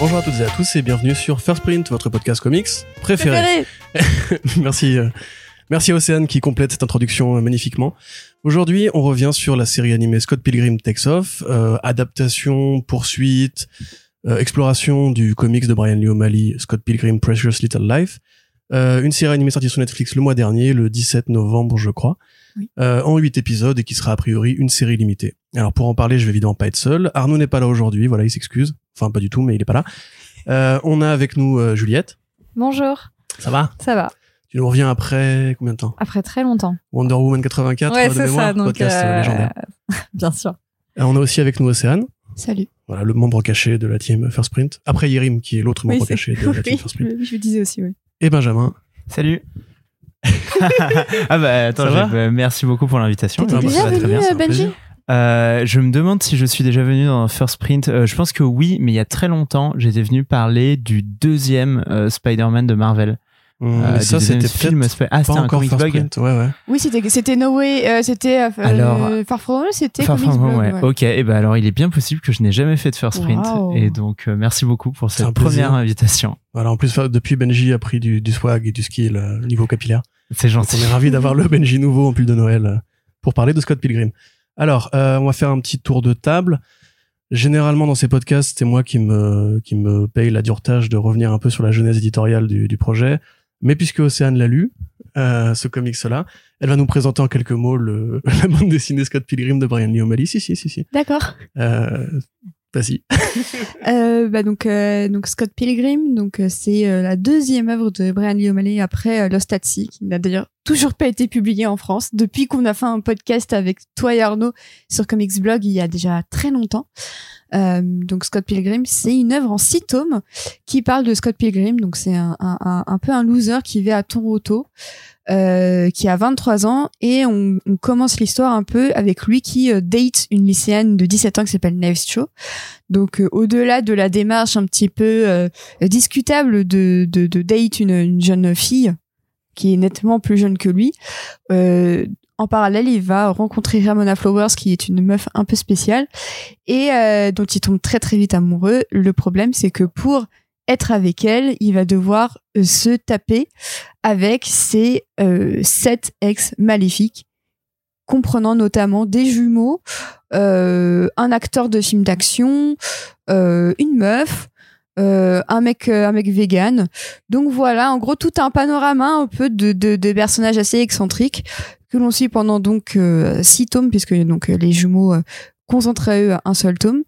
Bonjour à toutes et à tous et bienvenue sur First Print, votre podcast comics préféré. Merci à Océane qui complète cette introduction magnifiquement. Aujourd'hui, on revient sur la série animée Scott Pilgrim Takes Off, adaptation, poursuite, exploration du comics de Bryan Lee O'Malley, Scott Pilgrim Precious Little Life, une série animée sortie sur Netflix le mois dernier, le 17 novembre je crois, en 8 épisodes et qui sera a priori une série limitée. Alors pour en parler, je vais évidemment pas être seul. Arnaud n'est pas là aujourd'hui, voilà, il s'excuse. Enfin pas du tout, mais il est pas là. On a avec nous Juliette. Bonjour. Ça va ? Ça va. Tu nous reviens après combien de temps ? Après très longtemps. Wonder Woman 84, ouais, de c'est mémoire, ça, donc podcast légendaire. Bien sûr. Et on a aussi avec nous Océane. Salut. Voilà, le membre caché de la team First Print. Après Yerim, qui est l'autre membre caché de la team First Print. Je le disais aussi, oui. Et Benjamin. Salut. Ah bah attends, merci beaucoup pour l'invitation. T'es déjà venu, Benji ? Je me demande si je suis déjà venu dans First Print. Je pense que oui, mais il y a très longtemps, j'étais venu parler du deuxième Spider-Man de Marvel. Ça c'était film, c'était un comic bug. Print, ouais. Oui, c'était No Way, c'était alors, Far From Home, c'était Far From Home, ouais. OK, et ben alors il est bien possible que je n'ai jamais fait de First Print et donc merci beaucoup pour cette première invitation. Voilà, en plus depuis Benji a pris du swag et du skill niveau capillaire. C'est gentil. Donc, on est ravis d'avoir le Benji nouveau en pull de Noël pour parler de Scott Pilgrim. Alors, on va faire un petit tour de table. Généralement, dans ces podcasts, c'est moi qui me paye la dure tâche de revenir un peu sur la genèse éditoriale du projet. Mais puisque Océane l'a lu, ce comics-là, elle va nous présenter en quelques mots la bande dessinée Scott Pilgrim de Bryan Lee O'Malley. Si. D'accord. Vas-y. donc Scott Pilgrim, c'est la deuxième œuvre de Bryan Lee O'Malley après Lost at Sea, qui n'a d'ailleurs toujours pas été publiée en France. Depuis qu'on a fait un podcast avec toi et Arnaud sur Comics Blog il y a déjà très longtemps. Donc Scott Pilgrim, c'est une œuvre en 6 tomes qui parle de Scott Pilgrim. Donc c'est un peu un loser qui vit à Toronto, qui a 23 ans et on commence l'histoire un peu avec lui qui date une lycéenne de 17 ans qui s'appelle Knives Chau. Donc au-delà de la démarche un petit peu discutable de date une jeune fille qui est nettement plus jeune que lui, en parallèle, il va rencontrer Ramona Flowers, qui est une meuf un peu spéciale et dont il tombe très très vite amoureux. Le problème, c'est que pour être avec elle, il va devoir se taper avec ses 7 ex maléfiques, comprenant notamment des jumeaux, un acteur de film d'action, une meuf, un mec vegan. Donc voilà, en gros, tout un panorama un peu de personnages assez excentriques que l'on suit pendant donc 6 tomes, puisque donc les jumeaux concentrent à eux un seul tome.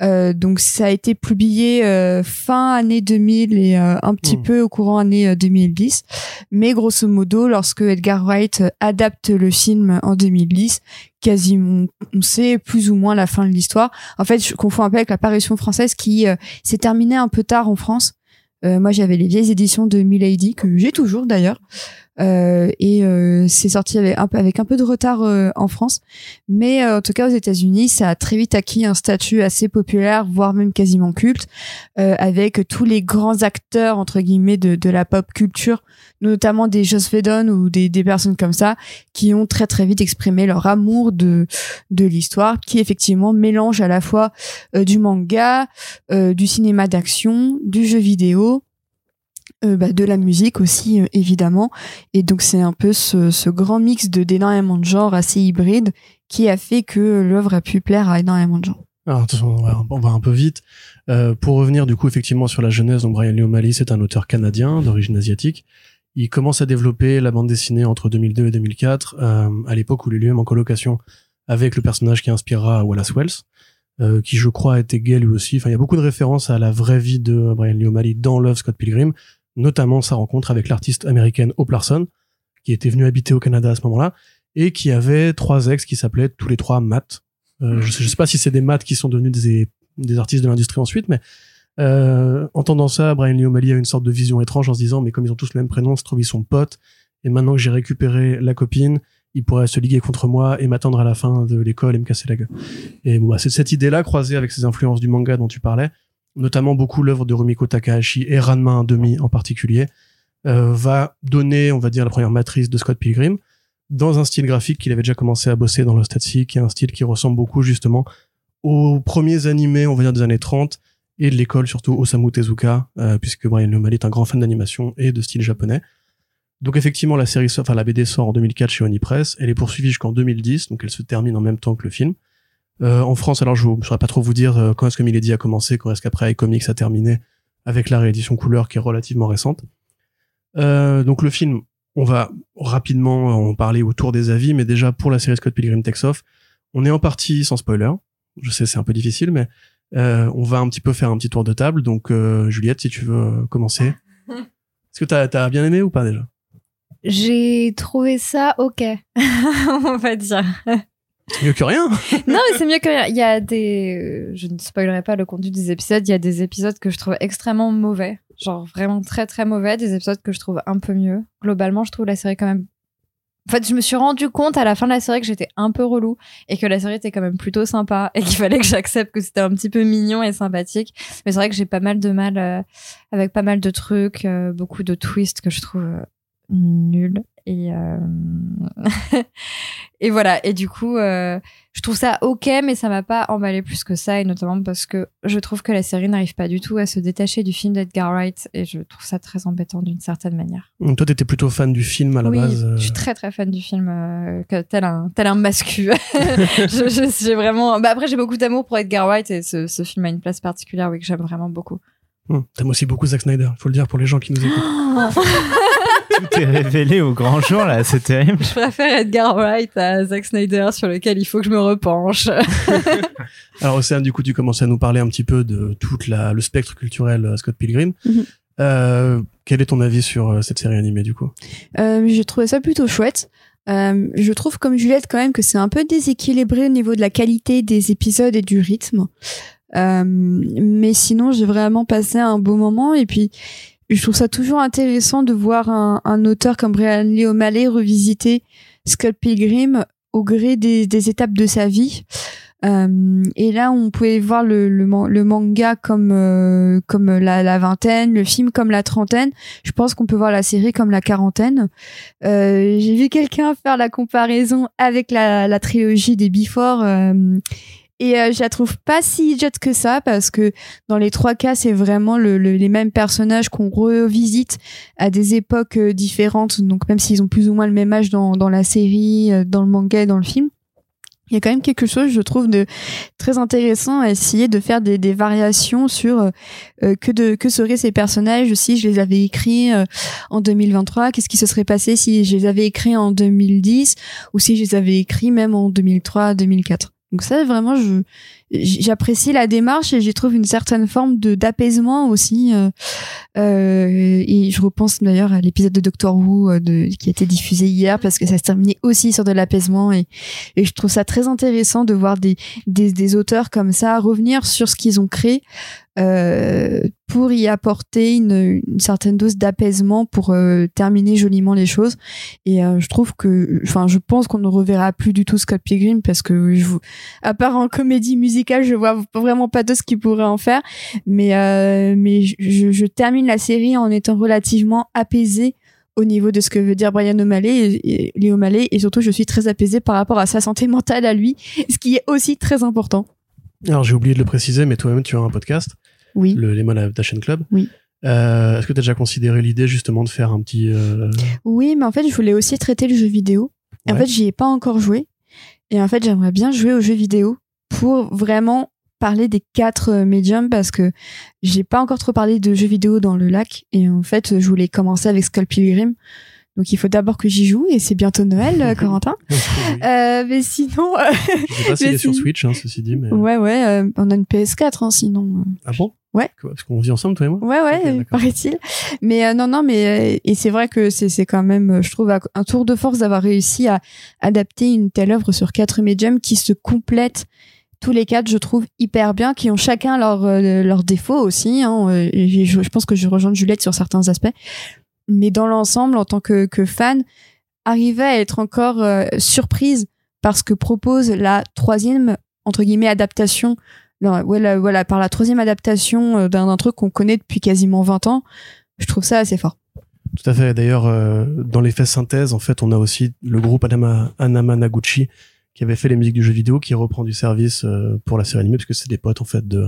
Donc ça a été publié fin année 2000 et un petit peu au courant année 2010. Mais grosso modo, lorsque Edgar Wright adapte le film en 2010, quasiment on sait plus ou moins la fin de l'histoire. En fait, je confonds un peu avec la parution française qui s'est terminée un peu tard en France. Moi, j'avais les vieilles éditions de Milady, que j'ai toujours d'ailleurs. Et c'est sorti avec un peu de retard en France. Mais en tout cas, aux États-Unis, ça a très vite acquis un statut assez populaire, voire même quasiment culte, avec tous les grands acteurs, entre guillemets, de la pop culture, notamment des Joss Whedon ou des personnes comme ça, qui ont très très vite exprimé leur amour de l'histoire, qui effectivement mélange à la fois du manga, du cinéma d'action, du jeu vidéo, de la musique aussi évidemment, et donc c'est un peu ce grand mix d'énormément de genres assez hybrides qui a fait que l'œuvre a pu plaire à énormément de gens. Alors, on va un peu vite pour revenir du coup effectivement sur la jeunesse. Donc Bryan Lee O'Malley, c'est un auteur canadien d'origine asiatique. Il commence à développer la bande dessinée entre 2002 et 2004, à l'époque où il est lui-même en colocation avec le personnage qui inspirera Wallace Wells, qui je crois était gay lui aussi. Enfin, il y a beaucoup de références à la vraie vie de Bryan Lee O'Malley dans l'œuvre Scott Pilgrim, notamment sa rencontre avec l'artiste américaine Hope Larson, qui était venue habiter au Canada à ce moment-là, et qui avait 3 ex qui s'appelaient tous les 3 Matt. Je sais pas si c'est des Matt qui sont devenus des artistes de l'industrie ensuite, mais entendant ça, Bryan Lee O'Malley a une sorte de vision étrange en se disant, mais comme ils ont tous le même prénom, se trouve ils sont potes, et maintenant que j'ai récupéré la copine, ils pourraient se liguer contre moi et m'attendre à la fin de l'école et me casser la gueule. Et bon, bah, c'est cette idée-là, croisée avec ces influences du manga dont tu parlais, notamment beaucoup l'œuvre de Rumiko Takahashi et Ranma 1/2 en particulier, va donner, on va dire, la première matrice de Scott Pilgrim dans un style graphique qu'il avait déjà commencé à bosser dans Lost at Sea, qui est un style qui ressemble beaucoup justement aux premiers animés, on va dire, des années 30 et de l'école, surtout Osamu Tezuka, puisque Bryan Lee O'Malley est un grand fan d'animation et de style japonais. Donc effectivement, la série, enfin la BD sort en 2004 chez Oni Press. Elle est poursuivie jusqu'en 2010, donc elle se termine en même temps que le film. En France, alors je ne saurais pas trop vous dire quand est-ce que Milady a commencé, quand est-ce qu'après iComics a terminé, avec la réédition couleur qui est relativement récente. Donc le film, on va rapidement en parler autour des avis, mais déjà pour la série Scott Pilgrim Takes Off, on est en partie sans spoiler. Je sais, c'est un peu difficile, mais on va un petit peu faire un petit tour de table. Donc Juliette, si tu veux commencer. Est-ce que t'as bien aimé ou pas déjà ? J'ai trouvé ça ok, on va dire. C'est mieux que rien. Non, mais c'est mieux que rien. Il y a des... Je ne spoilerai pas le contenu des épisodes. Il y a des épisodes que je trouve extrêmement mauvais. Genre vraiment très très mauvais. Des épisodes que je trouve un peu mieux. Globalement, je trouve la série quand même... En fait, je me suis rendu compte à la fin de la série que j'étais un peu relou et que la série était quand même plutôt sympa et qu'il fallait que j'accepte que c'était un petit peu mignon et sympathique. Mais c'est vrai que j'ai pas mal de mal avec pas mal de trucs, beaucoup de twists que je trouve... nul et voilà, et du coup je trouve ça ok, mais ça m'a pas emballé plus que ça, et notamment parce que je trouve que la série n'arrive pas du tout à se détacher du film d'Edgar Wright, et je trouve ça très embêtant d'une certaine manière. Donc toi t'étais plutôt fan du film à la base. Je suis très très fan du film, tel un mascu. J'ai vraiment, bah après j'ai beaucoup d'amour pour Edgar Wright, et ce film a une place particulière, oui, que j'aime vraiment beaucoup. T'aimes aussi beaucoup Zack Snyder, faut le dire pour les gens qui nous écoutent. Tout est révélé au grand jour, là, c'est terrible. Je préfère Edgar Wright à Zack Snyder, sur lequel il faut que je me repenche. Alors, Océane, du coup, tu commences à nous parler un petit peu de tout le spectre culturel Scott Pilgrim. Mm-hmm. Quel est ton avis sur cette série animée, du coup ? J'ai trouvé ça plutôt chouette. Je trouve, comme Juliette, quand même, que c'est un peu déséquilibré au niveau de la qualité des épisodes et du rythme. Mais sinon, j'ai vraiment passé un beau moment, et puis... Je trouve ça toujours intéressant de voir un auteur comme Bryan Lee O'Malley revisiter Scott Pilgrim au gré des étapes de sa vie. Et là, on pouvait voir le manga comme la vingtaine, le film comme la trentaine. Je pense qu'on peut voir la série comme la quarantaine. J'ai vu quelqu'un faire la comparaison avec la trilogie des Before. Et je la trouve pas si idiote que ça, parce que dans les trois cas, c'est vraiment les mêmes personnages qu'on revisite à des époques différentes. Donc même s'ils ont plus ou moins le même âge dans la série, dans le manga et dans le film, il y a quand même quelque chose, je trouve, de très intéressant à essayer de faire des variations sur que seraient ces personnages si je les avais écrits en 2023, qu'est-ce qui se serait passé si je les avais écrits en 2010 ou si je les avais écrits même en 2003, 2004. Donc ça, vraiment, j'apprécie la démarche et j'y trouve une certaine forme d'apaisement aussi. Et je repense d'ailleurs à l'épisode de Doctor Who qui a été diffusé hier, parce que ça se terminait aussi sur de l'apaisement. Et je trouve ça très intéressant de voir des auteurs comme ça revenir sur ce qu'ils ont créé pour y apporter une certaine dose d'apaisement pour terminer joliment les choses. Et je trouve que, enfin, je pense qu'on ne reverra plus du tout Scott Pilgrim, parce que à part en comédie musicale, je vois vraiment pas de ce qu'il pourrait en faire. Mais je termine la série en étant relativement apaisée au niveau de ce que veut dire Bryan O'Malley et Lee O'Malley, et surtout je suis très apaisée par rapport à sa santé mentale à lui, ce qui est aussi très important. Alors j'ai oublié de le préciser, mais toi-même tu as un podcast. Oui. Le Lemon Adaptation Club. Oui. Est-ce que tu as déjà considéré l'idée justement de faire un petit... Oui, mais en fait je voulais aussi traiter le jeu vidéo. Ouais. En fait j'y ai pas encore joué. Et en fait j'aimerais bien jouer au jeu vidéo pour vraiment parler des quatre médiums, parce que j'ai pas encore trop parlé de jeux vidéo dans le lac. Et en fait je voulais commencer avec Scott Pilgrim. Donc il faut d'abord que j'y joue, et c'est bientôt Noël, Corentin. Oui. Mais sinon... Je sais pas s'il est sur Switch, hein, ceci dit. Mais... Ouais, on a une PS4, hein, sinon. Ah bon ? Ouais. Parce qu'on vit ensemble, toi et moi. Ouais, okay, paraît-il. Mais non, mais et c'est vrai que c'est quand même, je trouve, un tour de force d'avoir réussi à adapter une telle œuvre sur quatre médiums qui se complètent tous les quatre, je trouve, hyper bien, qui ont chacun leurs défauts aussi. Hein. Et je pense que je rejoins Juliette sur certains aspects. Mais dans l'ensemble, en tant que fan, arriver à être encore surprise par ce que propose la troisième, entre guillemets, adaptation. Non, voilà, par la troisième adaptation d'un truc qu'on connaît depuis quasiment 20 ans, je trouve ça assez fort. Tout à fait. D'ailleurs, dans l'effet synthèse, en fait, on a aussi le groupe Anamanaguchi qui avait fait les musiques du jeu vidéo, qui reprend du service pour la série animée, parce que c'est des potes, en fait, de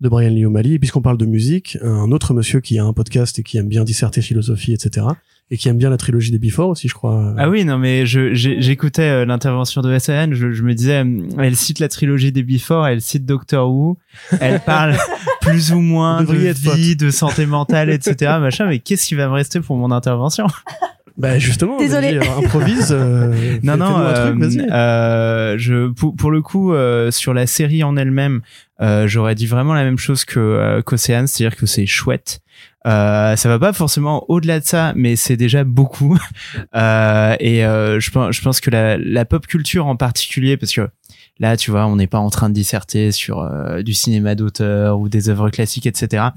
de Bryan Lee O'Malley. Puisqu'on parle de musique, un autre monsieur qui a un podcast et qui aime bien disserter philosophie, etc., et qui aime bien la trilogie des Before aussi, je crois. Ah oui, non, mais j'écoutais l'intervention de Océane, je me disais, elle cite la trilogie des Before, elle cite Doctor Who, elle parle plus ou moins de vie, de santé mentale, etc., machin, mais qu'est-ce qui va me rester pour mon intervention? Bah justement, désolé. Improvise. Pour le coup, sur la série en elle-même, j'aurais dit vraiment la même chose que qu'Océane, c'est-à-dire que c'est chouette. Ça va pas forcément au-delà de ça, mais c'est déjà beaucoup. Je pense que la pop culture en particulier, parce que là, tu vois, on n'est pas en train de disserter sur du cinéma d'auteur ou des œuvres classiques, etc.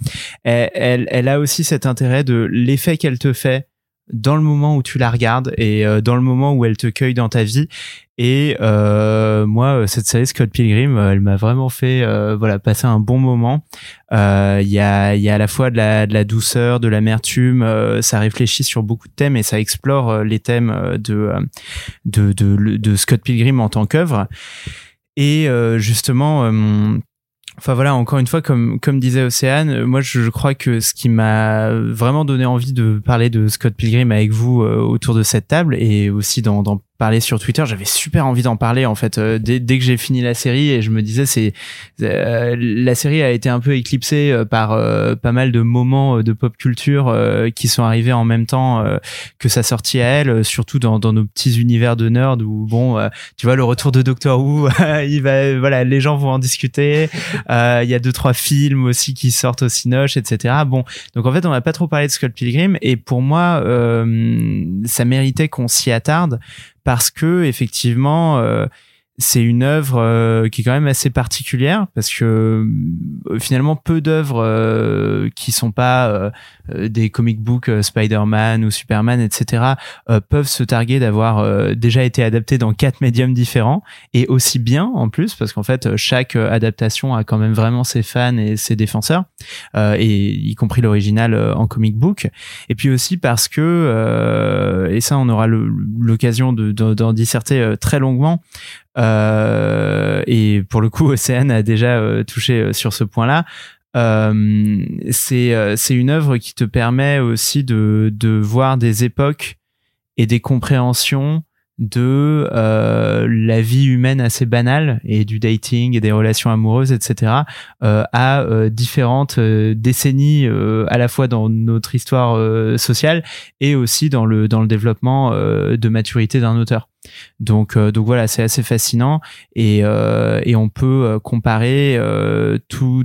Elle a aussi cet intérêt de l'effet qu'elle te fait dans le moment où tu la regardes et dans le moment où elle te cueille dans ta vie. Et moi, cette série Scott Pilgrim, elle m'a vraiment fait passer un bon moment. Il y a à la fois de la douceur, de l'amertume, ça réfléchit sur beaucoup de thèmes et ça explore les thèmes de Scott Pilgrim en tant qu'œuvre. Et encore une fois, comme disait Océane, moi je crois que ce qui m'a vraiment donné envie de parler de Scott Pilgrim avec vous autour de cette table et aussi d'en parler sur Twitter, j'avais super envie d'en parler en fait dès que j'ai fini la série, et je me disais la série a été un peu éclipsée par pas mal de moments de pop culture qui sont arrivés en même temps que sa sortie à elle, surtout dans nos petits univers de nerd où tu vois, le retour de Doctor Who, les gens vont en discuter, il y a 2-3 films aussi qui sortent au Cinoche, etc. Donc en fait on n'a pas trop parlé de Scott Pilgrim, et pour moi ça méritait qu'on s'y attarde, parce que effectivement c'est une œuvre qui est quand même assez particulière, parce que finalement peu d'œuvres qui sont pas des comic books Spider-Man ou Superman, etc., peuvent se targuer d'avoir déjà été adaptées dans 4 médiums différents, et aussi bien en plus, parce qu'en fait chaque adaptation a quand même vraiment ses fans et ses défenseurs, et y compris l'original en comic book. Et puis aussi parce que et ça on aura l'occasion d'en disserter très longuement. Et pour le coup Océane a déjà touché sur ce point-là. C'est une œuvre qui te permet aussi de voir des époques et des compréhensions de la vie humaine assez banale, et du dating et des relations amoureuses, etc., à différentes décennies, à la fois dans notre histoire sociale et aussi dans le développement de maturité d'un auteur. Donc voilà, c'est assez fascinant, et on peut comparer tous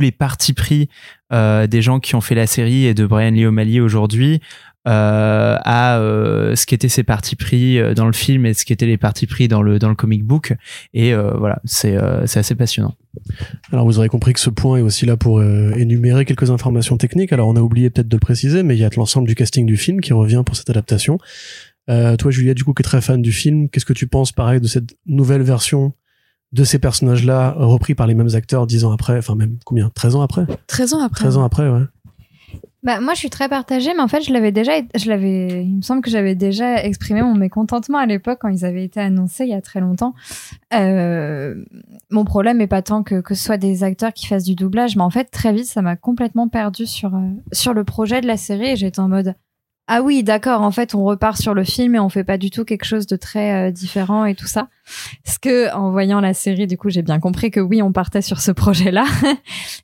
les partis pris des gens qui ont fait la série et de Bryan Lee O'Malley aujourd'hui à ce qu'étaient ses partis pris dans le film et ce qu'étaient les partis pris dans le comic book, et c'est assez passionnant. Alors vous aurez compris que ce point est aussi là pour énumérer quelques informations techniques. Alors on a oublié peut-être de le préciser, mais il y a l'ensemble du casting du film qui revient pour cette adaptation. Toi Juliette, du coup, qui est très fan du film, qu'est-ce que tu penses pareil de cette nouvelle version de ces personnages-là repris par les mêmes acteurs 10 ans après, enfin même combien, 13 ans après? 13 ans après. 13 ans après, ouais. Bah, moi, je suis très partagée, mais en fait, il me semble que j'avais déjà exprimé mon mécontentement à l'époque quand ils avaient été annoncés il y a très longtemps. Mon problème n'est pas tant que ce soit des acteurs qui fassent du doublage, mais en fait, très vite, ça m'a complètement perdue sur le projet de la série, et j'étais en mode, ah oui, d'accord, en fait, on repart sur le film et on fait pas du tout quelque chose de très différent et tout ça. Parce que, en voyant la série, du coup, j'ai bien compris que oui, on partait sur ce projet-là.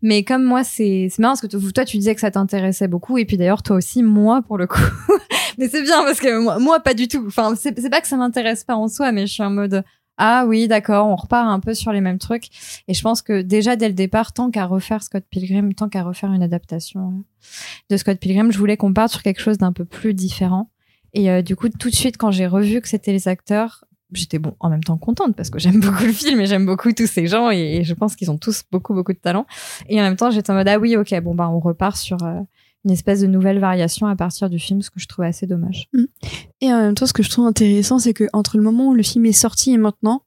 Mais comme moi, c'est marrant, parce que toi, tu disais que ça t'intéressait beaucoup. Et puis d'ailleurs, toi aussi, moi, pour le coup. Mais c'est bien, parce que moi, pas du tout. Enfin, c'est pas que ça m'intéresse pas en soi, mais je suis en mode, ah oui, d'accord, on repart un peu sur les mêmes trucs. Et je pense que déjà, dès le départ, tant qu'à refaire Scott Pilgrim, tant qu'à refaire une adaptation de Scott Pilgrim, je voulais qu'on parte sur quelque chose d'un peu plus différent. Et du coup, tout de suite, quand j'ai revu que c'était les acteurs, j'étais en même temps contente, parce que j'aime beaucoup le film et j'aime beaucoup tous ces gens, et je pense qu'ils ont tous beaucoup, beaucoup de talent. Et en même temps, j'étais en mode, ah oui, ok, on repart sur une espèce de nouvelle variation à partir du film, ce que je trouvais assez dommage. Et en même temps, ce que je trouve intéressant, c'est que entre le moment où le film est sorti et maintenant,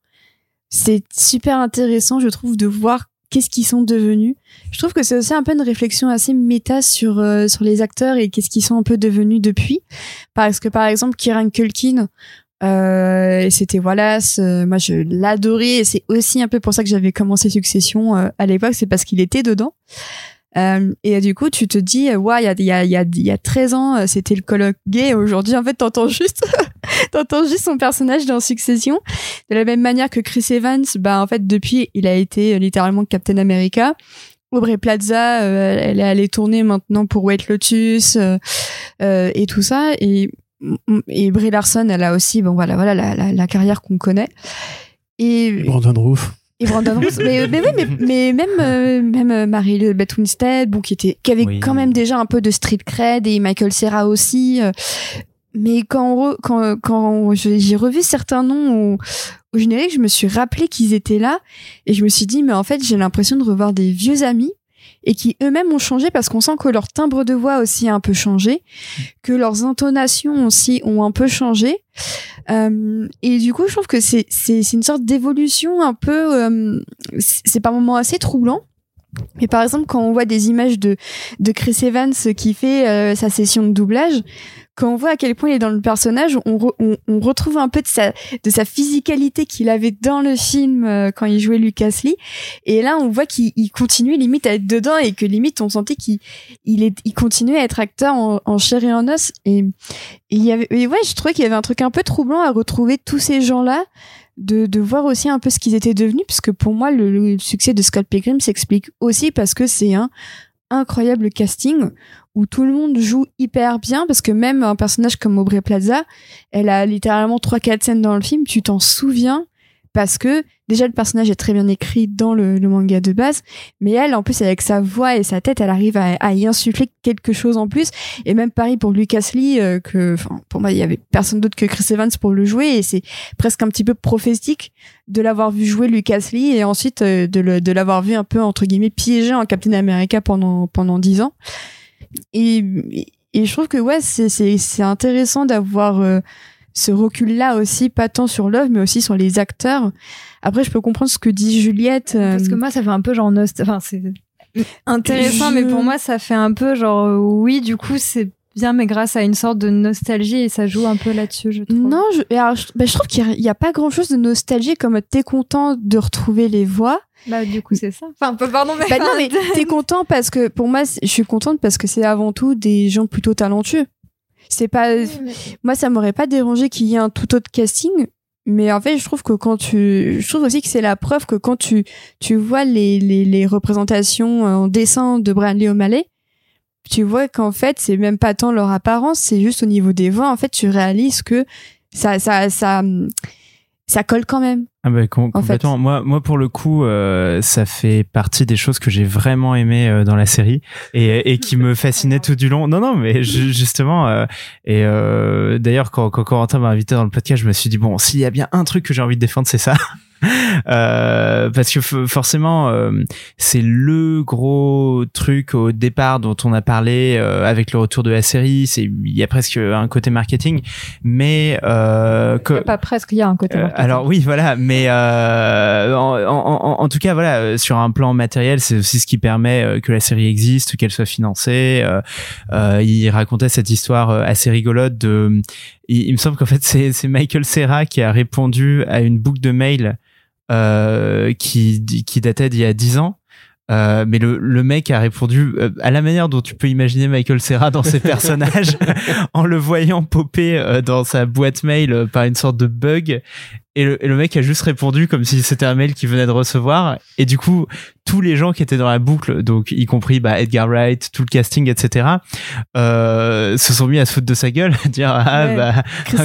c'est super intéressant, je trouve, de voir qu'est-ce qu'ils sont devenus. Je trouve que c'est aussi un peu une réflexion assez méta sur les acteurs et qu'est-ce qu'ils sont un peu devenus depuis. Parce que, par exemple, Kieran Culkin, Et c'était Wallace, moi je l'adorais, et c'est aussi un peu pour ça que j'avais commencé Succession à l'époque, c'est parce qu'il était dedans. Et du coup, tu te dis, ouais, il y a 13 ans, c'était le colloque gay. Aujourd'hui, en fait, t'entends juste son personnage dans Succession. De la même manière que Chris Evans, bah, en fait, depuis, il a été littéralement Captain America. Aubrey Plaza, elle est allée tourner maintenant pour White Lotus, et tout ça. Et Brie Larson, elle a aussi, bon, voilà, la carrière qu'on connaît. Et Brandon Routh. Et Brandon Routh, mais même Mary-Elizabeth Winstead, bon, qui avait quand même déjà un peu de street cred, et Michael Cera aussi. Mais quand j'ai revu certains noms au générique, je me suis rappelé qu'ils étaient là, et je me suis dit, mais en fait, j'ai l'impression de revoir des vieux amis, et qui eux-mêmes ont changé, parce qu'on sent que leur timbre de voix aussi a un peu changé, que leurs intonations aussi ont un peu changé. Et du coup, je trouve que c'est une sorte d'évolution un peu, c'est par moments assez troublant. Mais par exemple, quand on voit des images de Chris Evans qui fait sa session de doublage, quand on voit à quel point il est dans le personnage, on retrouve un peu de sa physicalité qu'il avait dans le film quand il jouait Lucas Lee. Et là, on voit qu'il continue limite à être dedans, et que limite on sentait qu'il continuait à être acteur en chair et en os. Et je trouvais qu'il y avait un truc un peu troublant à retrouver tous ces gens-là, de voir aussi un peu ce qu'ils étaient devenus, parce que pour moi, le succès de Scott Pilgrim s'explique aussi parce que c'est un incroyable casting où tout le monde joue hyper bien, parce que même un personnage comme Aubrey Plaza, elle a littéralement 3-4 scènes dans le film, tu t'en souviens, parce que déjà le personnage est très bien écrit dans le manga de base, mais elle, en plus, avec sa voix et sa tête, elle arrive à y insuffler quelque chose en plus. Et même pareil pour Lucas Lee, pour moi, il y avait personne d'autre que Chris Evans pour le jouer, et c'est presque un petit peu prophétique de l'avoir vu jouer Lucas Lee, et ensuite de l'avoir vu un peu, entre guillemets, piégé en Captain America pendant 10 ans. Et je trouve que ouais, c'est intéressant d'avoir ce recul-là aussi, pas tant sur l'œuvre, mais aussi sur les acteurs. Après, je peux comprendre ce que dit Juliette. Parce que moi, ça fait un peu genre enfin, c'est intéressant, mais pour moi, ça fait un peu genre oui, du coup, c'est bien, mais grâce à une sorte de nostalgie, et ça joue un peu là-dessus, je trouve. Non, je trouve qu'il n'y a pas grand-chose de nostalgie, comme t'es content de retrouver les voix. Bah, du coup, c'est ça. Enfin, pardon, mais... Bah non, mais t'es content parce que, pour moi, je suis contente parce que c'est avant tout des gens plutôt talentueux. C'est pas... Oui, mais... Moi, ça m'aurait pas dérangé qu'il y ait un tout autre casting, mais en fait, je trouve aussi que c'est la preuve que quand tu vois les représentations en dessin de Bryan Lee O'Malley, tu vois qu'en fait, c'est même pas tant leur apparence, c'est juste au niveau des voix. En fait, tu réalises que ça colle quand même. Ah bah, complètement. Moi, pour le coup, ça fait partie des choses que j'ai vraiment aimées dans la série et qui me fascinaient tout du long. Non, mais justement, d'ailleurs, quand Corentin m'a invité dans le podcast, je me suis dit, bon, s'il y a bien un truc que j'ai envie de défendre, c'est ça. Parce que forcément, c'est le gros truc au départ dont on a parlé avec le retour de la série. Il y a presque un côté marketing, mais pas presque, il y a un côté marketing. Alors oui, voilà, mais en tout cas, voilà, sur un plan matériel, c'est aussi ce qui permet que la série existe, qu'elle soit financée. Il racontait cette histoire assez rigolote de. Il me semble qu'en fait, c'est Michael Cera qui a répondu à une boucle de mail qui datait d'il y a 10 ans. Mais le mec a répondu à la manière dont tu peux imaginer Michael Cera dans ses personnages, en le voyant popper dans sa boîte mail par une sorte de bug. Et le mec a juste répondu comme si c'était un mail qu'il venait de recevoir. Et du coup, tous les gens qui étaient dans la boucle, donc y compris Edgar Wright, tout le casting, etc., se sont mis à se foutre de sa gueule, à dire un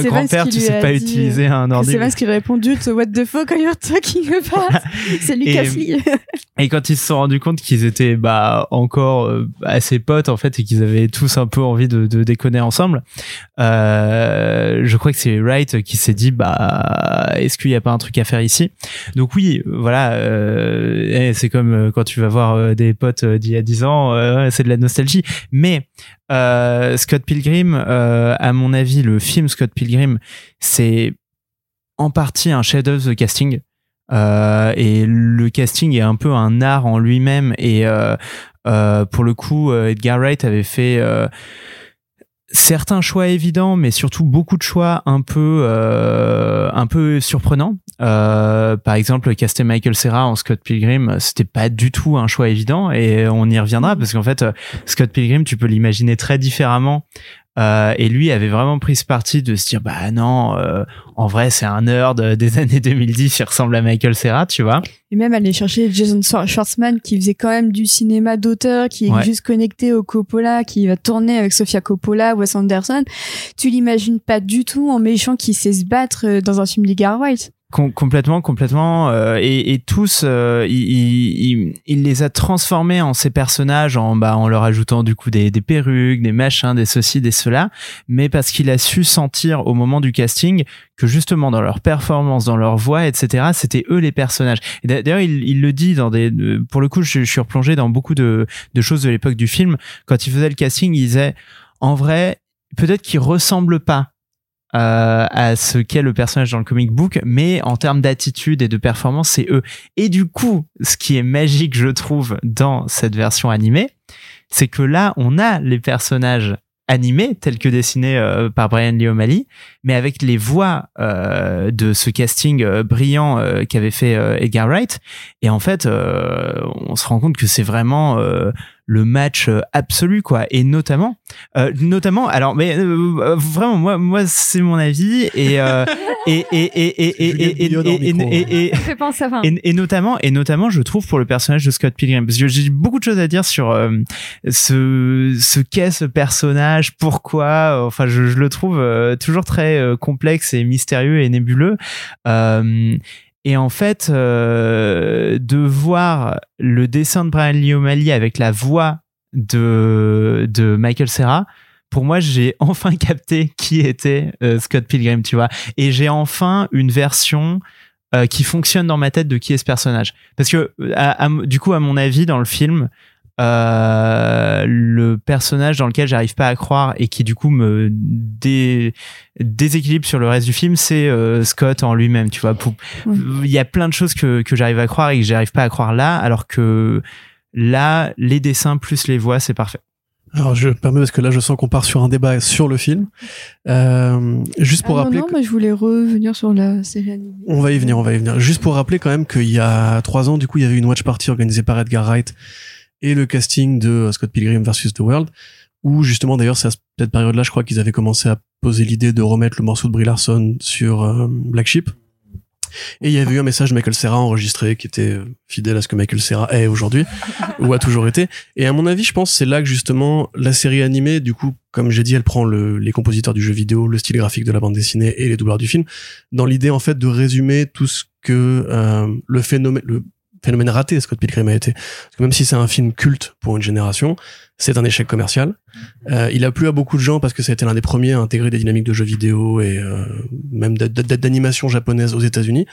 grand-père, tu sais pas utiliser un ordi. C'est pas ce qu'il a répondu, what the fuck are you talking about? C'est Lucas Lee. Et quand ils se sont rendus compte qu'ils étaient encore assez potes en fait, et qu'ils avaient tous un peu envie de déconner ensemble, je crois que c'est Wright qui s'est dit est-ce qu'il n'y a pas un truc à faire ici? Donc oui, voilà, c'est comme quand tu vas voir des potes d'il y a 10 ans, c'est de la nostalgie. Mais Scott Pilgrim, à mon avis, le film Scott Pilgrim, c'est en partie un chef-d'œuvre de casting. Et le casting est un peu un art en lui-même. Et pour le coup, Edgar Wright avait fait... certains choix évidents, mais surtout beaucoup de choix un peu surprenants. Par exemple, caster Michael Cera en Scott Pilgrim, c'était pas du tout un choix évident, et on y reviendra parce qu'en fait, Scott Pilgrim, tu peux l'imaginer très différemment. Et lui avait vraiment pris ce parti de se dire bah non, en vrai c'est un nerd des années 2010, il ressemble à Michael Cera, tu vois. Et même aller chercher Jason Schwartzman qui faisait quand même du cinéma d'auteur, qui est juste connecté au Coppola, qui va tourner avec Sofia Coppola, Wes Anderson. Tu l'imagines pas du tout en méchant qui sait se battre dans un film d'Edgar Wright. Complètement et tous il les a transformés en ces personnages en leur ajoutant du coup des perruques, des machins, des ceci, des cela, mais parce qu'il a su sentir au moment du casting que justement dans leur performance, dans leur voix, etc., c'était eux les personnages. Et d'ailleurs il le dit pour le coup je suis replongé dans beaucoup de choses de l'époque du film. Quand il faisait le casting, il disait en vrai peut-être qu'ils ressemblent pas à ce qu'est le personnage dans le comic book, mais en termes d'attitude et de performance, c'est eux. Et du coup, ce qui est magique, je trouve, dans cette version animée, c'est que là, on a les personnages animés, tels que dessinés par Bryan Lee O'Malley, mais avec les voix de ce casting brillant qu'avait fait Edgar Wright. Et en fait, on se rend compte que c'est vraiment... le match absolu, quoi. Et notamment alors mais vraiment moi c'est mon avis et notamment je trouve pour le personnage de Scott Pilgrim, parce que j'ai beaucoup de choses à dire sur ce qu'est ce personnage, pourquoi, enfin je le trouve toujours très complexe et mystérieux et nébuleux. Et en fait, de voir le dessin de Bryan Lee O'Malley avec la voix de Michael Cera, pour moi, j'ai enfin capté qui était Scott Pilgrim, tu vois. Et j'ai enfin une version qui fonctionne dans ma tête de qui est ce personnage. Parce que, du coup, à mon avis, dans le film, le personnage dans lequel j'arrive pas à croire et qui du coup me déséquilibre sur le reste du film, c'est Scott en lui-même, tu vois. Il y a plein de choses que j'arrive à croire et que j'arrive pas à croire là, alors que là, les dessins plus les voix, c'est parfait. Alors je permets parce que là je sens qu'on part sur un débat sur le film. Juste pour rappeler. Mais je voulais revenir sur la série animée. On va y venir. Juste pour rappeler quand même qu'il y a 3 ans, du coup, il y avait une watch party organisée par Edgar Wright et le casting de Scott Pilgrim vs. The World, où justement, d'ailleurs, c'est à cette période-là, je crois qu'ils avaient commencé à poser l'idée de remettre le morceau de Brie Larson sur Black Sheep. Et il y avait eu un message de Michael Cera enregistré qui était fidèle à ce que Michael Cera est aujourd'hui, ou a toujours été. Et à mon avis, je pense que c'est là que justement la série animée, du coup, comme j'ai dit, elle prend les compositeurs du jeu vidéo, le style graphique de la bande dessinée et les doubleurs du film, dans l'idée en fait de résumer tout ce que le phénomène raté Scott Pilgrim a été. Parce que même si c'est un film culte pour une génération, c'est un échec commercial. Il a plu à beaucoup de gens parce que ça a été l'un des premiers à intégrer des dynamiques de jeux vidéo et même d'animation japonaise aux États-Unis.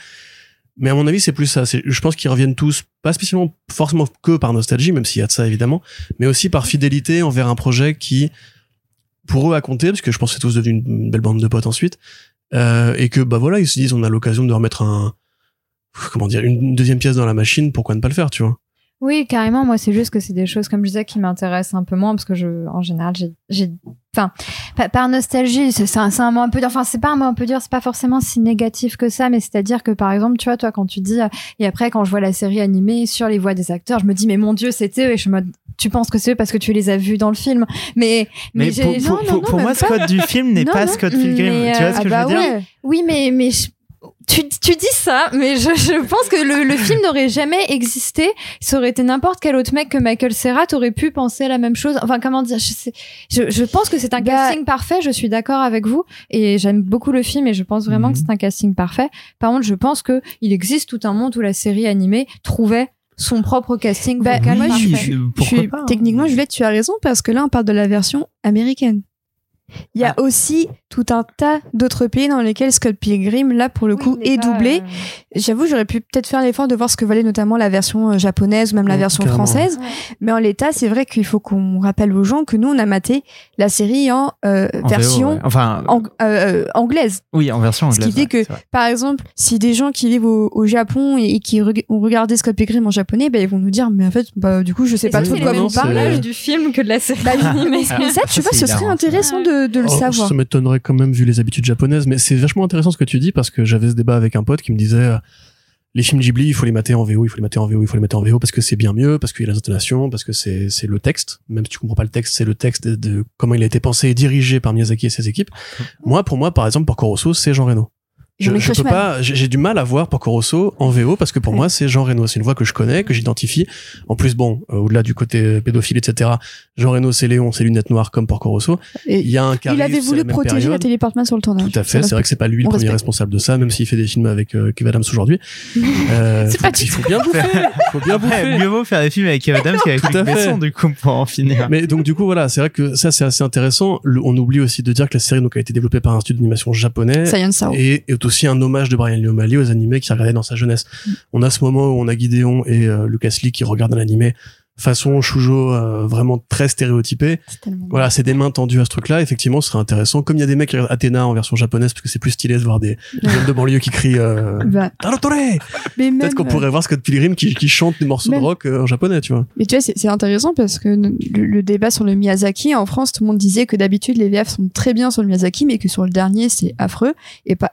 Mais à mon avis, c'est plus ça. Je pense qu'ils reviennent tous, pas spécialement forcément que par nostalgie, même s'il y a de ça évidemment, mais aussi par fidélité envers un projet qui, pour eux à compter, parce que je pense que c'est tous devenu une belle bande de potes ensuite, et que bah voilà, ils se disent on a l'occasion de remettre une deuxième pièce dans la machine, pourquoi ne pas le faire, tu vois? Oui, carrément. Moi, c'est juste que c'est des choses, comme je disais, qui m'intéressent un peu moins, parce que en général, enfin, par nostalgie, c'est un mot un peu dur. Enfin, c'est pas un mot un peu dur, c'est pas forcément si négatif que ça, mais c'est-à-dire que, par exemple, tu vois, toi, quand tu dis, et après, quand je vois la série animée sur les voix des acteurs, je me dis, mais mon Dieu, c'était eux, et je me dis, tu penses que c'est eux parce que tu les as vus dans le film. Mais pour moi, Scott du film n'est pas Scott Pilgrim. Tu vois ce que je veux dire? Oui, mais tu dis ça, mais je pense que le film n'aurait jamais existé. Ça aurait été n'importe quel autre mec que Michael Cera, t'aurais pu penser à la même chose. Enfin, comment dire, je pense que c'est un casting parfait, je suis d'accord avec vous, et j'aime beaucoup le film, et je pense vraiment que c'est un casting parfait. Par contre, je pense que il existe tout un monde où la série animée trouvait son propre casting vocal. Moi, pourquoi pas, hein. Techniquement, Juliette, tu as raison, parce que là, on parle de la version américaine. Il y a aussi tout un tas d'autres pays dans lesquels Scott Pilgrim, là, pour le coup, est doublé. J'avoue, j'aurais pu peut-être faire l'effort de voir ce que valait notamment la version japonaise ou même la version française. Ouais. Mais en l'état, c'est vrai qu'il faut qu'on rappelle aux gens que nous, on a maté la série en version VO, enfin, anglaise. Oui, en version anglaise. Ce qui fait que, par exemple, si des gens qui vivent au Japon et qui ont regardé Scott Pilgrim en japonais, ils vont nous dire, mais en fait, du coup, je sais pas trop de quoi on parle. C'est le même parlage du film que de la série animée. Mais ça, tu vois, ce serait intéressant de de le savoir. Ça m'étonnerait quand même vu les habitudes japonaises, mais c'est vachement intéressant ce que tu dis, parce que j'avais ce débat avec un pote qui me disait les films Ghibli, il faut les mater en VO, parce que c'est bien mieux, parce qu'il y a les intonations, parce que c'est le texte. Même si tu comprends pas le texte, c'est le texte de comment il a été pensé et dirigé par Miyazaki et ses équipes. Moi, pour moi, par exemple, Porco Rosso, c'est Jean Reno. Je peux pas, j'ai du mal à voir Porco Rosso en VO parce que pour moi c'est Jean Reno, c'est une voix que je connais, que j'identifie. En plus bon, au-delà du côté pédophile etc. Jean Reno c'est Léon, c'est lunettes noires comme Porco Rosso. Et il y a un charisme. Il avait voulu protéger période. Nathalie Portman sur le tournage. Tout à fait, c'est vrai que c'est pas lui le premier responsable de ça, même s'il fait des films avec Kev Adams aujourd'hui. Il faut bien bouffer. Mieux vaut faire des films avec Kev Adams qu'avec Luc Besson du coup pour en finir. Mais donc du coup voilà, c'est vrai que ça c'est assez intéressant. On oublie aussi de dire que la série donc a été développée par un studio d'animation japonais et aussi un hommage de Bryan Lee O'Malley aux animés qu'il regardait dans sa jeunesse. On a ce moment où on a Gideon et Lucas Lee qui regardent un animé façon Shoujo vraiment très stéréotypé. Voilà, c'est des mains tendues à ce truc-là. Effectivement, ce serait intéressant. Comme il y a des mecs qui regardent Athéna en version japonaise parce que c'est plus stylé de voir des jeunes de banlieue qui crient Tarotore. Peut-être qu'on pourrait voir Scott Pilgrim qui chante des morceaux de rock en japonais, tu vois. Mais tu vois, c'est intéressant parce que le débat sur le Miyazaki en France, tout le monde disait que d'habitude les VF sont très bien sur le Miyazaki, mais que sur le dernier c'est affreux.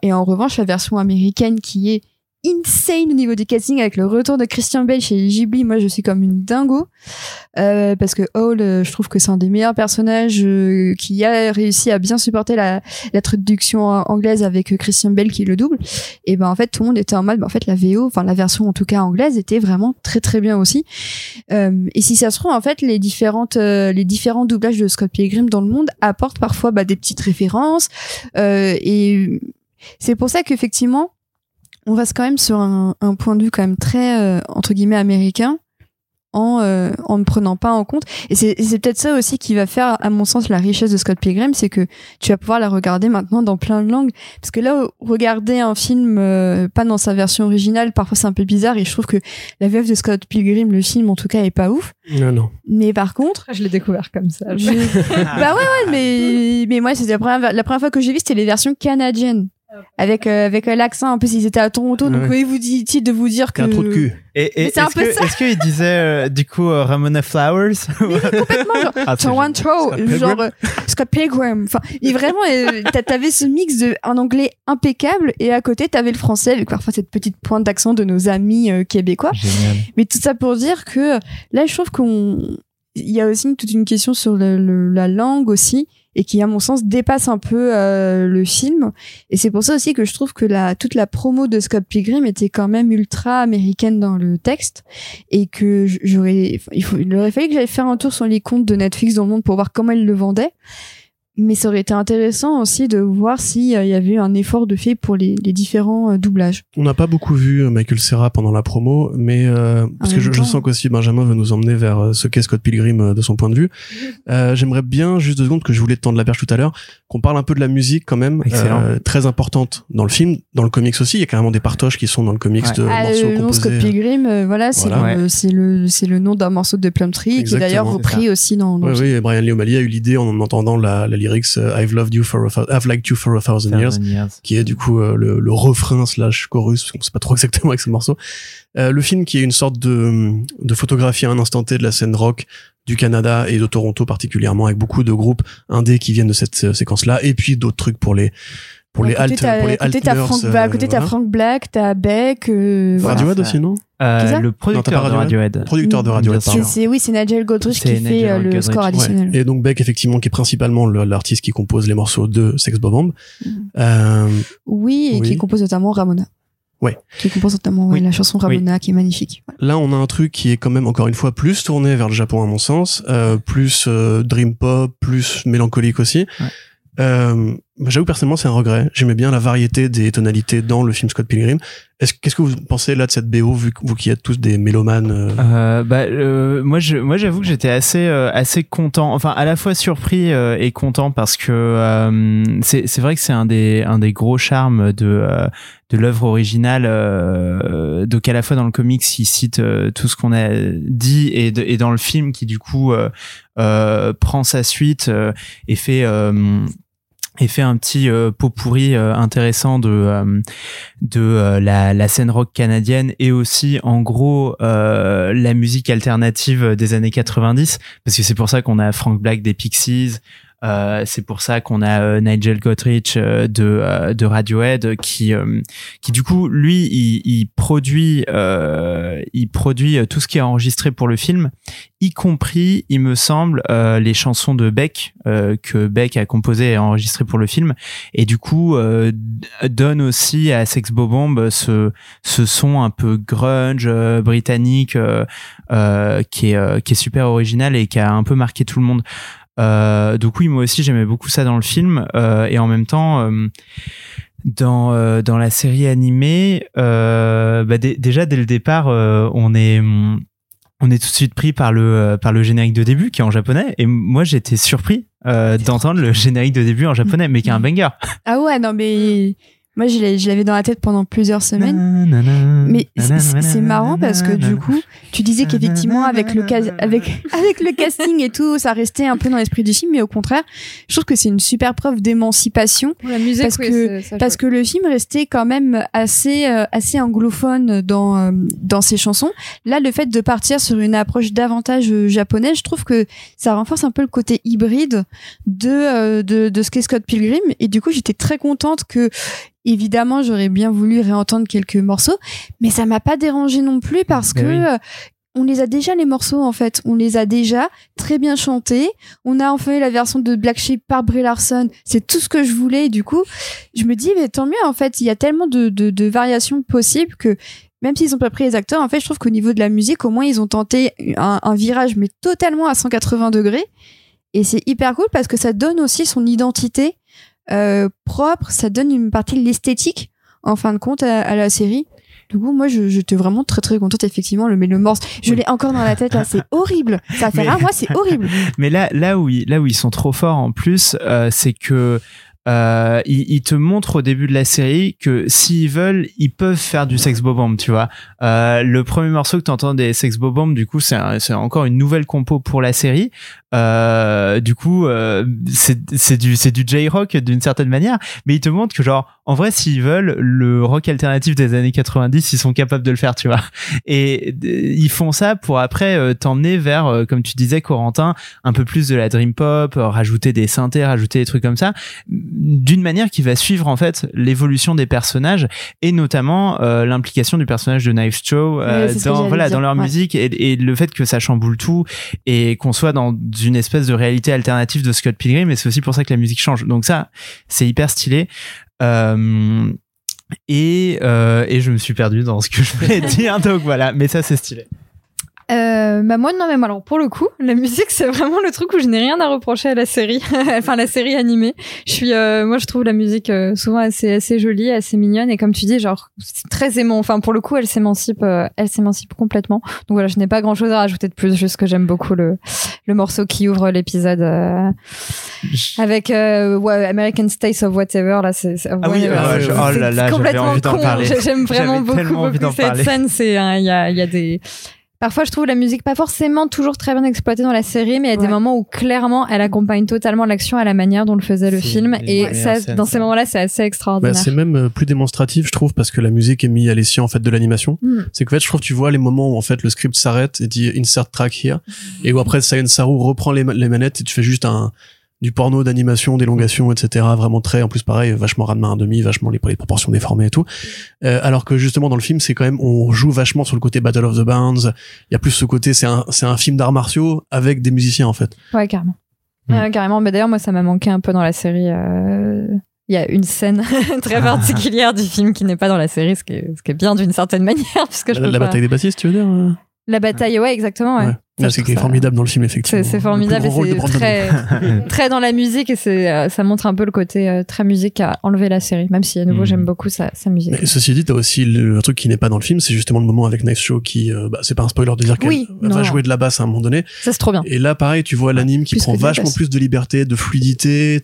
Et en revanche, la version américaine qui est insane au niveau du casting avec le retour de Christian Bale chez Ghibli, moi je suis comme une dingo parce que Howl je trouve que c'est un des meilleurs personnages qui a réussi à bien supporter la traduction anglaise avec Christian Bale qui le double, et ben en fait tout le monde était en mode la VO, enfin la version en tout cas anglaise était vraiment très très bien aussi et si ça se trouve en fait les différents doublages de Scott Pilgrim dans le monde apportent parfois des petites références et c'est pour ça qu'effectivement on reste quand même sur un point de vue quand même très entre guillemets américain en ne prenant pas en compte, et c'est peut-être ça aussi qui va faire à mon sens la richesse de Scott Pilgrim, c'est que tu vas pouvoir la regarder maintenant dans plein de langues, parce que là regarder un film pas dans sa version originale parfois c'est un peu bizarre, et je trouve que la VF de Scott Pilgrim, le film en tout cas, est pas ouf. Non. Mais par contre, je l'ai découvert comme ça. Ouais mais moi c'était la première fois que j'ai vu, c'était les versions canadiennes. Avec l'accent, en plus ils étaient à Toronto, donc oui, vous dit-il de vous dire que c'est un trou de cul. Et c'est un peu ça. Est-ce qu'il disait du coup Ramona Flowers complètement genre Toronto, genre Scott Pilgrim, enfin il vraiment t'avais ce mix de un anglais impeccable et à côté t'avais le français avec parfois cette petite pointe d'accent de nos amis québécois. Génial. Mais tout ça pour dire que là je trouve qu'il y a aussi toute une question sur la langue aussi, et qui à mon sens dépasse un peu le film, et c'est pour ça aussi que je trouve que toute la promo de Scott Pilgrim était quand même ultra américaine dans le texte, et que il aurait fallu que j'aille faire un tour sur les comptes de Netflix dans le monde pour voir comment ils le vendaient, mais ça aurait été intéressant aussi de voir s'il y avait eu un effort de fait pour les différents doublages. On n'a pas beaucoup vu Michael Cera pendant la promo, mais parce que je sens qu'aussi Benjamin veut nous emmener vers ce qu'est Scott Pilgrim de son point de vue. J'aimerais bien, juste 2 secondes, que je voulais te tendre la perche tout à l'heure, qu'on parle un peu de la musique quand même, très importante dans le film, dans le comics aussi, il y a carrément des partoches qui sont dans le comics de morceaux composés. Scott Pilgrim, c'est le nom d'un morceau de Plumtree, qui est d'ailleurs repris aussi dans le film. Oui, Bryan Lee O'Malley a eu l'idée en entendant la lyrics I've liked you for a thousand years, qui est du coup le refrain / chorus, parce qu'on sait pas trop exactement avec ce morceau. Le film qui est une sorte de photographie à un instant T de la scène rock du Canada et de Toronto particulièrement, avec beaucoup de groupes indés qui viennent de cette séquence-là, et puis d'autres trucs pour les alt, à côté t'as Frank Black, t'as Beck, Radiohead aussi, non? Le producteur de Radiohead. C'est Nigel Godrich qui fait le score additionnel. Et donc Beck, effectivement, qui est principalement l'artiste qui compose les morceaux de Sex Bomb. Et qui compose notamment Ramona. Ouais. Qui compose notamment la chanson Ramona, qui est magnifique. Ouais. Là, on a un truc qui est quand même, encore une fois, plus tourné vers le Japon à mon sens, plus dream pop, plus mélancolique aussi. Ouais. J'avoue, personnellement, c'est un regret. J'aimais bien la variété des tonalités dans le film Scott Pilgrim. Qu'est-ce que vous pensez là de cette BO, vu que vous qui êtes tous des mélomanes? Moi, j'avoue que j'étais assez content. Enfin, à la fois surpris et content, parce que c'est vrai que c'est un des gros charmes de l'œuvre originale. Donc à la fois dans le comics, il cite tout ce qu'on a dit, et dans le film qui du coup prend sa suite et fait. Et fait un petit pot pourri intéressant de la scène rock canadienne, et aussi en gros la musique alternative des années 90, parce que c'est pour ça qu'on a Frank Black des Pixies, C'est pour ça qu'on a Nigel Godrich de Radiohead qui du coup lui il produit tout ce qui est enregistré pour le film, y compris il me semble les chansons de Beck que Beck a composées et enregistrées pour le film, et du coup donne aussi à Sex Bobomb ce son un peu grunge britannique qui est super original et qui a un peu marqué tout le monde. Donc oui, moi aussi j'aimais beaucoup ça dans le film, et en même temps dans la série animée, déjà dès le départ on est tout de suite pris par le générique de début qui est en japonais, et moi j'étais surpris d'entendre le générique de début en japonais, mais qui est un banger. Ah ouais, non mais moi je l'avais dans la tête pendant plusieurs semaines. Mais c'est marrant parce que du coup, tu disais qu'effectivement avec le casting et tout, ça restait un peu dans l'esprit du film, mais au contraire, je trouve que c'est une super preuve d'émancipation. La musique, parce que le film restait quand même assez anglophone dans ses chansons. Là, le fait de partir sur une approche davantage japonaise, je trouve que ça renforce un peu le côté hybride de ce qu'est Scott Pilgrim, et du coup, j'étais très contente que évidemment, j'aurais bien voulu réentendre quelques morceaux, mais ça m'a pas dérangé non plus parce que on les a déjà, les morceaux, en fait. On les a déjà très bien chantés. On a enfin eu la version de Black Sheep par Brie Larson. C'est tout ce que je voulais. Et du coup, je me dis, mais tant mieux, en fait. Il y a tellement de variations possibles que même s'ils ont pas pris les acteurs, en fait, je trouve qu'au niveau de la musique, au moins, ils ont tenté un virage, mais totalement à 180 degrés. Et c'est hyper cool parce que ça donne aussi son identité propre, ça donne une partie de l'esthétique en fin de compte à la série. Du coup, moi, j'étais vraiment très très contente, effectivement, le morse. Je l'ai encore dans la tête, là, c'est horrible. Ça fait rare, moi, c'est horrible. Mais là où ils sont trop forts en plus, c'est que ils te montrent au début de la série que s'ils veulent, ils peuvent faire du Sex Bobomb, tu vois. Le premier morceau que t'entends des Sex Bobomb, du coup, c'est encore une nouvelle compo pour la série. Du coup, c'est du J-rock d'une certaine manière, mais ils te montrent que genre, en vrai, s'ils veulent, le rock alternatif des années 90, ils sont capables de le faire, tu vois. Et ils font ça pour après t'emmener vers, comme tu disais, Corentin, un peu plus de la dream pop, rajouter des synthés, rajouter des trucs comme ça, d'une manière qui va suivre en fait l'évolution des personnages, et notamment l'implication du personnage de Knives Chau dans leur musique, et le fait que ça chamboule tout et qu'on soit dans une espèce de réalité alternative de Scott Pilgrim, et c'est aussi pour ça que la musique change. Donc ça, c'est hyper stylé. Et je me suis perdu dans ce que je voulais dire, donc voilà, mais ça, c'est stylé. Alors pour le coup, la musique, c'est vraiment le truc où je n'ai rien à reprocher à la série, enfin la série animée. Moi je trouve la musique souvent assez jolie, assez mignonne, et comme tu dis, genre c'est très aimant. Enfin pour le coup, elle s'émancipe complètement. Donc voilà, je n'ai pas grand chose à rajouter de plus, juste que j'aime beaucoup le morceau qui ouvre l'épisode avec American States of Whatever. Là, c'est complètement con. J'aime vraiment beaucoup cette scène. Il y a des parfois, je trouve la musique pas forcément toujours très bien exploitée dans la série, mais il y a des moments où clairement elle accompagne totalement l'action à la manière dont le faisait le film, et ça, dans ces moments-là, c'est assez extraordinaire. Bah, c'est même plus démonstratif, je trouve, parce que la musique est mise à l'essieu en fait de l'animation. C'est qu'en fait, je trouve, tu vois les moments où en fait le script s'arrête et dit insert track here, et où après Science SARU reprend les manettes et tu fais juste du porno d'animation, d'élongation, etc. Vraiment très, en plus pareil, vachement ras de main à demi, vachement les proportions déformées et tout. Alors que justement dans le film, c'est quand même, on joue vachement sur le côté Battle of the Bands. Il y a plus ce côté, c'est un film d'arts martiaux avec des musiciens en fait. Ouais, carrément. Carrément. Mais d'ailleurs, moi, ça m'a manqué un peu dans la série. Il y a une scène très particulière du film qui n'est pas dans la série, ce qui est bien d'une certaine manière, puisque la bataille des bassistes, tu veux dire. La bataille, ouais, exactement. Ouais. Ça, c'est formidable dans le film, effectivement. C'est formidable, et c'est très, très dans la musique, et ça montre un peu le côté très musique qu'a enlevé la série, même si à nouveau j'aime beaucoup sa musique. Mais ceci dit, t'as aussi le truc qui n'est pas dans le film, c'est justement le moment avec Knives Chau qui, c'est pas un spoiler de dire qu'elle va jouer de la basse à un moment donné. Ça, c'est trop bien. Et là, pareil, tu vois l'anime qui prend vachement plus de liberté, de fluidité,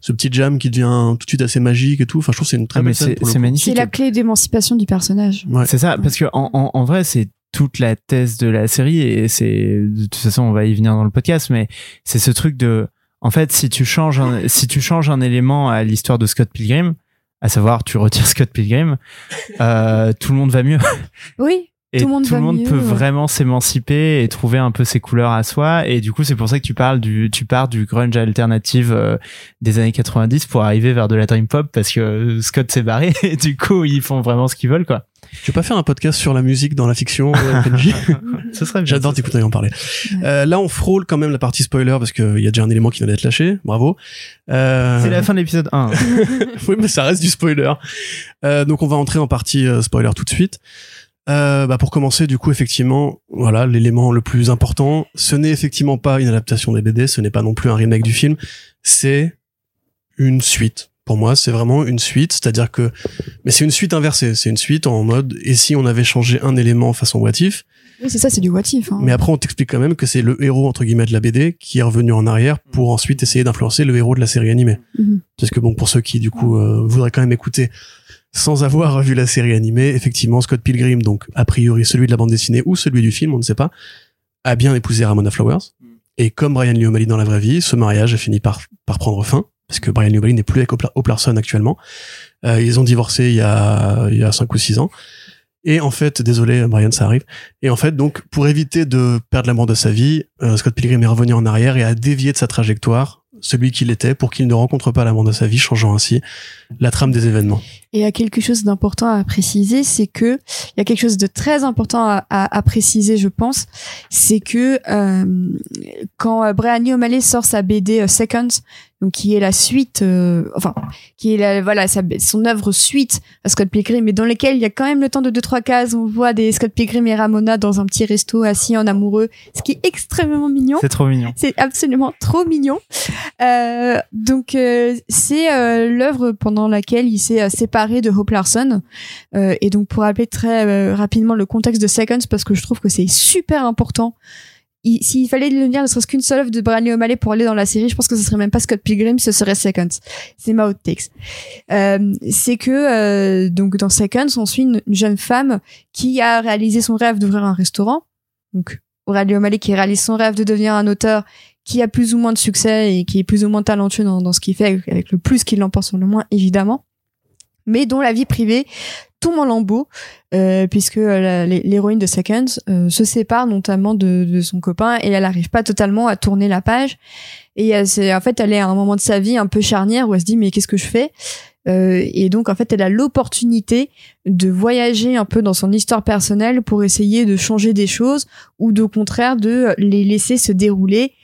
ce petit jam qui devient tout de suite assez magique et tout. Enfin, je trouve que c'est une très belle scène. C'est magnifique. C'est la clé d'émancipation du personnage. C'est ça, parce que en vrai, c'est toute la thèse de la série, et c'est, de toute façon, on va y venir dans le podcast, mais c'est ce truc de, en fait, si tu changes un élément à l'histoire de Scott Pilgrim, à savoir, tu retires Scott Pilgrim, tout le monde va mieux. Oui. Et tout le monde peut vraiment s'émanciper et trouver un peu ses couleurs à soi. Et du coup, c'est pour ça que tu pars du grunge alternative des années 90 pour arriver vers de la dream pop, parce que Scott s'est barré et du coup, ils font vraiment ce qu'ils veulent, quoi. Tu veux pas faire un podcast sur la musique dans la fiction, PNJ? Ce serait bien. J'adore t'écouter en parler. Ouais. Là, on frôle quand même la partie spoiler parce qu'il y a déjà un élément qui vient d'être lâché. Bravo. C'est la fin de l'épisode 1. Oui, mais ça reste du spoiler. Donc, on va entrer en partie spoiler tout de suite. Pour commencer, du coup, effectivement, voilà, l'élément le plus important, ce n'est effectivement pas une adaptation des BD, ce n'est pas non plus un remake du film, c'est une suite. Pour moi, c'est vraiment une suite, c'est-à-dire que, mais c'est une suite inversée, c'est une suite en mode, et si on avait changé un élément façon what if? Oui, c'est ça, c'est du what if, hein. Mais après, on t'explique quand même que c'est le héros, entre guillemets, de la BD qui est revenu en arrière pour ensuite essayer d'influencer le héros de la série animée. Mm-hmm. Parce que bon, pour ceux qui, du coup, voudraient quand même écouter sans avoir vu la série animée, effectivement, Scott Pilgrim, donc a priori celui de la bande dessinée ou celui du film, on ne sait pas, a bien épousé Ramona Flowers. Et comme Bryan Lee O'Malley dans la vraie vie, ce mariage a fini par prendre fin, parce que Bryan Lee O'Malley n'est plus avec Hope Larson actuellement. Ils ont divorcé il y a 5 ou 6 ans. Et en fait, désolé Bryan, ça arrive. Et en fait, donc, pour éviter de perdre l'amour de sa vie, Scott Pilgrim est revenu en arrière et a dévié de sa trajectoire celui qu'il était pour qu'il ne rencontre pas l'amour de sa vie, changeant ainsi la trame des événements. Et il y a quelque chose d'important à préciser, c'est que il y a quelque chose de très important à préciser, je pense, c'est que quand Bryan Lee O'Malley sort sa BD Seconds, donc qui est la suite, son œuvre suite à Scott Pilgrim, mais dans lesquelles il y a quand même le temps de 2-3 cases, on voit des Scott Pilgrim et Ramona dans un petit resto assis en amoureux, ce qui est extrêmement mignon. C'est trop mignon. C'est absolument trop mignon. Donc c'est l'œuvre pendant laquelle il s'est séparé de Hope Larson. Et donc pour rappeler très rapidement le contexte de Seconds, parce que je trouve que c'est super important. S'il fallait le lire ne serait-ce qu'une seule œuvre de Bryan Lee O'Malley pour aller dans la série, je pense que ce serait même pas Scott Pilgrim, ce serait Seconds. C'est ma hot take. C'est que donc dans Seconds, on suit une jeune femme qui a réalisé son rêve d'ouvrir un restaurant. Donc Bryan Lee O'Malley qui réalise son rêve de devenir un auteur, qui a plus ou moins de succès et qui est plus ou moins talentueux dans ce qu'il fait, avec le plus qui l'emporte sur le moins, évidemment. Mais dont la vie privée tombe en lambeaux, puisque l'héroïne de Seconds se sépare notamment de son copain et elle n'arrive pas totalement à tourner la page. Et elle est à un moment de sa vie un peu charnière où elle se dit mais qu'est-ce que je fais? Et donc en fait elle a l'opportunité de voyager un peu dans son histoire personnelle pour essayer de changer des choses ou de, au contraire de les laisser se dérouler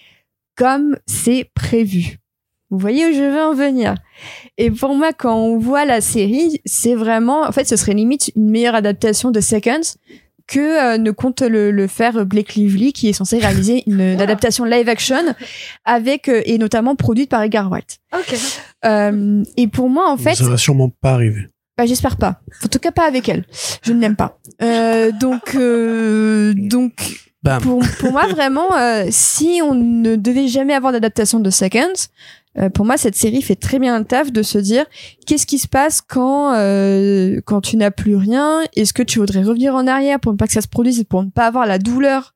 comme c'est prévu. Vous voyez où je veux en venir. Et pour moi, quand on voit la série, c'est vraiment... En fait, ce serait limite une meilleure adaptation de Seconds que ne compte le faire Blake Lively, qui est censé réaliser une adaptation live-action, avec et notamment produite par Edgar Wright. Okay. Et pour moi, en fait... Ça va sûrement pas arriver. Bah, j'espère pas. En tout cas, pas avec elle. Je ne l'aime pas. Donc... Pour moi, vraiment, si on ne devait jamais avoir d'adaptation de Seconds, pour moi, cette série fait très bien le taf de se dire qu'est-ce qui se passe quand tu n'as plus rien? Est-ce que tu voudrais revenir en arrière pour ne pas que ça se produise et pour ne pas avoir la douleur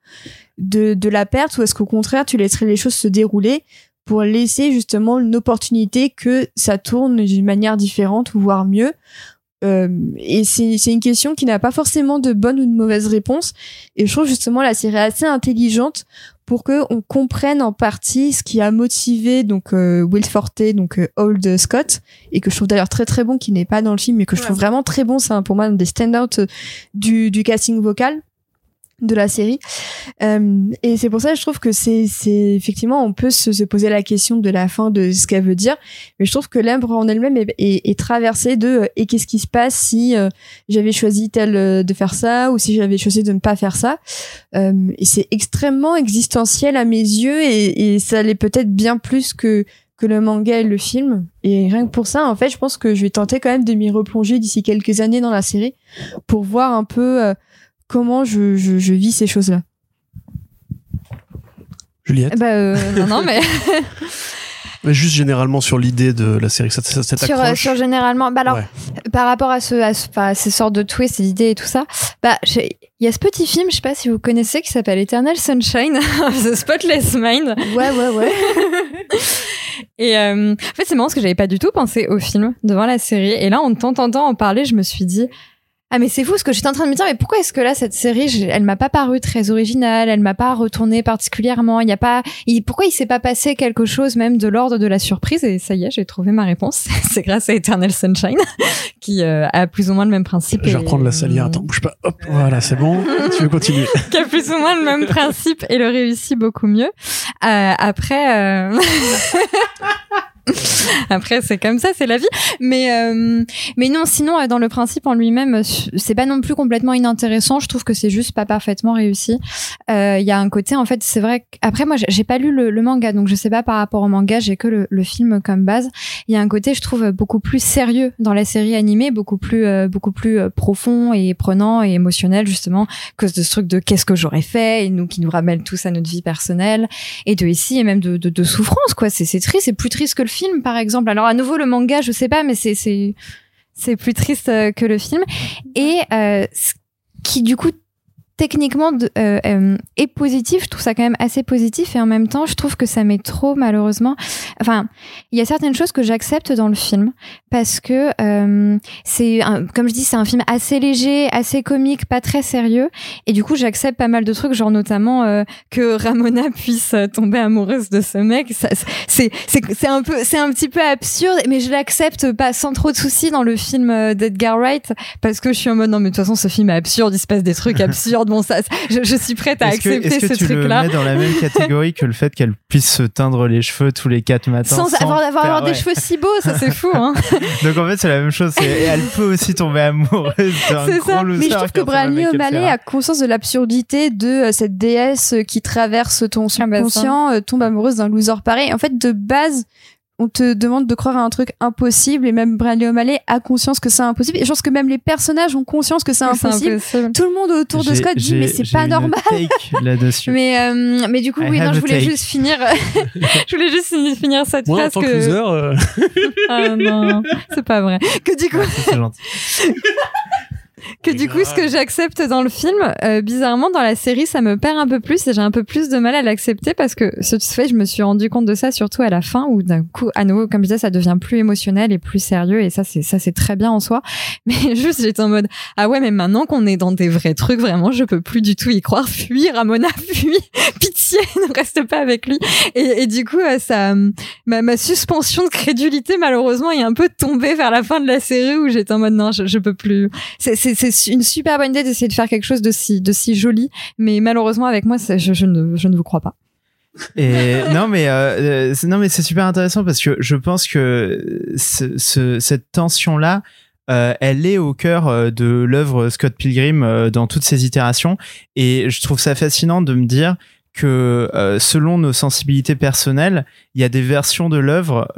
de la perte? Ou est-ce qu'au contraire, tu laisserais les choses se dérouler pour laisser justement une opportunité que ça tourne d'une manière différente, voire mieux? Et c'est une question qui n'a pas forcément de bonne ou de mauvaise réponse. Et je trouve justement la série assez intelligente pour que on comprenne en partie ce qui a motivé donc Will Forte, donc Old Scott, et que je trouve d'ailleurs très très bon, qui n'est pas dans le film, mais que je trouve vraiment très bon. C'est pour moi un des stand-out du casting vocal de la série. Et c'est pour ça que je trouve que c'est effectivement, on peut se poser la question de la fin, de ce qu'elle veut dire, mais je trouve que l'œuvre en elle-même est traversée de et qu'est-ce qui se passe si j'avais choisi de faire ça, ou si j'avais choisi de ne pas faire ça. Et c'est extrêmement existentiel à mes yeux, et ça l'est peut-être bien plus que le manga et le film. Et rien que pour ça, en fait, je pense que je vais tenter quand même de m'y replonger d'ici quelques années dans la série pour voir un peu comment je vis ces choses-là. Juliette ? Non, mais... Juste généralement sur l'idée de la série, cette accroche. Sur généralement... Par rapport à ces sortes de twists et d'idées et tout ça, il y a ce petit film, je sais pas si vous connaissez, qui s'appelle Eternal Sunshine of the Spotless Mind. Ouais. Et en fait, c'est marrant parce que j'avais pas du tout pensé au film devant la série. Et là, en t'entendant en parler, je me suis dit... Ah mais c'est fou, parce que j'étais en train de me dire, mais pourquoi est-ce que là cette série, elle m'a pas paru très originale, elle m'a pas retournée particulièrement, il y a pas, pourquoi il s'est pas passé quelque chose même de l'ordre de la surprise, et ça y est, j'ai trouvé ma réponse, c'est grâce à Eternal Sunshine qui a plus ou moins le même principe. Je vais reprendre la salière, attends, bouge pas, hop, voilà, c'est bon, tu veux continuer. Qui a plus ou moins le même principe et le réussit beaucoup mieux. Après, c'est comme ça, c'est la vie. Mais non, sinon, dans le principe en lui-même, c'est pas non plus complètement inintéressant. Je trouve que c'est juste pas parfaitement réussi. Y a un côté, en fait, c'est vrai. Après, moi, j'ai pas lu le manga, donc je sais pas par rapport au manga. J'ai que le film comme base. Il y a un côté, je trouve, beaucoup plus sérieux dans la série animée, beaucoup plus profond et prenant et émotionnel, justement, que ce truc de qu'est-ce que j'aurais fait, et nous qui nous ramène tous à notre vie personnelle et de ici et même de souffrance, quoi. C'est triste, c'est plus triste que le film, par exemple. Alors à nouveau le manga, je sais pas, mais c'est plus triste que le film, et ce qui du coup techniquement est positif. Je trouve ça quand même assez positif, et en même temps je trouve que ça met trop, malheureusement, enfin il y a certaines choses que j'accepte dans le film parce que comme je dis, c'est un film assez léger, assez comique, pas très sérieux, et du coup j'accepte pas mal de trucs, genre notamment que Ramona puisse tomber amoureuse de ce mec. Ça, c'est un petit peu absurde, mais je l'accepte pas sans trop de soucis dans le film d'Edgar Wright, parce que je suis en mode non mais de toute façon ce film est absurde, il se passe des trucs absurdes. Bon, ça, je suis prête à accepter ce truc-là. Est-ce que tu le mets dans la même catégorie que le fait qu'elle puisse se teindre les cheveux tous les 4 matins sans avoir des cheveux si beaux, ça c'est fou, hein. Donc en fait, c'est la même chose. Elle peut aussi tomber amoureuse d'un gros loser. Mais je trouve que Bryan Lee O'Malley a conscience de l'absurdité de cette déesse qui traverse ton subconscient, tombe amoureuse d'un loser pareil. En fait, de base, on te demande de croire à un truc impossible, et même Bryan Lee O'Malley a conscience que c'est impossible, et je pense que même les personnages ont conscience que c'est impossible. Tout le monde autour de Scott dit mais c'est pas normal là-dessus. Mais du coup oui, non, je voulais juste finir cette phrase que loser, ah non, c'est pas vrai. Que du coup c'est gentil. Que du coup, ce que j'accepte dans le film, bizarrement, dans la série, ça me perd un peu plus, et j'ai un peu plus de mal à l'accepter, parce que, ce fait, je me suis rendu compte de ça, surtout à la fin, où d'un coup, à nouveau, comme je disais, ça devient plus émotionnel et plus sérieux, et ça, c'est très bien en soi. Mais juste, j'étais en mode, ah ouais, mais maintenant qu'on est dans des vrais trucs, vraiment, je peux plus du tout y croire. Fuis, Ramona, fuis. Pitié, ne reste pas avec lui. Et du coup, ça, ma suspension de crédulité, malheureusement, est un peu tombée vers la fin de la série, où j'étais en mode, non, je peux plus. C'est une super bonne idée d'essayer de faire quelque chose de si joli, mais malheureusement avec moi je ne vous crois pas. Et non mais c'est super intéressant, parce que je pense que cette tension là, elle est au cœur de l'œuvre Scott Pilgrim dans toutes ses itérations, et je trouve ça fascinant de me dire que selon nos sensibilités personnelles, il y a des versions de l'œuvre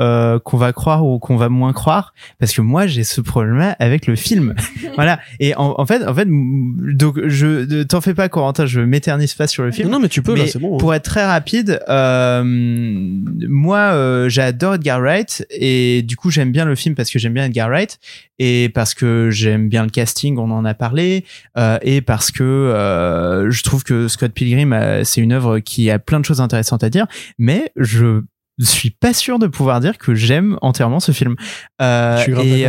qu'on va croire ou qu'on va moins croire, parce que moi j'ai ce problème-là avec le film. Voilà. Et en fait, donc je t'en fais pas, Corentin, je m'éternise pas sur le film. Non mais tu peux, mais là c'est bon. Pour être très rapide, moi j'adore Edgar Wright, et du coup j'aime bien le film parce que j'aime bien Edgar Wright, et parce que j'aime bien le casting, on en a parlé, et parce que je trouve que Scott Pilgrim, c'est une œuvre qui a plein de choses intéressantes à dire, mais je suis pas sûr de pouvoir dire que j'aime entièrement ce film. Et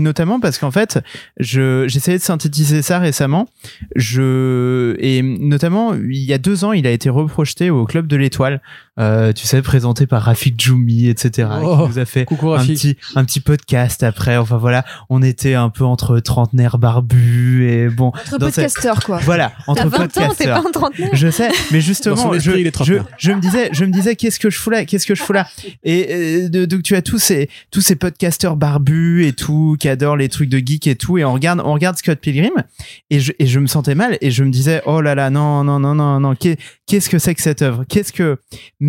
notamment parce qu'en fait, j'essayais de synthétiser ça récemment. Et notamment, il y a 2 ans, il a été reprojeté au Club de l'Étoile. Tu sais, présenté par Rafik Djoumi, etc. Oh, qui nous a fait un petit podcast après. Enfin voilà, on était un peu entre trentenaires barbus, et bon. Entre podcasteurs, quoi. Voilà, entre podcasteurs. T'as 20 ans, t'es pas un trentenaire. Je sais, mais justement, je me disais, qu'est-ce que je fous là? Et donc tu as tous ces podcasteurs barbus et tout, qui adorent les trucs de geek et tout, et on regarde Scott Pilgrim, et je me sentais mal, et je me disais, oh là là, non, qu'est-ce que c'est que cette œuvre?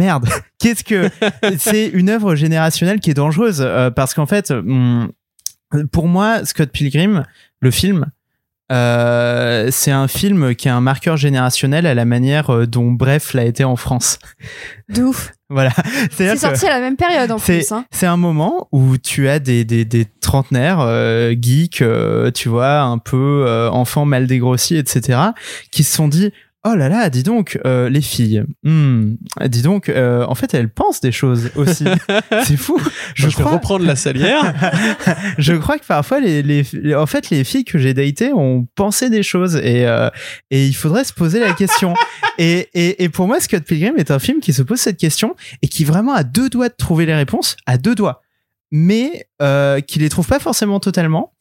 Merde, qu'est-ce que c'est, une œuvre générationnelle qui est dangereuse, parce qu'en fait, pour moi, Scott Pilgrim, le film, c'est un film qui a un marqueur générationnel à la manière dont Bref l'a été en France. De ouf. Voilà. C'est sorti à la même période en plus. Hein. C'est un moment où tu as des trentenaires geeks, tu vois, un peu enfants mal dégrossis, etc., qui se sont dit oh là là, dis donc, les filles, dis donc, en fait, elles pensent des choses aussi. C'est fou. Je vais reprendre la salière. Je crois que parfois, les filles que j'ai datées ont pensé des choses et il faudrait se poser la question. Et pour moi, Scott Pilgrim est un film qui se pose cette question et qui vraiment a deux doigts de trouver les réponses, à deux doigts, mais qui les trouve pas forcément totalement.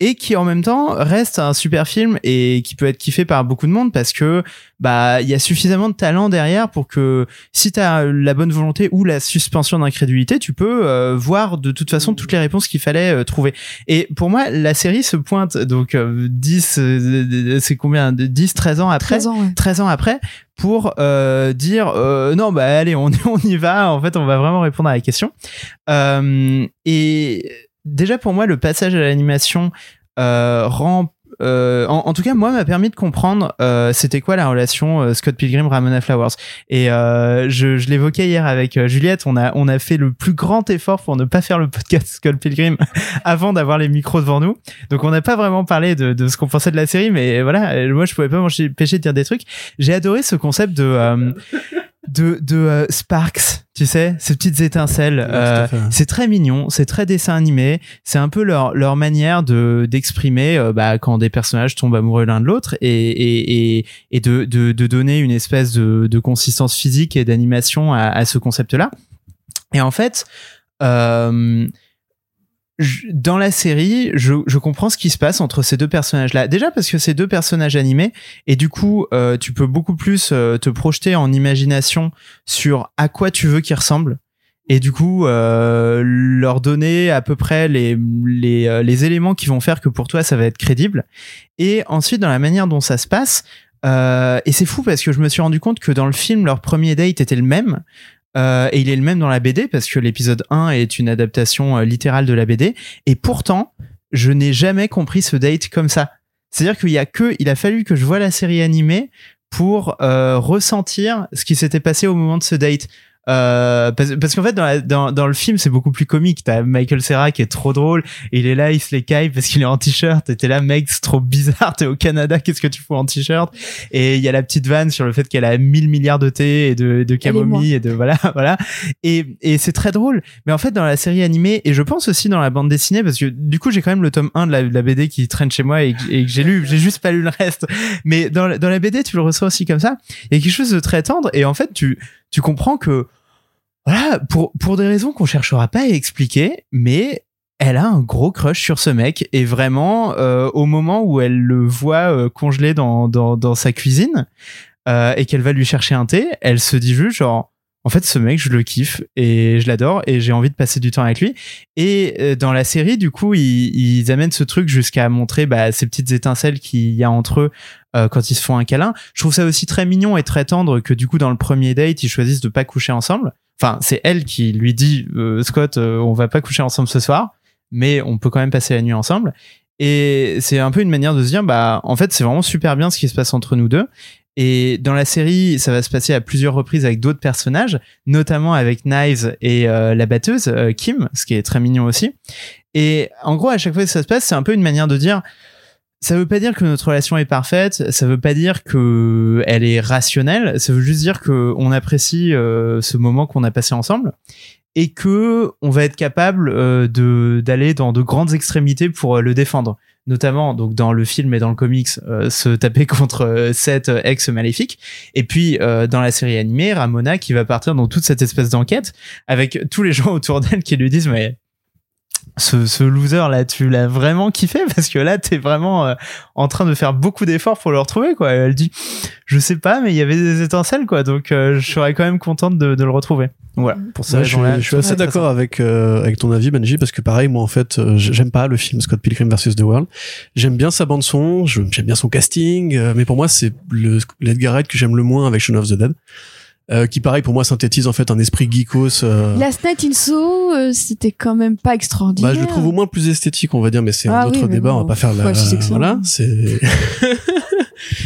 Et qui en même temps reste un super film et qui peut être kiffé par beaucoup de monde parce que bah il y a suffisamment de talent derrière pour que si t'as la bonne volonté ou la suspension d'incrédulité, tu peux voir de toute façon toutes les réponses qu'il fallait trouver. Et pour moi, la série se pointe donc 13 ans après, 13 ans après pour dire non bah allez, on y va, en fait on va vraiment répondre à la question. Et déjà pour moi, le passage à l'animation en tout cas moi m'a permis de comprendre c'était quoi la relation Scott Pilgrim Ramona Flowers. Et je l'évoquais hier avec Juliette, on a fait le plus grand effort pour ne pas faire le podcast Scott Pilgrim avant d'avoir les micros devant nous, donc on n'a pas vraiment parlé de ce qu'on pensait de la série, mais voilà, moi je pouvais pas m'empêcher de dire des trucs. J'ai adoré ce concept de Sparks, tu sais, ces petites étincelles. Ouais, c'est très mignon, c'est très dessin animé, c'est un peu leur manière d'exprimer quand des personnages tombent amoureux l'un de l'autre et de donner une espèce de consistance physique et d'animation à ce concept-là. Et en fait dans la série, je comprends ce qui se passe entre ces deux personnages-là. Déjà parce que c'est deux personnages animés et du coup, tu peux beaucoup plus te projeter en imagination sur à quoi tu veux qu'ils ressemblent et du coup, leur donner à peu près les éléments qui vont faire que pour toi, ça va être crédible. Et ensuite, dans la manière dont ça se passe, et c'est fou parce que je me suis rendu compte que dans le film, leur premier date était le même. Et il est le même dans la BD parce que l'épisode 1 est une adaptation littérale de la BD. Et pourtant, je n'ai jamais compris ce date comme ça. C'est-à-dire il a fallu que je voie la série animée pour ressentir ce qui s'était passé au moment de ce date. Parce qu'en fait dans le film c'est beaucoup plus comique, t'as Michael Cera qui est trop drôle, il est là, il se les caille parce qu'il est en t-shirt et t'es là mec c'est trop bizarre, t'es au Canada, qu'est-ce que tu fous en t-shirt, et il y a la petite vanne sur le fait qu'elle a 1000 milliards de thé et de camomille et de voilà et c'est très drôle. Mais en fait dans la série animée et je pense aussi dans la bande dessinée, parce que du coup j'ai quand même le tome 1 de la BD qui traîne chez moi et que j'ai lu, j'ai juste pas lu le reste, mais dans la BD tu le reçois aussi comme ça, il y a quelque chose de très tendre et en fait tu comprends que voilà, pour des raisons qu'on cherchera pas à expliquer, mais elle a un gros crush sur ce mec et vraiment au moment où elle le voit congelé dans sa cuisine et qu'elle va lui chercher un thé, elle se dit juste genre en fait ce mec je le kiffe et je l'adore et j'ai envie de passer du temps avec lui. Et dans la série du coup ils amènent ce truc jusqu'à montrer ces petites étincelles qu'il y a entre eux quand ils se font un câlin. Je trouve ça aussi très mignon et très tendre que du coup dans le premier date ils choisissent de pas coucher ensemble. Enfin, c'est elle qui lui dit Scott, on va pas coucher ensemble ce soir, mais on peut quand même passer la nuit ensemble. Et c'est un peu une manière de se dire en fait, c'est vraiment super bien ce qui se passe entre nous deux. Et dans la série, ça va se passer à plusieurs reprises avec d'autres personnages, notamment avec Knives et la batteuse Kim, ce qui est très mignon aussi. Et en gros, à chaque fois que ça se passe, c'est un peu une manière de dire ça veut pas dire que notre relation est parfaite, ça veut pas dire que elle est rationnelle, ça veut juste dire que on apprécie ce moment qu'on a passé ensemble et que on va être capable d'aller dans de grandes extrémités pour le défendre. Notamment donc dans le film et dans le comics se taper contre cette ex maléfique, et puis dans la série animée Ramona qui va partir dans toute cette espèce d'enquête avec tous les gens autour d'elle qui lui disent mais ce loser là tu l'as vraiment kiffé parce que là t'es vraiment en train de faire beaucoup d'efforts pour le retrouver quoi. Et elle dit je sais pas mais il y avait des étincelles quoi, donc je serais quand même contente de le retrouver. Voilà, pour ça je suis assez d'accord avec ton avis Benji, parce que pareil moi en fait j'aime pas le film Scott Pilgrim vs. The World. J'aime bien sa bande son, j'aime bien son casting, mais pour moi c'est l'Edgar Wright que j'aime le moins avec Shaun of the Dead. Qui pareil pour moi synthétise en fait un esprit geekos. Last Night in Soho c'était quand même pas extraordinaire. Je le trouve au moins plus esthétique on va dire, mais c'est un autre débat, bon, on va pas faire voilà, c'est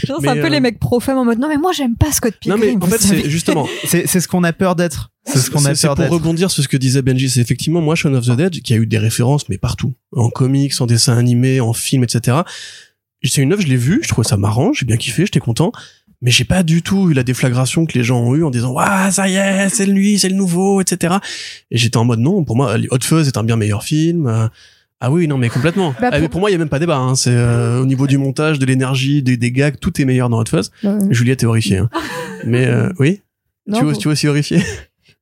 genre, c'est un peu les mecs pro-femmes en mode non mais moi j'aime pas Scott Pilgrim. Non mais en fait c'est justement c'est ce qu'on a peur d'être. C'est pour rebondir sur ce que disait Benji, c'est effectivement moi Shaun of the Dead qui a eu des références mais partout, en comics, en dessin animé, en film, etc. C'est une œuvre, je l'ai vue, je trouvais ça marrant, j'ai bien kiffé, j'étais content. mais j'ai pas du tout eu la déflagration que les gens ont eu en disant waouh, ça y est, c'est lui, c'est le nouveau, etc. Et j'étais en mode non, pour moi Hot Fuzz est un bien meilleur film. Ah oui, non mais complètement. Bah, pour moi il y a même pas débat, hein. C'est au niveau du montage, de l'énergie, des gags, tout est meilleur dans Hot Fuzz. Juliette est horrifiée, hein. Mais oui. Non, tu vois aussi horrifiée.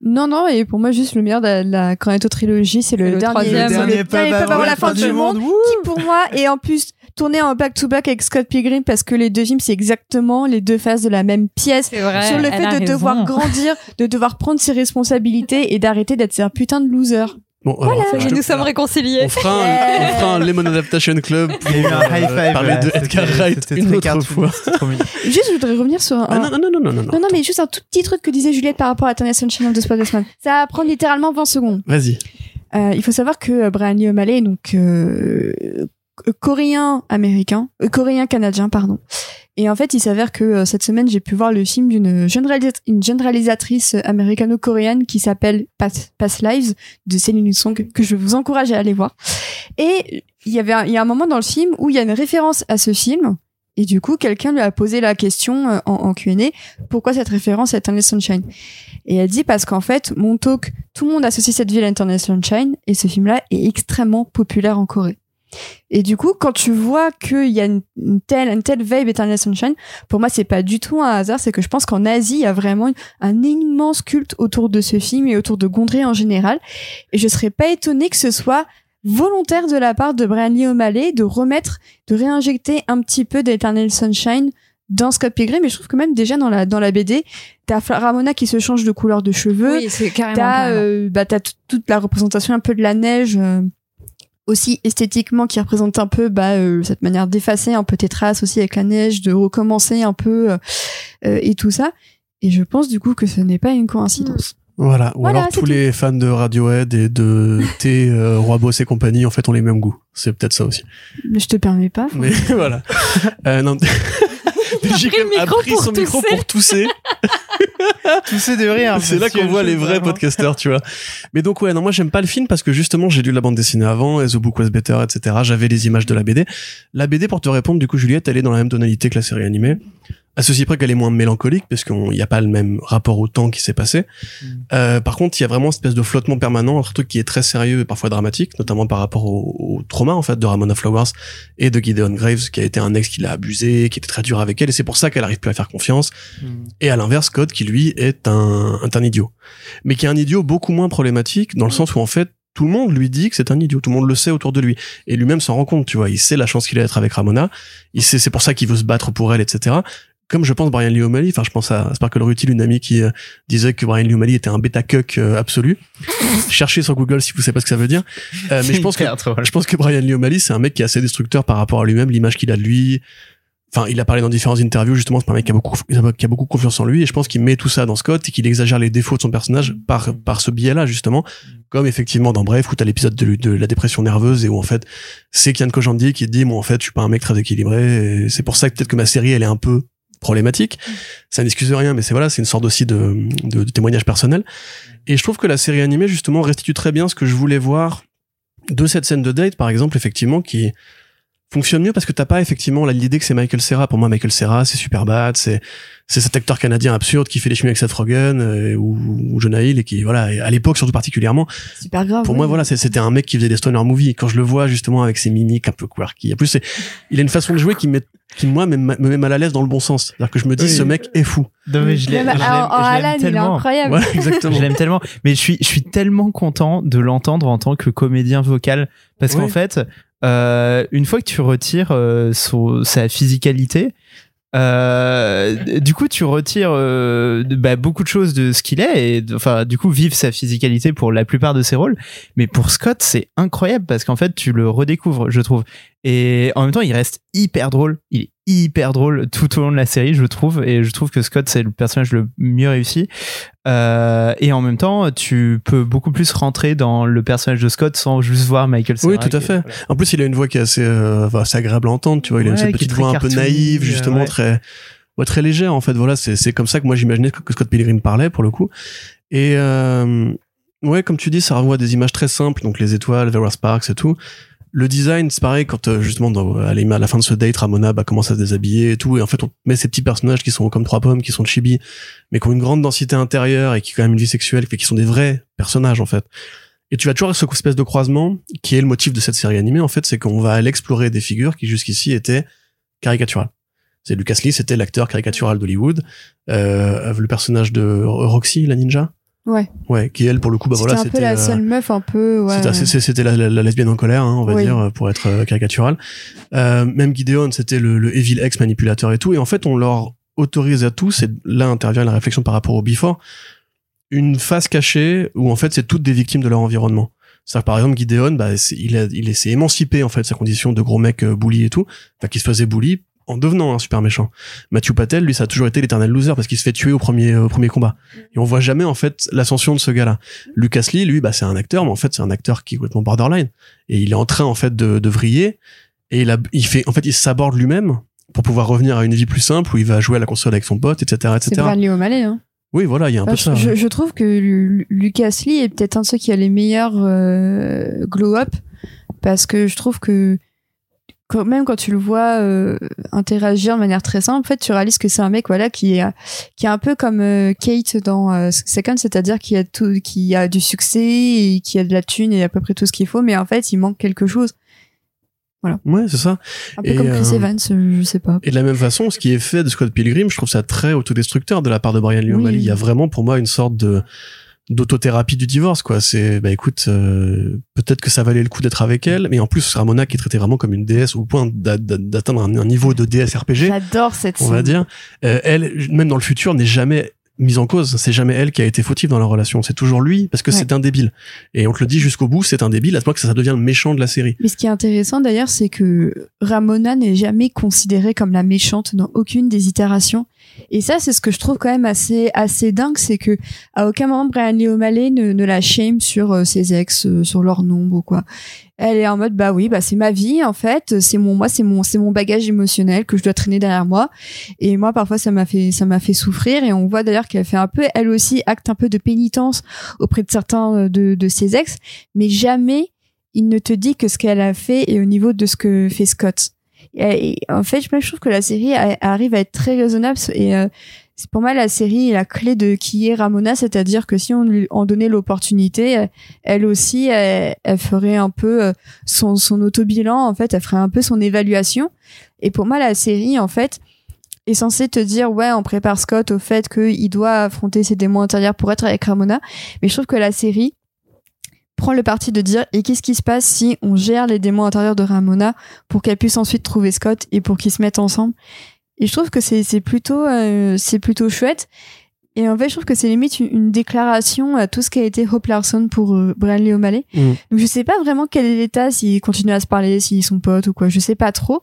Non, et pour moi, juste le meilleur de la Cornetto-trilogie, c'est le dernier. Le dernier pas avant la fin du monde. Qui, pour moi, est en plus tourné en back-to-back avec Scott Pilgrim, parce que les deux films, c'est exactement les deux faces de la même pièce. C'est vrai, sur le fait de devoir grandir, de devoir prendre ses responsabilités et d'arrêter d'être un putain de loser. Bon, voilà. Et nous sommes réconciliés. On fera un Lemon Adaptation Club pour parler de Edgar Wright une autre fois. Juste, je voudrais revenir sur un... Non, mais juste un tout petit truc que disait Juliette par rapport à International Channel de Spotify. Ça va prendre littéralement 20 secondes. Vas-y. Il faut savoir que Bryan Lee O'Malley, donc coréen-canadien, pardon. Et en fait, il s'avère que cette semaine, j'ai pu voir le film d'une jeune réalisatrice américano-coréenne qui s'appelle Past Lives de Céline Song, que je vous encourage à aller voir. Et il y a un moment dans le film où il y a une référence à ce film. Et du coup, quelqu'un lui a posé la question en Q&A, pourquoi cette référence à Eternal Sunshine? Et elle dit parce qu'en fait, Montauk, tout le monde associe cette ville à Eternal Sunshine et ce film-là est extrêmement populaire en Corée. Et du coup, quand tu vois qu'il y a une telle vibe Eternal Sunshine, pour moi, c'est pas du tout un hasard. C'est que je pense qu'en Asie, il y a vraiment un immense culte autour de ce film et autour de Gondry en général. Et je serais pas étonnée que ce soit volontaire de la part de Bryan Lee O'Malley de réinjecter un petit peu d'Eternal Sunshine dans Scott Pilgrim. Mais je trouve que même déjà dans la BD, t'as Ramona qui se change de couleur de cheveux. Oui, c'est carrément. T'as toute la représentation un peu de la neige. Aussi esthétiquement qui représente un peu cette manière d'effacer un peu tes traces aussi avec la neige, de recommencer un peu et tout ça. Et je pense du coup que ce n'est pas une coïncidence. Voilà. Alors tous les fans de Radiohead et de T, Roi Boss et compagnie, en fait, ont les mêmes goûts. C'est peut-être ça aussi. Mais je te permets pas. Mais voilà. Non. J'ai pris son micro pour tousser. Tousser de rire. C'est là qu'on voit les vrais podcasteurs, tu vois. Mais donc, ouais, non, moi, j'aime pas le film parce que justement, j'ai lu la bande dessinée avant, The Book Was Better, etc. J'avais les images de la BD. La BD, pour te répondre, du coup, Juliette, elle est dans la même tonalité que la série animée. À ceci près qu'elle est moins mélancolique parce qu'il n'y a pas le même rapport au temps qui s'est passé. Par contre, il y a vraiment une espèce de flottement permanent entre un truc qui est très sérieux et parfois dramatique, notamment par rapport au trauma, en fait, de Ramona Flowers et de Gideon Graves, qui a été un ex qui l'a abusé, qui était très dur avec elle, et c'est pour ça qu'elle arrive plus à faire confiance. Et à l'inverse, Scott, qui lui est un idiot. Mais qui est un idiot beaucoup moins problématique, dans le sens où, en fait, tout le monde lui dit que c'est un idiot, tout le monde le sait autour de lui. Et lui-même s'en rend compte, tu vois. Il sait la chance qu'il a d'être avec Ramona. Il sait, c'est pour ça qu'il veut se battre pour elle, etc. Comme je pense Bryan Lee O'Malley, enfin je pense à Sparkle Rutil, une amie qui disait que Bryan Lee O'Malley était un bêta cuck absolu. Cherchez sur Google si vous savez pas ce que ça veut dire. Mais je pense que Bryan Lee O'Malley, c'est un mec qui est assez destructeur par rapport à lui-même, l'image qu'il a de lui. Enfin, il a parlé dans différentes interviews, justement, c'est un mec qui a beaucoup confiance en lui, et je pense qu'il met tout ça dans Scott et qu'il exagère les défauts de son personnage par ce biais-là, justement. Comme effectivement dans Bref, où t'as l'épisode de la dépression nerveuse et où, en fait, c'est Kian Kojandi qui dit, moi, en fait, je suis pas un mec très équilibré, et c'est pour ça que peut-être que ma série, elle est un peu problématique. Ça n'excuse rien, mais c'est une sorte aussi de témoignage personnel. Et je trouve que la série animée, justement, restitue très bien ce que je voulais voir de cette scène de date, par exemple, effectivement, qui fonctionne mieux parce que t'as pas effectivement l'idée que c'est Michael Cera. Pour moi, Michael Cera, c'est Superbad, c'est cet acteur canadien absurde qui fait les films avec Seth Rogen ou Jonah Hill et qui, voilà, et à l'époque surtout particulièrement. Super grave. Pour moi, voilà, c'était un mec qui faisait des stoner movies. Quand je le vois justement avec ses mimiques un peu quirky, en plus, il a une façon de jouer qui moi me met mal à l'aise dans le bon sens. C'est-à-dire que je me dis, ce mec est fou. Non mais je l'aime tellement. Il est incroyable. Ouais, exactement. Je l'aime tellement. Mais je suis tellement content de l'entendre en tant que comédien vocal parce qu'en fait, une fois que tu retires sa physicalité, du coup tu retires beaucoup de choses de ce qu'il est, et enfin du coup vive sa physicalité pour la plupart de ses rôles. Mais pour Scott, c'est incroyable parce qu'en fait tu le redécouvres, je trouve. Et en même temps, il reste hyper drôle. Il est hyper drôle tout au long de la série, je trouve. Et je trouve que Scott, c'est le personnage le mieux réussi. Et en même temps, tu peux beaucoup plus rentrer dans le personnage de Scott sans juste voir Michael Cera. Oui, tout à fait. Voilà. En plus, il a une voix qui est assez agréable à entendre. Tu vois, il a cette petite voix un peu naïve, justement, très légère. En fait, voilà, c'est comme ça que moi j'imaginais que Scott Pilgrim parlait pour le coup. Et comme tu dis, ça renvoie à des images très simples, donc les étoiles, Vera Sparks et tout. Le design, c'est pareil, quand justement à la fin de ce date, Ramona commence à se déshabiller et tout, et en fait on met ces petits personnages qui sont comme trois pommes, qui sont chibi, mais qui ont une grande densité intérieure et qui ont quand même une vie sexuelle, qui sont des vrais personnages en fait. Et tu vas toujours avoir cette espèce de croisement qui est le motif de cette série animée en fait, c'est qu'on va aller explorer des figures qui jusqu'ici étaient caricaturales. C'est Lucas Lee, c'était l'acteur caricatural d'Hollywood, le personnage de Roxy, la ninja. Ouais, qui elle pour le coup c'était la seule meuf un peu ouais. C'était la lesbienne en colère hein, on va dire pour être caricatural. Même Gideon, c'était le evil ex manipulateur et tout, et en fait on leur autorise à tous, et là intervient la réflexion par rapport au before, une face cachée où en fait c'est toutes des victimes de leur environnement. C'est-à-dire que par exemple Gideon, il s'est émancipé en fait de sa condition de gros mec bully et tout, enfin qui se faisait bully en devenant un super méchant. Matthew Patel, lui, ça a toujours été l'éternel loser parce qu'il se fait tuer au premier combat. Et on voit jamais, en fait, l'ascension de ce gars-là. Lucas Lee, lui, c'est un acteur, mais en fait, c'est un acteur qui est complètement borderline. Et il est en train, en fait, de vriller. Et il s'aborde lui-même pour pouvoir revenir à une vie plus simple où il va jouer à la console avec son pote, etc. C'est Bryan Lee O'Malley, hein. Oui, voilà, il y a un peu ça. Je trouve que Lucas Lee est peut-être un de ceux qui a les meilleurs, glow-up parce que je trouve que même quand tu le vois interagir de manière très simple, en fait, tu réalises que c'est un mec qui est un peu comme Kate dans Seconds, c'est-à-dire qui a du succès et qui a de la thune et à peu près tout ce qu'il faut, mais en fait, il manque quelque chose. Voilà. Ouais, c'est ça. Un peu comme Chris Evans, je sais pas. Et de la même façon, ce qui est fait de Scott Pilgrim, je trouve ça très autodestructeur de la part de Bryan Lee O'Malley. Il y a vraiment pour moi une sorte d'autothérapie du divorce, quoi. C'est, écoute, peut-être que ça valait le coup d'être avec elle, mais en plus, Ramona qui est traitée vraiment comme une déesse au point d'atteindre un niveau de déesse RPG. J'adore cette scène. On va dire. Elle, même dans le futur, n'est jamais mise en cause. C'est jamais elle qui a été fautive dans leur relation. C'est toujours lui, parce que c'est un débile. Et on te le dit jusqu'au bout, c'est un débile, à ce point que ça devient le méchant de la série. Mais ce qui est intéressant, d'ailleurs, c'est que Ramona n'est jamais considérée comme la méchante dans aucune des itérations. Et ça, c'est ce que je trouve quand même assez dingue, c'est que à aucun moment Bryan Lee O'Malley ne la shame sur ses ex, sur leur nombre ou quoi. Elle est en mode c'est ma vie en fait, c'est mon bagage émotionnel que je dois traîner derrière moi. Et moi parfois ça m'a fait souffrir, et on voit d'ailleurs qu'elle fait un peu elle aussi acte un peu de pénitence auprès de certains de ses ex, mais jamais il ne te dit que ce qu'elle a fait est au niveau de ce que fait Scott. Et en fait, je trouve que la série arrive à être très raisonnable, et c'est pour moi la série la clé de qui est Ramona, c'est-à-dire que si on lui en donnait l'opportunité, elle aussi, elle ferait un peu son auto-bilan, en fait, elle ferait un peu son évaluation. Et pour moi, la série, en fait, est censée te dire, on prépare Scott au fait qu'il doit affronter ses démons intérieurs pour être avec Ramona, mais je trouve que la série prend le parti de dire, et qu'est-ce qui se passe si on gère les démons intérieurs de Ramona pour qu'elle puisse ensuite trouver Scott et pour qu'ils se mettent ensemble. Et je trouve que c'est plutôt chouette. Et en fait, je trouve que c'est limite une déclaration à tout ce qu'a été Hope Larson pour Bryan Lee O'Malley. Donc je sais pas vraiment quel est l'état, s'ils continuent à se parler, s'ils sont potes ou quoi, je sais pas trop.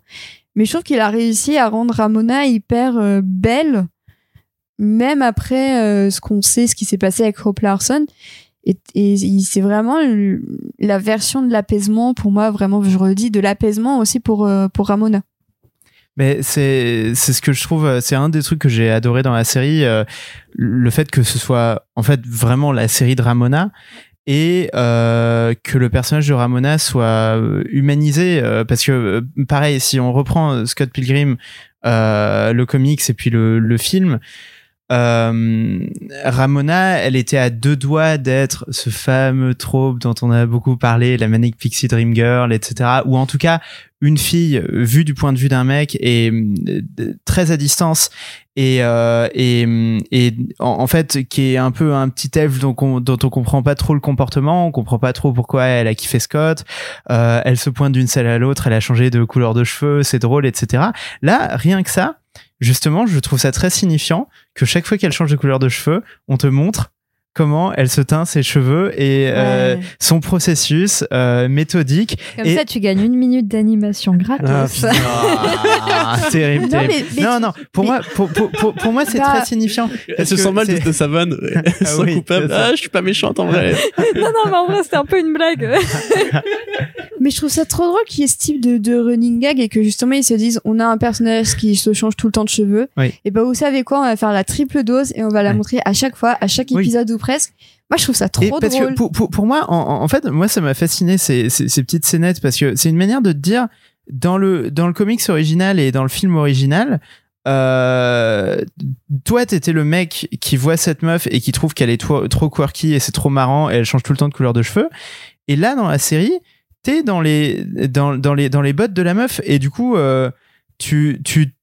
Mais je trouve qu'il a réussi à rendre Ramona hyper belle, même après ce qui s'est passé avec Hope Larson. Et c'est vraiment la version de l'apaisement pour moi, vraiment, je redis, de l'apaisement aussi pour Ramona. Mais c'est ce que je trouve, c'est un des trucs que j'ai adoré dans la série, le fait que ce soit en fait vraiment la série de Ramona, et que le personnage de Ramona soit humanisé, parce que pareil, si on reprend Scott Pilgrim, le comics et puis le film, Ramona, elle était à deux doigts d'être ce fameux trope dont on a beaucoup parlé, la Manic Pixie Dream Girl, etc. Ou en tout cas, une fille vue du point de vue d'un mec et très à distance, et en fait qui est un peu un petit elfe dont on comprend pas trop le comportement, on comprend pas trop pourquoi elle a kiffé Scott, elle se pointe d'une salle à l'autre, elle a changé de couleur de cheveux, c'est drôle, etc. Là, rien que ça, justement, je trouve ça très signifiant que chaque fois qu'elle change de couleur de cheveux, on te montre comment elle se teint ses cheveux et son processus méthodique. Comme et... ça, tu gagnes 1 minute d'animation gratos. Ah, terrible. Non. Pour moi, c'est très signifiant. Elle se sent mal de sa vanne. Elle se sent coupable. Je suis pas méchante en vrai. Non, mais en vrai, c'était un peu une blague. Mais je trouve ça trop drôle qu'il y ait ce type de running gag, et que justement ils se disent, on a un personnage qui se change tout le temps de cheveux. Et vous savez quoi, on va faire la triple dose et on va la montrer à chaque fois, à chaque épisode ou presque. Moi, je trouve ça trop drôle. Que pour moi, en fait, moi, ça m'a fasciné ces petites scénettes, parce que c'est une manière de te dire, dans le comics original et dans le film original, toi, t'étais le mec qui voit cette meuf et qui trouve qu'elle est trop quirky et c'est trop marrant et elle change tout le temps de couleur de cheveux. Et là, dans la série, t'es dans les bottes de la meuf, et du coup, tu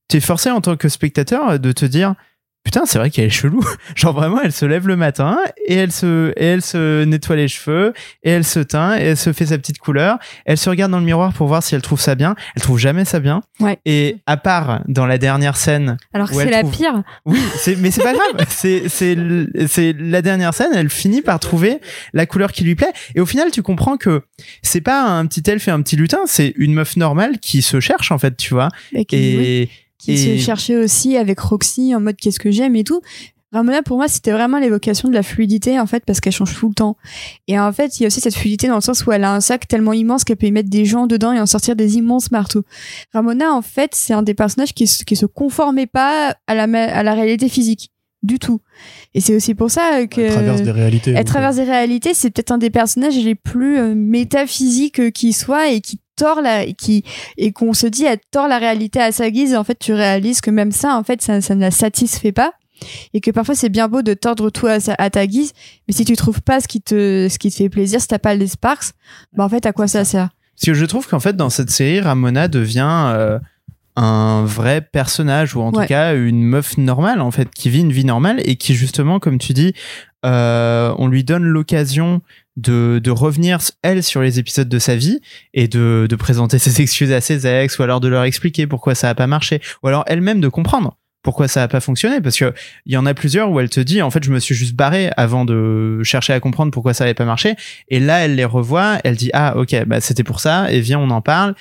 t'es forcé en tant que spectateur de te dire, putain, c'est vrai qu'elle est chelou. Genre vraiment, elle se lève le matin et elle se nettoie les cheveux et elle se teint et elle se fait sa petite couleur. Elle se regarde dans le miroir pour voir si elle trouve ça bien. Elle trouve jamais ça bien. Ouais. Et à part dans la dernière scène. Alors que c'est la pire. Oui, mais c'est pas grave. C'est la dernière scène. Elle finit par trouver la couleur qui lui plaît. Et au final, tu comprends que c'est pas un petit elfe et un petit lutin. C'est une meuf normale qui se cherche, en fait, tu vois. Et qui se cherchait aussi avec Roxy en mode qu'est-ce que j'aime et tout. Ramona, pour moi, c'était vraiment l'évocation de la fluidité, en fait, parce qu'elle change tout le temps. Et en fait, il y a aussi cette fluidité dans le sens où elle a un sac tellement immense qu'elle peut y mettre des gens dedans et en sortir des immenses marteaux. Ramona, en fait, c'est un des personnages qui se conformait pas à la réalité physique. Du tout. Et c'est aussi pour ça que... Elle traverse des réalités. Elle traverse des réalités, c'est peut-être un des personnages les plus métaphysiques qui soit et et qu'on se dit, elle tord la réalité à sa guise, et en fait, tu réalises que même ça, en fait, ça ne la satisfait pas. Et que parfois, c'est bien beau de tordre tout à ta guise, mais si tu trouves pas ce qui te fait plaisir, si t'as pas les sparks, bah, en fait, à quoi ça sert? Parce que je trouve qu'en fait, dans cette série, Ramona devient, un vrai personnage, ou en tout cas, une meuf normale, en fait, qui vit une vie normale et qui, justement, comme tu dis, on lui donne l'occasion de revenir, elle, sur les épisodes de sa vie et de présenter ses excuses à ses ex, ou alors de leur expliquer pourquoi ça a pas marché, ou alors elle-même de comprendre pourquoi ça a pas fonctionné, parce que il y en a plusieurs où elle te dit, en fait, je me suis juste barrée avant de chercher à comprendre pourquoi ça avait pas marché. Et là, elle les revoit, elle dit, ah, ok, bah, c'était pour ça, et viens, on en parle.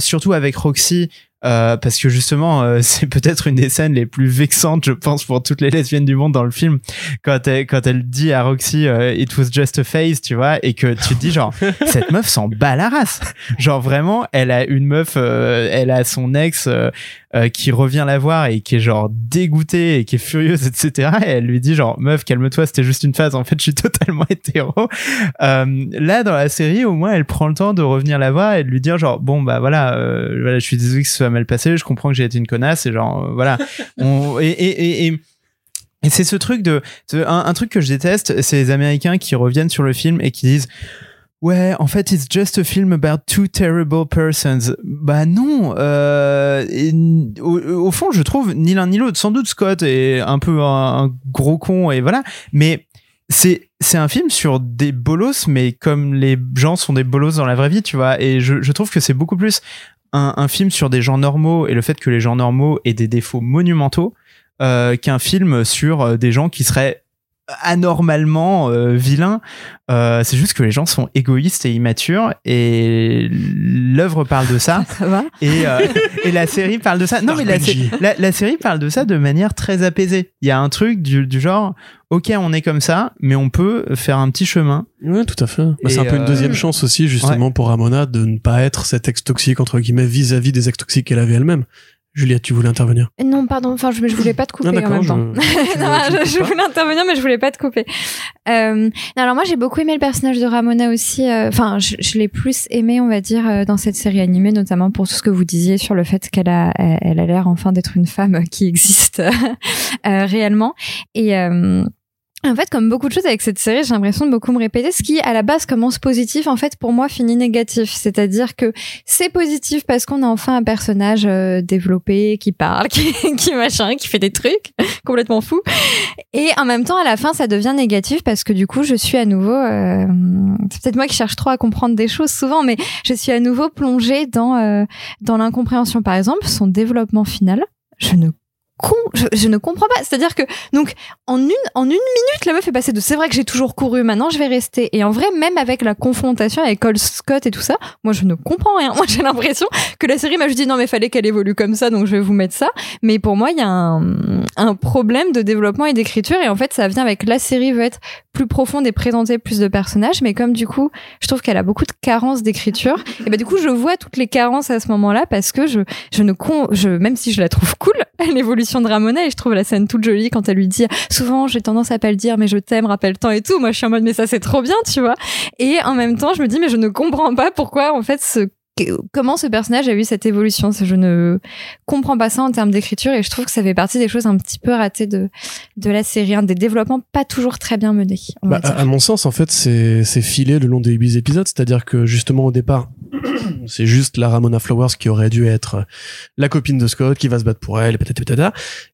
Surtout avec Roxy, parce que justement, c'est peut-être une des scènes les plus vexantes, je pense, pour toutes les lesbiennes du monde dans le film, quand elle dit à Roxy, it was just a phase, tu vois, et que tu te dis, genre, cette meuf s'en bat la race. Genre vraiment, elle a une meuf, elle a son ex, qui revient la voir et qui est genre dégoûtée et qui est furieuse, etc. Et elle lui dit, genre, meuf, calme-toi, c'était juste une phase, en fait, je suis totalement hétéro. Là, dans la série, au moins, elle prend le temps de revenir la voir et de lui dire, genre, bon, bah voilà, je suis désolée que ce soit mal passé, je comprends que j'ai été une connasse, et genre, voilà. Et c'est ce truc un truc que je déteste, c'est les Américains qui reviennent sur le film et qui disent, ouais, en fait, it's just a film about two terrible persons. Bah non, au fond, je trouve ni l'un ni l'autre. Sans doute Scott est un peu un gros con, et voilà, mais c'est un film sur des bolosses, mais comme les gens sont des bolosses dans la vraie vie, tu vois, et je trouve que c'est beaucoup plus un film sur des gens normaux et le fait que les gens normaux aient des défauts monumentaux, qu'un film sur des gens qui seraient anormalement vilain. C'est juste que les gens sont égoïstes et immatures, et l'œuvre parle de ça. Ça va. Et la série parle de ça. Non, mais la série parle de ça de manière très apaisée. Il y a un truc du genre, ok, on est comme ça, mais on peut faire un petit chemin. Ouais, tout à fait. Bah, c'est un peu une deuxième chance aussi, justement, pour Ramona, de ne pas être cette ex toxique, entre guillemets, vis-à-vis des ex toxiques qu'elle avait elle-même. Juliette, tu voulais intervenir? Non, pardon. Enfin, je voulais pas te couper en même temps. Je voulais intervenir, mais je voulais pas te couper. Alors moi, j'ai beaucoup aimé le personnage de Ramona aussi. Enfin, je l'ai plus aimé, on va dire, dans cette série animée, notamment pour tout ce que vous disiez sur le fait qu'elle a l'air enfin d'être une femme qui existe réellement. Et en fait, comme beaucoup de choses avec cette série, j'ai l'impression de beaucoup me répéter. Ce qui, à la base, commence positif, en fait, pour moi, finit négatif. C'est-à-dire que c'est positif parce qu'on a enfin un personnage développé, qui parle, qui machin, qui fait des trucs complètement fous. Et en même temps, à la fin, ça devient négatif parce que du coup, je suis à nouveau... c'est peut-être moi qui cherche trop à comprendre des choses souvent, mais je suis à nouveau plongée dans l'incompréhension. Par exemple, son développement final, je ne comprends pas. C'est-à-dire que, donc, en une minute, la meuf est passée de c'est vrai que j'ai toujours couru, maintenant je vais rester. Et en vrai, même avec la confrontation avec Cole Scott et tout ça, moi je ne comprends rien. Moi j'ai l'impression que la série m'a juste dit non mais fallait qu'elle évolue comme ça, donc je vais vous mettre ça. Mais pour moi, il y a un problème de développement et d'écriture, et en fait ça vient avec la série veut être plus profonde et présenter plus de personnages, mais comme du coup, je trouve qu'elle a beaucoup de carences d'écriture, et ben du coup, je vois toutes les carences à ce moment-là parce que je ne même si je la trouve cool, elle évolue position de Ramona et je trouve la scène toute jolie quand elle lui dit souvent j'ai tendance à pas le dire mais je t'aime, rappelle-t'en et tout. Moi je suis en mode mais ça c'est trop bien, tu vois. Et en même temps je me dis mais je ne comprends pas pourquoi en fait comment ce personnage a eu cette évolution. Je ne comprends pas ça en termes d'écriture et je trouve que ça fait partie des choses un petit peu ratées de la série, hein, des développements pas toujours très bien menés. À mon sens, en fait, c'est filé le long des 8 épisodes, c'est-à-dire que justement au départ, c'est juste la Ramona Flowers qui aurait dû être la copine de Scott, qui va se battre pour elle,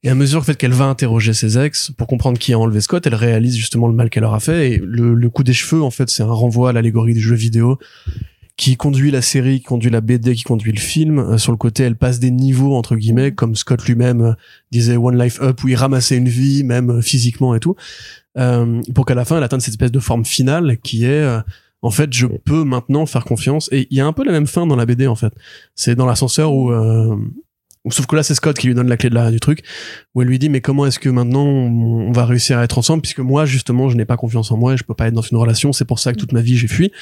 et à mesure en fait, qu'elle va interroger ses ex pour comprendre qui a enlevé Scott, elle réalise justement le mal qu'elle leur a fait, et le coup des cheveux, en fait, c'est un renvoi à l'allégorie du jeu vidéo qui conduit la série, qui conduit la BD, qui conduit le film. Sur le côté, elle passe des niveaux, entre guillemets, comme Scott lui-même disait One Life Up, où il ramassait une vie, même physiquement et tout, pour qu'à la fin, elle atteigne cette espèce de forme finale qui est, en fait, je peux maintenant faire confiance. Et il y a un peu la même fin dans la BD, en fait. C'est dans l'ascenseur où sauf que là, c'est Scott qui lui donne la clé du truc, où elle lui dit, mais comment est-ce que maintenant on va réussir à être ensemble, puisque moi, justement, je n'ai pas confiance en moi et je peux pas être dans une relation, c'est pour ça que toute ma vie, j'ai fui.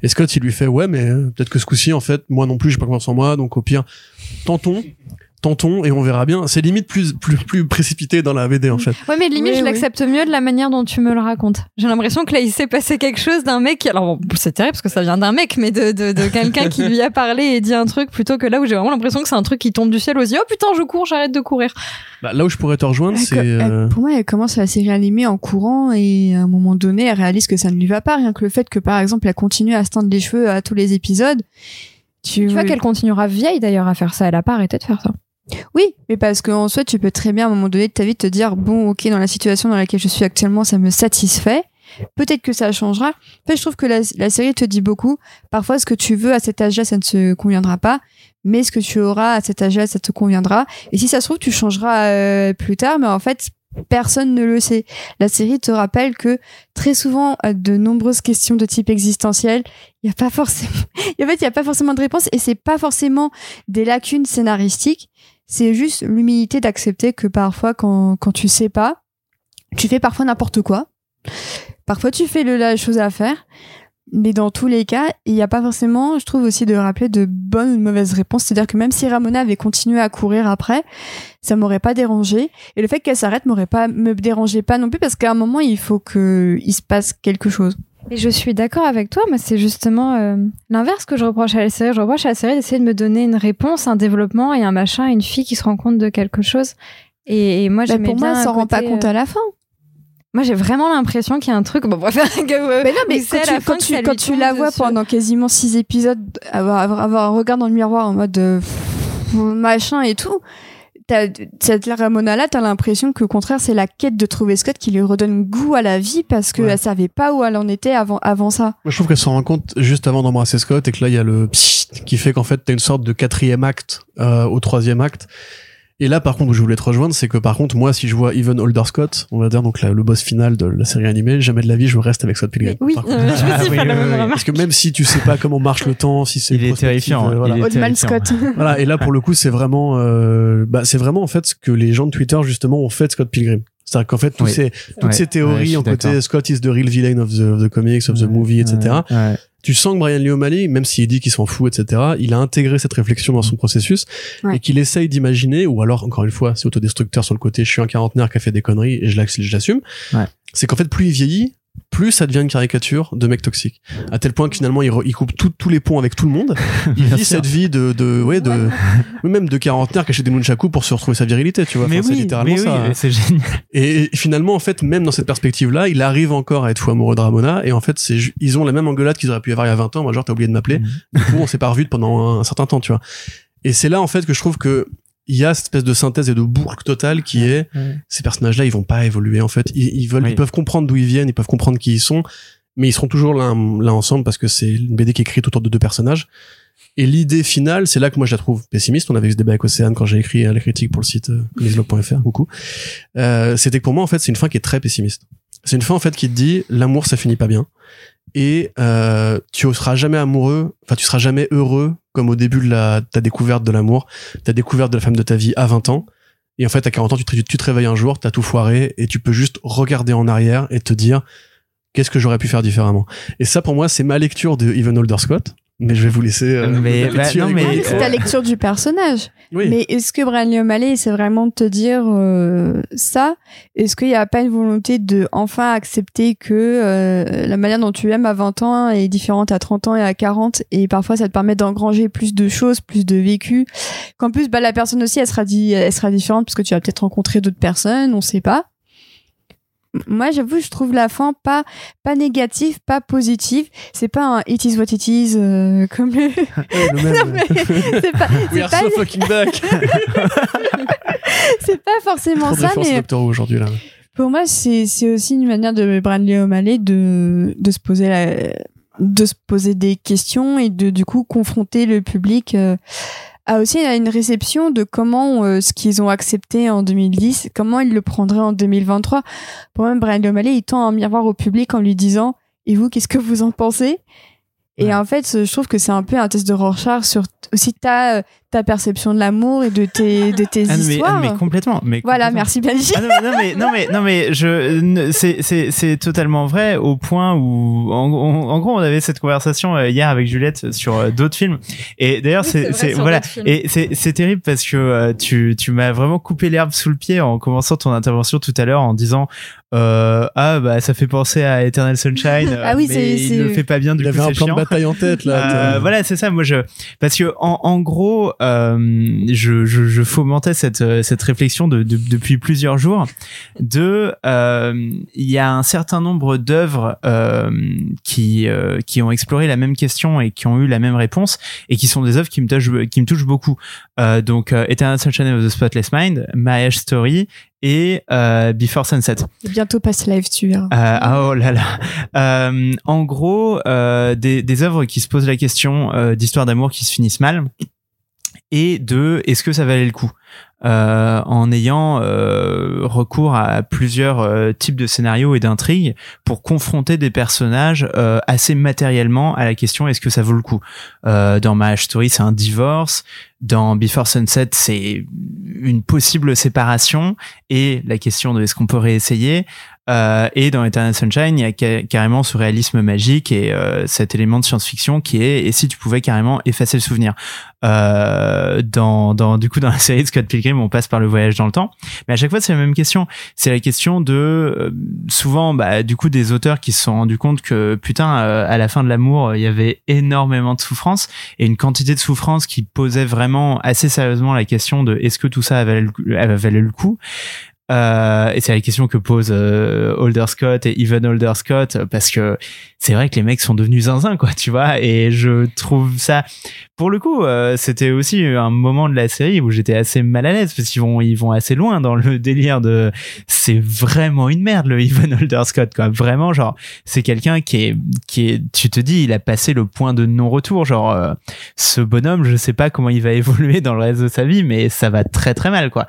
Et Scott, il lui fait, ouais, mais peut-être que ce coup-ci, en fait, moi non plus, j'ai pas confiance en moi, donc au pire, tentons et on verra bien. C'est limite plus précipité dans la BD en fait. Ouais, mais limite l'accepte mieux de la manière dont tu me le racontes. J'ai l'impression que là il s'est passé quelque chose d'un mec. Alors bon, c'est terrible parce que ça vient d'un mec, mais de quelqu'un qui lui a parlé et dit un truc, plutôt que là où j'ai vraiment l'impression que c'est un truc qui tombe du ciel aussi. Oh putain, je cours, j'arrête de courir. Bah, là où je pourrais te rejoindre, pour moi, elle commence la série animée en courant et à un moment donné, elle réalise que ça ne lui va pas. Rien que le fait que par exemple, elle continue à se teindre les cheveux à tous les épisodes. Tu vois qu'elle continuera vieille d'ailleurs à faire ça. Elle a pas arrêté de faire ça. Oui, mais parce qu'en soi, tu peux très bien à un moment donné de ta vie te dire bon, ok, dans la situation dans laquelle je suis actuellement, ça me satisfait. Peut-être que ça changera. Enfin, je trouve que la série te dit beaucoup. Parfois, ce que tu veux à cet âge-là, ça ne se conviendra pas. Mais ce que tu auras à cet âge-là, ça te conviendra. Et si ça se trouve, tu changeras plus tard. Mais en fait, personne ne le sait. La série te rappelle que très souvent, de nombreuses questions de type existentiel, il y a pas forcément de réponse. Et c'est pas forcément des lacunes scénaristiques. C'est juste l'humilité d'accepter que parfois, quand tu sais pas, tu fais parfois n'importe quoi. Parfois, tu fais la chose à faire. Mais dans tous les cas, il n'y a pas forcément, je trouve aussi, de rappeler de bonnes ou de mauvaises réponses. C'est-à-dire que même si Ramona avait continué à courir après, ça m'aurait pas dérangé. Et le fait qu'elle s'arrête me dérangeait pas non plus, parce qu'à un moment, il faut qu'il se passe quelque chose. Et je suis d'accord avec toi, mais c'est justement l'inverse que je reproche à la série. Je reproche à la série d'essayer de me donner une réponse, un développement et un machin, une fille qui se rend compte de quelque chose. Et moi, j'aimais bien. Pour moi, elle s'en rend pas compte à la fin. Moi, j'ai vraiment l'impression qu'il y a un truc. Bon, bref, mais non, mais quand tu la vois pendant quasiment 6 épisodes, avoir un regard dans le miroir en mode machin et tout. Cette Ramona là, t'as l'impression que au contraire c'est la quête de trouver Scott qui lui redonne goût à la vie, parce que elle savait pas où elle en était avant ça. Moi, je trouve qu'elle s'en rend compte juste avant d'embrasser Scott, et que là il y a le pssst qui fait qu'en fait t'as une sorte de quatrième acte au troisième acte. Et là par contre où je voulais te rejoindre, c'est que par contre moi si je vois Even Older Scott, on va dire donc le boss final de la série animée, jamais de la vie je reste avec Scott Pilgrim. Oui, je me suis fait la même remarque. Parce que même si tu sais pas comment marche le temps, si c'est une prospective, Old Man Scott. Voilà, et là pour le coup c'est vraiment c'est vraiment en fait ce que les gens de Twitter justement ont fait de Scott Pilgrim. C'est-à-dire qu'en fait toutes ces théories en côté Scott is the real villain of the comics, of the movie, etc. Ouais. Tu sens que Bryan Lee O'Malley, même s'il dit qu'il s'en fout, etc., il a intégré cette réflexion dans son processus et qu'il essaye d'imaginer, ou alors, encore une fois, c'est autodestructeur sur le côté, je suis un quarantenaire qui a fait des conneries et je l'assume. Ouais. C'est qu'en fait, plus il vieillit, plus ça devient une caricature de mec toxique. À tel point que finalement, il coupe tous les ponts avec tout le monde. Il vit cette vie même de quarantenaire qui achète des nunchakus pour se retrouver sa virilité, tu vois. Enfin, c'est littéralement ça. Oui, c'est génial. Et finalement, en fait, même dans cette perspective-là, il arrive encore à être fou amoureux de Ramona. Et en fait, ils ont la même engueulade qu'ils auraient pu avoir il y a 20 ans. Moi, genre, t'as oublié de m'appeler. Du coup, on s'est pas revus pendant un certain temps, tu vois. Et c'est là, en fait, que je trouve que il y a cette espèce de synthèse et de boucle totale qui est ces personnages-là, ils vont pas évoluer en fait. Ils peuvent comprendre d'où ils viennent, ils peuvent comprendre qui ils sont, mais ils seront toujours là ensemble, parce que c'est une BD qui est écrite autour de deux personnages. Et l'idée finale, c'est là que moi je la trouve pessimiste. On avait eu ce débat avec Océane quand j'ai écrit la critique pour le site comicsblog.fr, coucou. C'était que pour moi en fait c'est une fin qui est très pessimiste. C'est une fin en fait qui te dit l'amour ça finit pas bien, et tu seras jamais amoureux, enfin tu seras jamais heureux comme au début de ta découverte de l'amour, ta découverte de la femme de ta vie à 20 ans, et en fait à 40 ans tu te réveilles un jour, t'as tout foiré, et tu peux juste regarder en arrière et te dire qu'est-ce que j'aurais pu faire différemment. Et ça pour moi c'est ma lecture de Even Older Scott, Mais je vais vous laisser c'est ta lecture du personnage. Oui. Mais est-ce que Bryan Lee O'Malley essaie vraiment de te dire ça ? Est-ce qu'il n'y a pas une volonté de enfin accepter que la manière dont tu aimes à 20 ans est différente à 30 ans et à 40, et parfois ça te permet d'engranger plus de choses, plus de vécu, qu'en plus bah, la personne aussi elle sera différente parce que tu vas peut-être rencontrer d'autres personnes, on ne sait pas. Moi, j'avoue, je trouve la fin pas négative, pas positive. C'est pas un it is what it is comme le. Ouais, le même. Non, mais c'est pas so fucking back. C'est pas forcément ça, mais aujourd'hui, là. Pour moi, c'est aussi une manière de Bryan Lee O'Malley de se poser des questions et de du coup confronter le public. A aussi une réception de comment ce qu'ils ont accepté en 2010, comment ils le prendraient en 2023. Pour moi, Bryan Lee O'Malley, il tend un miroir au public en lui disant « Et vous, qu'est-ce que vous en pensez ?» Et en fait, je trouve que c'est un peu un test de Rorschach sur aussi ta perception de l'amour et de tes histoires. Mais complètement. Voilà, merci Benji. C'est totalement vrai au point où, en gros, on avait cette conversation hier avec Juliette sur d'autres films. Et d'ailleurs, oui, c'est terrible parce que tu m'as vraiment coupé l'herbe sous le pied en commençant ton intervention tout à l'heure en disant ça fait penser à Eternal Sunshine. Ah oui, mais il ne fait pas bien du coup. Il avait un plan de bataille en tête là. Voilà, c'est ça. Moi, parce que en gros, je fomentais cette réflexion depuis plusieurs jours. Il y a un certain nombre d'œuvres qui ont exploré la même question et qui ont eu la même réponse et qui sont des œuvres qui me touchent beaucoup. Donc, Eternal Sunshine of the Spotless Mind, Marriage Story. Et Before Sunset. Et bientôt Past Lives tu verras. En gros, des œuvres qui se posent la question d'histoires d'amour qui se finissent mal et de est-ce que ça valait le coup en ayant recours à plusieurs types de scénarios et d'intrigues pour confronter des personnages assez matériellement à la question est-ce que ça vaut le coup. Dans Marriage Story, c'est un divorce. Dans Before Sunset, c'est une possible séparation et la question de est-ce qu'on peut réessayer. Et dans Eternal Sunshine, il y a carrément ce réalisme magique et cet élément de science-fiction qui est et si tu pouvais carrément effacer le souvenir. Dans la série de Scott Pilgrim, on passe par le voyage dans le temps, mais à chaque fois c'est la même question. C'est la question de souvent du coup des auteurs qui se sont rendus compte que à la fin de l'amour, il y avait énormément de souffrance et une quantité de souffrance qui posait vraiment assez sérieusement la question de est-ce que tout ça valait le coup. Et c'est la question que posent Older Scott et Even Older Scott, parce que c'est vrai que les mecs sont devenus zinzins, quoi, tu vois, et je trouve ça, pour le coup, c'était aussi un moment de la série où j'étais assez mal à l'aise, parce qu'ils vont assez loin dans le délire de c'est vraiment une merde, le Even Older Scott, quoi, vraiment, genre, c'est quelqu'un qui est, tu te dis, il a passé le point de non-retour, genre, ce bonhomme, je sais pas comment il va évoluer dans le reste de sa vie, mais ça va très très mal, quoi.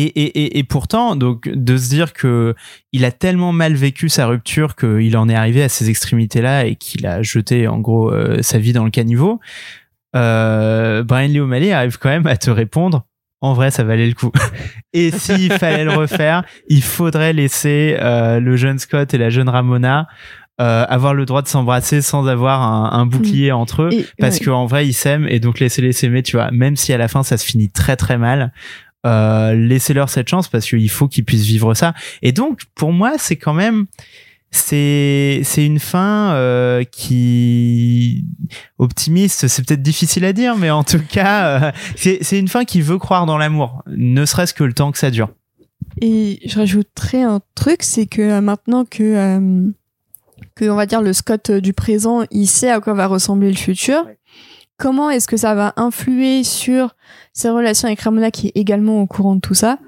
Et pourtant, donc, de se dire que il a tellement mal vécu sa rupture qu'il en est arrivé à ces extrémités-là et qu'il a jeté, en gros, sa vie dans le caniveau, Bryan Lee O'Malley arrive quand même à te répondre en vrai, ça valait le coup. Et s'il fallait le refaire, il faudrait laisser le jeune Scott et la jeune Ramona avoir le droit de s'embrasser sans avoir un bouclier entre eux, parce qu'en vrai, ils s'aiment et donc laissez-les s'aimer, tu vois, même si à la fin, ça se finit très très mal. Laissez-leur cette chance parce qu'il faut qu'ils puissent vivre ça. Et donc, pour moi, c'est quand même c'est une fin qui optimiste, c'est peut-être difficile à dire, mais en tout cas, c'est une fin qui veut croire dans l'amour, ne serait-ce que le temps que ça dure. Et je rajouterais un truc, c'est que maintenant que on va dire le Scott du présent, il sait à quoi va ressembler le futur. Ouais. Comment est-ce que ça va influer sur ses relations avec Ramona qui est également au courant de tout ça?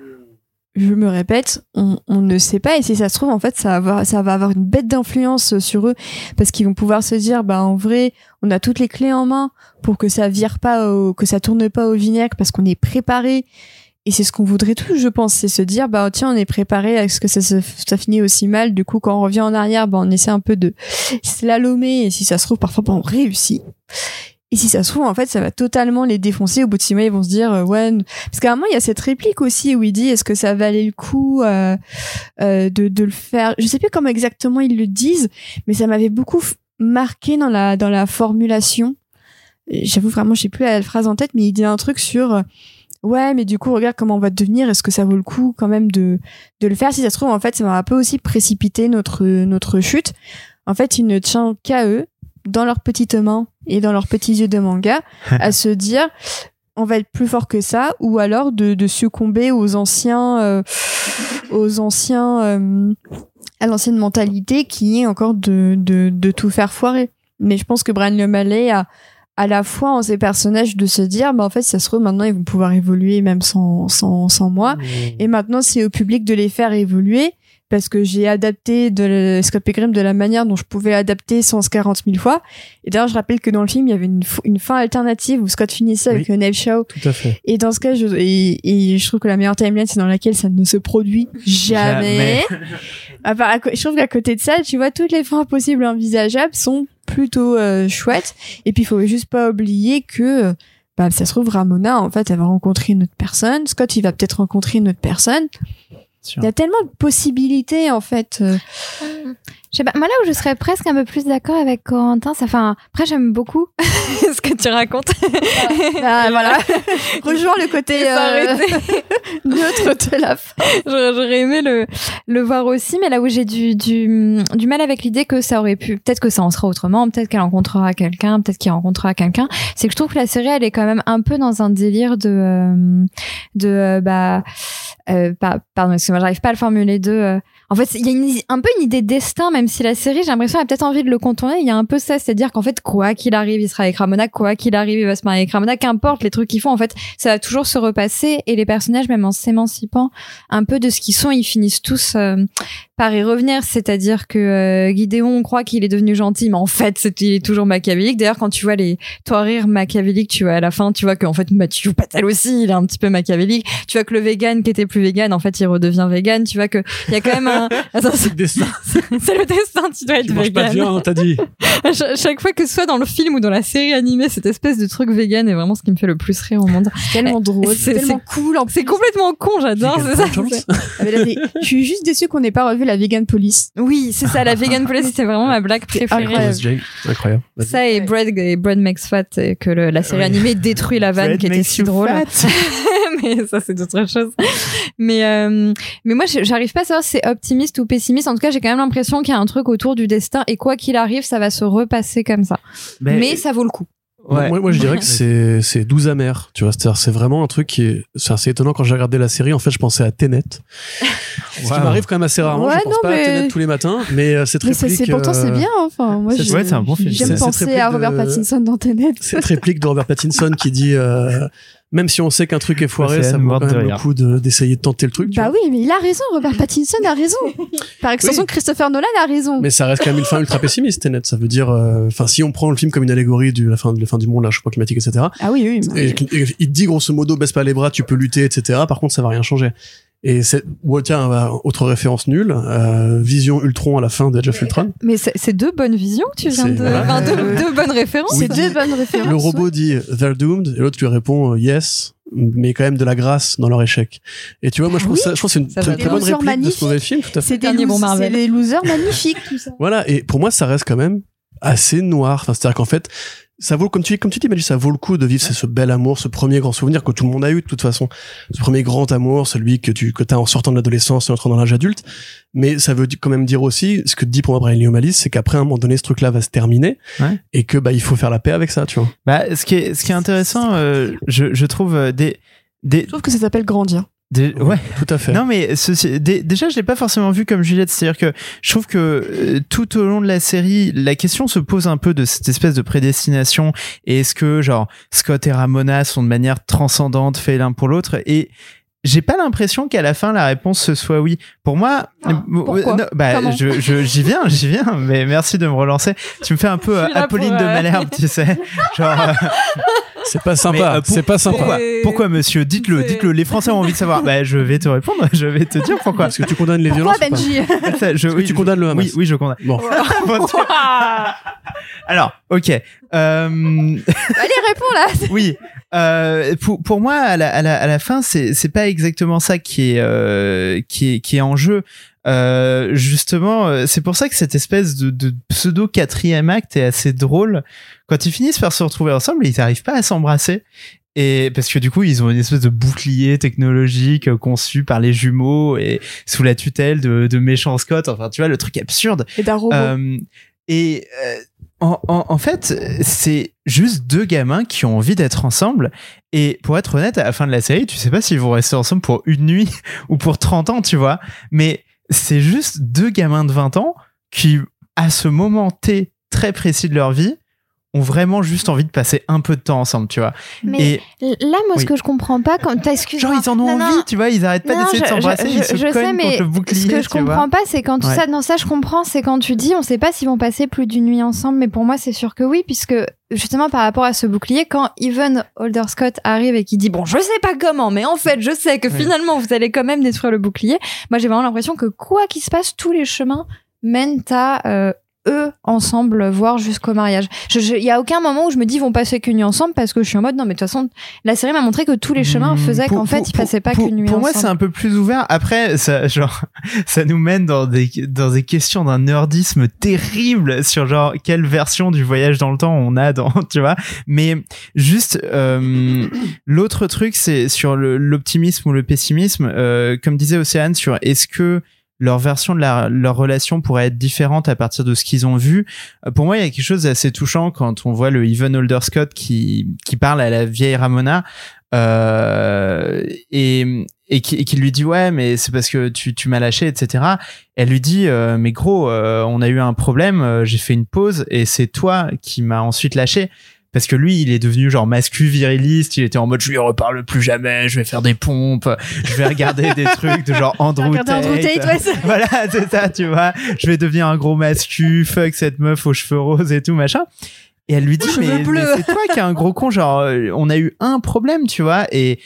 Je me répète, on ne sait pas. Et si ça se trouve, en fait, ça va avoir une bête d'influence sur eux parce qu'ils vont pouvoir se dire, en vrai, on a toutes les clés en main pour que ça vire pas, que ça tourne pas au vinaigre parce qu'on est préparé. Et c'est ce qu'on voudrait tous, je pense, c'est se dire, tiens, on est préparé à ce que ça finit aussi mal. Du coup, quand on revient en arrière, on essaie un peu de slalomer. Et si ça se trouve, parfois, on réussit. Et si ça se trouve, en fait, ça va totalement les défoncer. Au bout de 6 mois, ils vont se dire, ouais... Parce qu'à un moment, il y a cette réplique aussi où il dit, est-ce que ça valait le coup de le faire ? Je sais plus comment exactement ils le disent, mais ça m'avait beaucoup marqué dans la formulation. J'avoue vraiment, je sais plus la phrase en tête, mais il dit un truc sur ouais, mais du coup, regarde comment on va devenir. Est-ce que ça vaut le coup quand même de le faire ? Si ça se trouve, en fait, ça va un peu aussi précipiter notre chute. En fait, ils ne tiennent qu'à eux, dans leurs petites mains et dans leurs petits yeux de manga, à se dire on va être plus fort que ça, ou alors de succomber à l'ancienne mentalité qui est encore de tout faire foirer. Mais je pense que Bryan Lee O'Malley a à la fois en ces personnages de se dire bah en fait ça se trouve maintenant ils vont pouvoir évoluer même sans moi, et maintenant c'est au public de les faire évoluer parce que j'ai adapté Scott Pilgrim de la manière dont je pouvais adapter 140 000 fois. Et d'ailleurs, je rappelle que dans le film, il y avait une fin alternative où Scott finissait avec Knives Chau. Tout à fait. Et dans ce cas, et je trouve que la meilleure timeline, c'est dans laquelle ça ne se produit jamais. Je trouve qu'à côté de ça, tu vois, toutes les fins possibles et envisageables sont plutôt chouettes. Et puis, il faut juste pas oublier que ça se trouve, Ramona, en fait, elle va rencontrer une autre personne. Scott, il va peut-être rencontrer une autre personne. Il y a tellement de possibilités, en fait. Je sais pas. Moi, là où je serais presque un peu plus d'accord avec Corentin, après, j'aime beaucoup ce que tu racontes. Voilà. Rejoins le côté neutre de la fin. J'aurais aimé le voir aussi, mais là où j'ai du mal avec l'idée que ça aurait pu, peut-être que ça en sera autrement, peut-être qu'elle rencontrera quelqu'un, peut-être qu'il rencontrera quelqu'un, c'est que je trouve que la série, elle est quand même un peu dans un délire pardon, excusez-moi, j'arrive pas à le formuler en fait, il y a un peu une idée de destin, même si la série, j'ai l'impression, elle a peut-être envie de le contourner. Il y a un peu ça, c'est-à-dire qu'en fait, quoi qu'il arrive, il sera avec Ramona, quoi qu'il arrive, il va se marier avec Ramona, qu'importe les trucs qu'ils font, en fait, ça va toujours se repasser, et les personnages, même en s'émancipant un peu de ce qu'ils sont, ils finissent tous par y revenir, c'est-à-dire que Gideon, on croit qu'il est devenu gentil, mais en fait, il est toujours machiavélique. D'ailleurs, quand tu vois les toi rire machiavélique, tu vois, à la fin, tu vois qu'en fait, Mathieu Patel aussi, il est un petit peu machiavélique. Tu vois que le vegan qui était plus vegan, en fait, il redevient vegan. Tu vois que il y a quand même Attends, c'est le destin. C'est le destin, tu dois être vegan. Tu manges pas de viande, t'as dit. Chaque fois que ce soit dans le film ou dans la série animée, cette espèce de truc vegan est vraiment ce qui me fait le plus rire au monde. C'est tellement drôle, c'est tellement cool. C'est complètement con, j'adore. C'est ça. Je suis juste déçue qu'on n'ait pas revu la vegan police. Oui, c'est ça, la vegan police, c'était vraiment ma blague préférée. Incroyable. Ça et Bread Makes Fat, et que la série animée détruit la vanne qui était si drôle. Mais ça, c'est d'autres choses. Mais moi, j'arrive pas à savoir si c'est optimiste ou pessimiste. En tout cas, j'ai quand même l'impression qu'il y a un truc autour du destin, et quoi qu'il arrive, ça va se repasser comme ça. Mais ça vaut le coup. Ouais. Moi, je dirais que c'est doux amer. Tu vois, c'est vraiment un truc qui est, c'est assez étonnant. Quand j'ai regardé la série, en fait, je pensais à Tenet. Ce qui m'arrive quand même assez rarement. Ouais, je pense pas à Tenet tous les matins, mais cette réplique. Pourtant, c'est bien. Enfin, moi, c'est un bon film. J'aime penser à Robert Pattinson dans Tenet. Cette réplique de Robert Pattinson qui dit, même si on sait qu'un truc est foiré, ça vaut quand même le coup d'essayer de tenter le truc. Bah oui, mais il a raison, Robert Pattinson a raison. Par extension, Christopher Nolan a raison. Mais ça reste quand même une fin ultra pessimiste, Tenet. Ça veut dire, si on prend le film comme une allégorie de la fin du monde, là, je crois, climatique, etc. Ah oui, oui. Et il te dit, grosso modo, baisse pas les bras, tu peux lutter, etc. Par contre, ça va rien changer. Et c'est, autre référence nulle, Vision Ultron à la fin de Age of Ultron. Mais c'est deux bonnes visions, tu viens deux bonnes références. Oui. C'est deux bonnes références. Le robot dit, they're doomed, et l'autre lui répond, yes, mais quand même de la grâce dans leur échec. Et tu vois, moi, je pense que c'est une très bonne réplique de ce mauvais film, tout à fait. C'est des losers magnifiques, tout ça. Voilà. Et pour moi, ça reste quand même assez noir. Enfin, c'est-à-dire qu'en fait, ça vaut, comme tu dis, Manu, ça vaut le coup de vivre ce bel amour, ce premier grand souvenir que tout le monde a eu de toute façon, ce premier grand amour, celui que t'as en sortant de l'adolescence et en entrant dans l'âge adulte. Mais ça veut quand même dire aussi, ce que dit pour moi Bryan Lee O'Malley, c'est qu'après à un moment donné, ce truc-là va se terminer et que il faut faire la paix avec ça, tu vois. Ce qui est intéressant, je trouve Je trouve que ça s'appelle grandir. Ouais, tout à fait. Non, mais déjà, je l'ai pas forcément vu comme Juliette. C'est-à-dire que je trouve que tout au long de la série, la question se pose un peu de cette espèce de prédestination. Et est-ce que, Scott et Ramona sont de manière transcendante, faits l'un pour l'autre? Et j'ai pas l'impression qu'à la fin, la réponse se soit oui. Pour moi, j'y viens, mais merci de me relancer. Tu me fais un peu Apolline de Malherbe, tu sais. C'est pas sympa, c'est pas sympa. Pourquoi monsieur? Dites-le, les Français ont envie de savoir. Je vais te répondre, je vais te dire pourquoi. Est-ce que tu condamnes les violences? Pourquoi, Benji? Tu condamnes le Hamas? Oui, je condamne. Bon. Alors, ok. Allez, réponds là. Oui. Pour moi, à la fin, c'est pas exactement ça qui est en jeu. Justement, c'est pour ça que cette espèce de pseudo quatrième acte est assez drôle. Quand ils finissent par se retrouver ensemble, ils n'arrivent pas à s'embrasser. Et parce que du coup, ils ont une espèce de bouclier technologique conçu par les jumeaux et sous la tutelle de méchants Scott. Enfin, tu vois, le truc absurde. Et d'un robot. En fait, c'est juste deux gamins qui ont envie d'être ensemble. Et pour être honnête, à la fin de la série, tu sais pas s'ils vont rester ensemble pour une nuit ou pour 30 ans, tu vois. Mais c'est juste deux gamins de 20 ans qui, à ce moment T très précis de leur vie, ont vraiment juste envie de passer un peu de temps ensemble, tu vois. Mais là, moi, ce que je comprends pas, quand genre, ils en ont envie, tu vois, ils arrêtent pas d'essayer de s'embrasser, ils se cognent contre le bouclier. Ce que je comprends pas, c'est quand ça, non, ça, je comprends, c'est quand tu dis, on sait pas s'ils vont passer plus d'une nuit ensemble, mais pour moi, c'est sûr que oui, puisque, justement, par rapport à ce bouclier, quand Even Holder Scott arrive et qu'il dit, bon, je sais pas comment, mais en fait, je sais que finalement, vous allez quand même détruire le bouclier, moi, j'ai vraiment l'impression que quoi qu'il se passe, tous les chemins mènent à, eux ensemble, voire jusqu'au mariage. Il y a aucun moment où je me dis ils vont passer qu'une nuit ensemble, parce que je suis en mode non mais de toute façon la série m'a montré que tous les chemins faisaient qu'en fait ils passaient pas qu'une nuit ensemble. Pour moi c'est un peu plus ouvert. Après ça, genre ça nous mène dans des questions d'un nerdisme terrible sur genre quelle version du voyage dans le temps on a dans, tu vois. Mais juste l'autre truc c'est sur l'optimisme ou le pessimisme, comme disait Océane, sur est-ce que leur version de leur relation pourrait être différente à partir de ce qu'ils ont vu. Pour moi, il y a quelque chose d'assez touchant quand on voit le Even Older Scott qui parle à la vieille Ramona, et qui lui dit ouais mais c'est parce que tu m'as lâché, etc. Elle lui dit mais gros, on a eu un problème, j'ai fait une pause et c'est toi qui m'as ensuite lâché. Parce que lui, il est devenu genre mascu viriliste, il était en mode je lui reparle plus jamais, je vais faire des pompes, je vais regarder des trucs de genre Andrew Tate, ouais, ça... voilà, c'est ça, tu vois, je vais devenir un gros mascu, fuck cette meuf aux cheveux roses et tout, machin. Et elle lui dit mais c'est toi qui es un gros con, genre on a eu un problème, tu vois. Et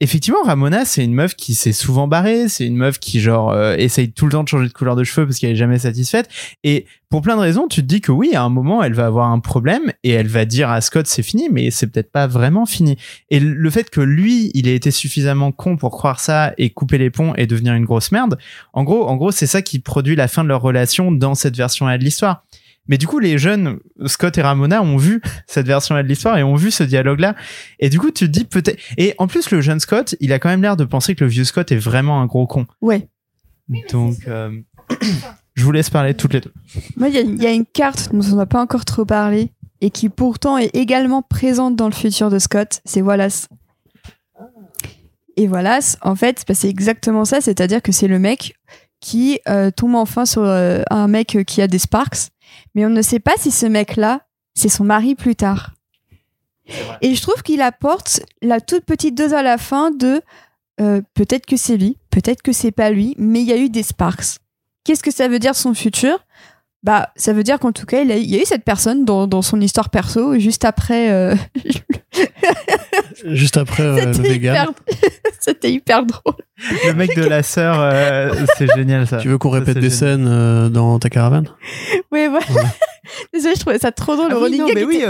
effectivement, Ramona, c'est une meuf qui s'est souvent barrée, c'est une meuf qui genre essaye tout le temps de changer de couleur de cheveux parce qu'elle est jamais satisfaite. Et pour plein de raisons, tu te dis que oui, à un moment, elle va avoir un problème et elle va dire à Scott c'est fini, mais c'est peut-être pas vraiment fini. Et le fait que lui, il ait été suffisamment con pour croire ça et couper les ponts et devenir une grosse merde, en gros, c'est ça qui produit la fin de leur relation dans cette version-là de l'histoire. Mais du coup, les jeunes, Scott et Ramona, ont vu cette version-là de l'histoire et ont vu ce dialogue-là. Et du coup, tu te dis peut-être... Et en plus, le jeune Scott, il a quand même l'air de penser que le vieux Scott est vraiment un gros con. Ouais. Donc, je vous laisse parler toutes les deux. Moi, il y a une carte dont on n'a pas encore trop parlé et qui pourtant est également présente dans le futur de Scott. C'est Wallace. Et Wallace, en fait, c'est exactement ça. C'est-à-dire que c'est le mec qui tombe enfin sur un mec qui a des sparks. Mais on ne sait pas si ce mec-là, c'est son mari plus tard. Et je trouve qu'il apporte la toute petite dose à la fin de peut-être que c'est lui, peut-être que c'est pas lui, mais il y a eu des sparks. Qu'est-ce que ça veut dire son futur ? Bah, ça veut dire qu'en tout cas, il y a eu cette personne dans son histoire perso juste après. Juste après le dégât. C'était hyper drôle. Le mec de la sœur, c'est génial ça. Tu veux qu'on répète des scènes dans ta caravane ? Oui, voilà. Ouais. Désolé, je trouvais ça trop drôle. Lucas Lee.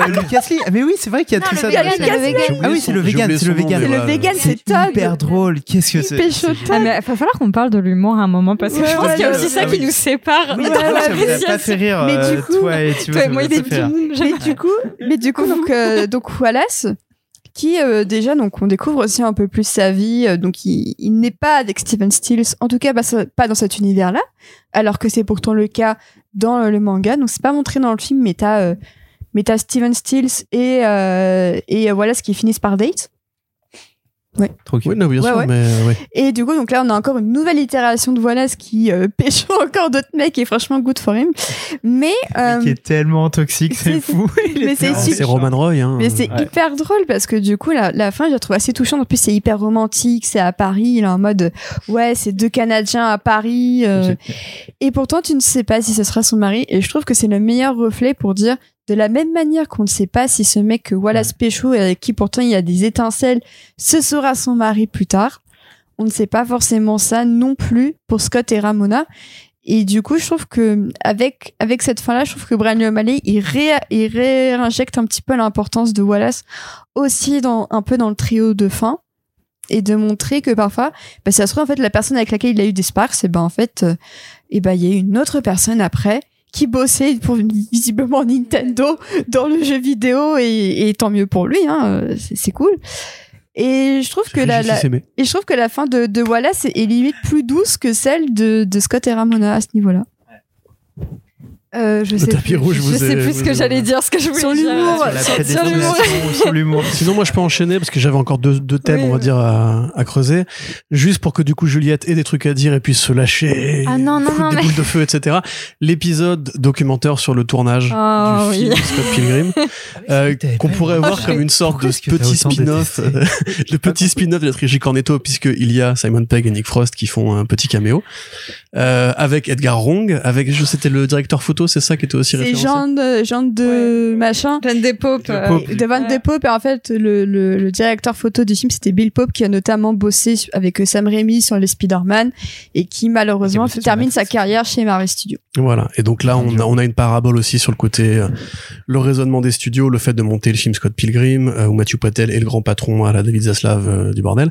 Mais oui, c'est vrai qu'il y a tout ça. C'est le vegan. C'est le vegan, c'est Todd. C'est hyper drôle. Qu'est-ce que c'est ? Ah, mais il va falloir qu'on parle de l'humour à un moment parce que je pense qu'il y a aussi ça qui nous sépare. Mais ça fait rire. Mais du coup, donc Wallace. Qui déjà donc on découvre aussi un peu plus sa vie, donc il n'est pas avec Steven Stills, en tout cas pas dans cet univers là, alors que c'est pourtant le cas dans le manga, donc c'est pas montré dans le film, mais t'as Steven Stills et Wallace qui finissent par date. Ouais. Trop cool. Oui, bien sûr. Mais ouais. Et du coup, donc là, on a encore une nouvelle itération de Wallace qui pêche encore d'autres mecs et franchement, good for him. Mais qui est tellement toxique, c'est fou. C'est Roman Roy. Hein. Mais c'est hyper drôle parce que du coup, la fin, je la trouve assez touchante. En plus, c'est hyper romantique. C'est à Paris. Il est en mode, ouais, c'est deux Canadiens à Paris. Et pourtant, tu ne sais pas si ce sera son mari. Et je trouve que c'est le meilleur reflet pour dire, de la même manière qu'on ne sait pas si ce mec que Wallace Pécho, et avec qui pourtant il y a des étincelles, ce sera son mari plus tard, on ne sait pas forcément ça non plus pour Scott et Ramona. Et du coup, je trouve que avec cette fin-là, je trouve que Bryan Lee O'Malley, il réinjecte un petit peu l'importance de Wallace aussi dans le trio de fin, et de montrer que parfois, bah, ça se trouve en fait la personne avec laquelle il a eu des sparks, et ben bah, en fait, et ben bah, il y a une autre personne après qui bossait pour visiblement Nintendo dans le jeu vidéo, et tant mieux pour lui, hein, c'est cool. Et je trouve que la fin de Wallace est limite plus douce que celle de Scott et Ramona à ce niveau-là. Je sais plus ce que j'allais dire sur l'humour. Sinon moi je peux enchaîner parce que j'avais encore deux thèmes à creuser, juste pour que du coup Juliette ait des trucs à dire et puisse se lâcher, des boules de feu, etc. L'épisode documentaire sur le tournage du film Scott Pilgrim qu'on pourrait voir comme une sorte de petit spin-off de la trilogie Cornetto, puisqu'il y a Simon Pegg et Nick Frost qui font un petit caméo avec Edgar Wrong, avec c'était le directeur photo, c'est ça qui était aussi référencé. C'est Jean de machin. Jean de Pope. Pope. Et en fait, le directeur photo du film, c'était Bill Pope, qui a notamment bossé avec Sam Raimi sur les Spider-Man et qui, malheureusement, termine sa carrière chez Marvel Studios. Voilà. Et donc là, on a une parabole aussi sur le côté, le raisonnement des studios, le fait de monter le film Scott Pilgrim, où Matthew Patel est le grand patron à la David Zaslav du bordel.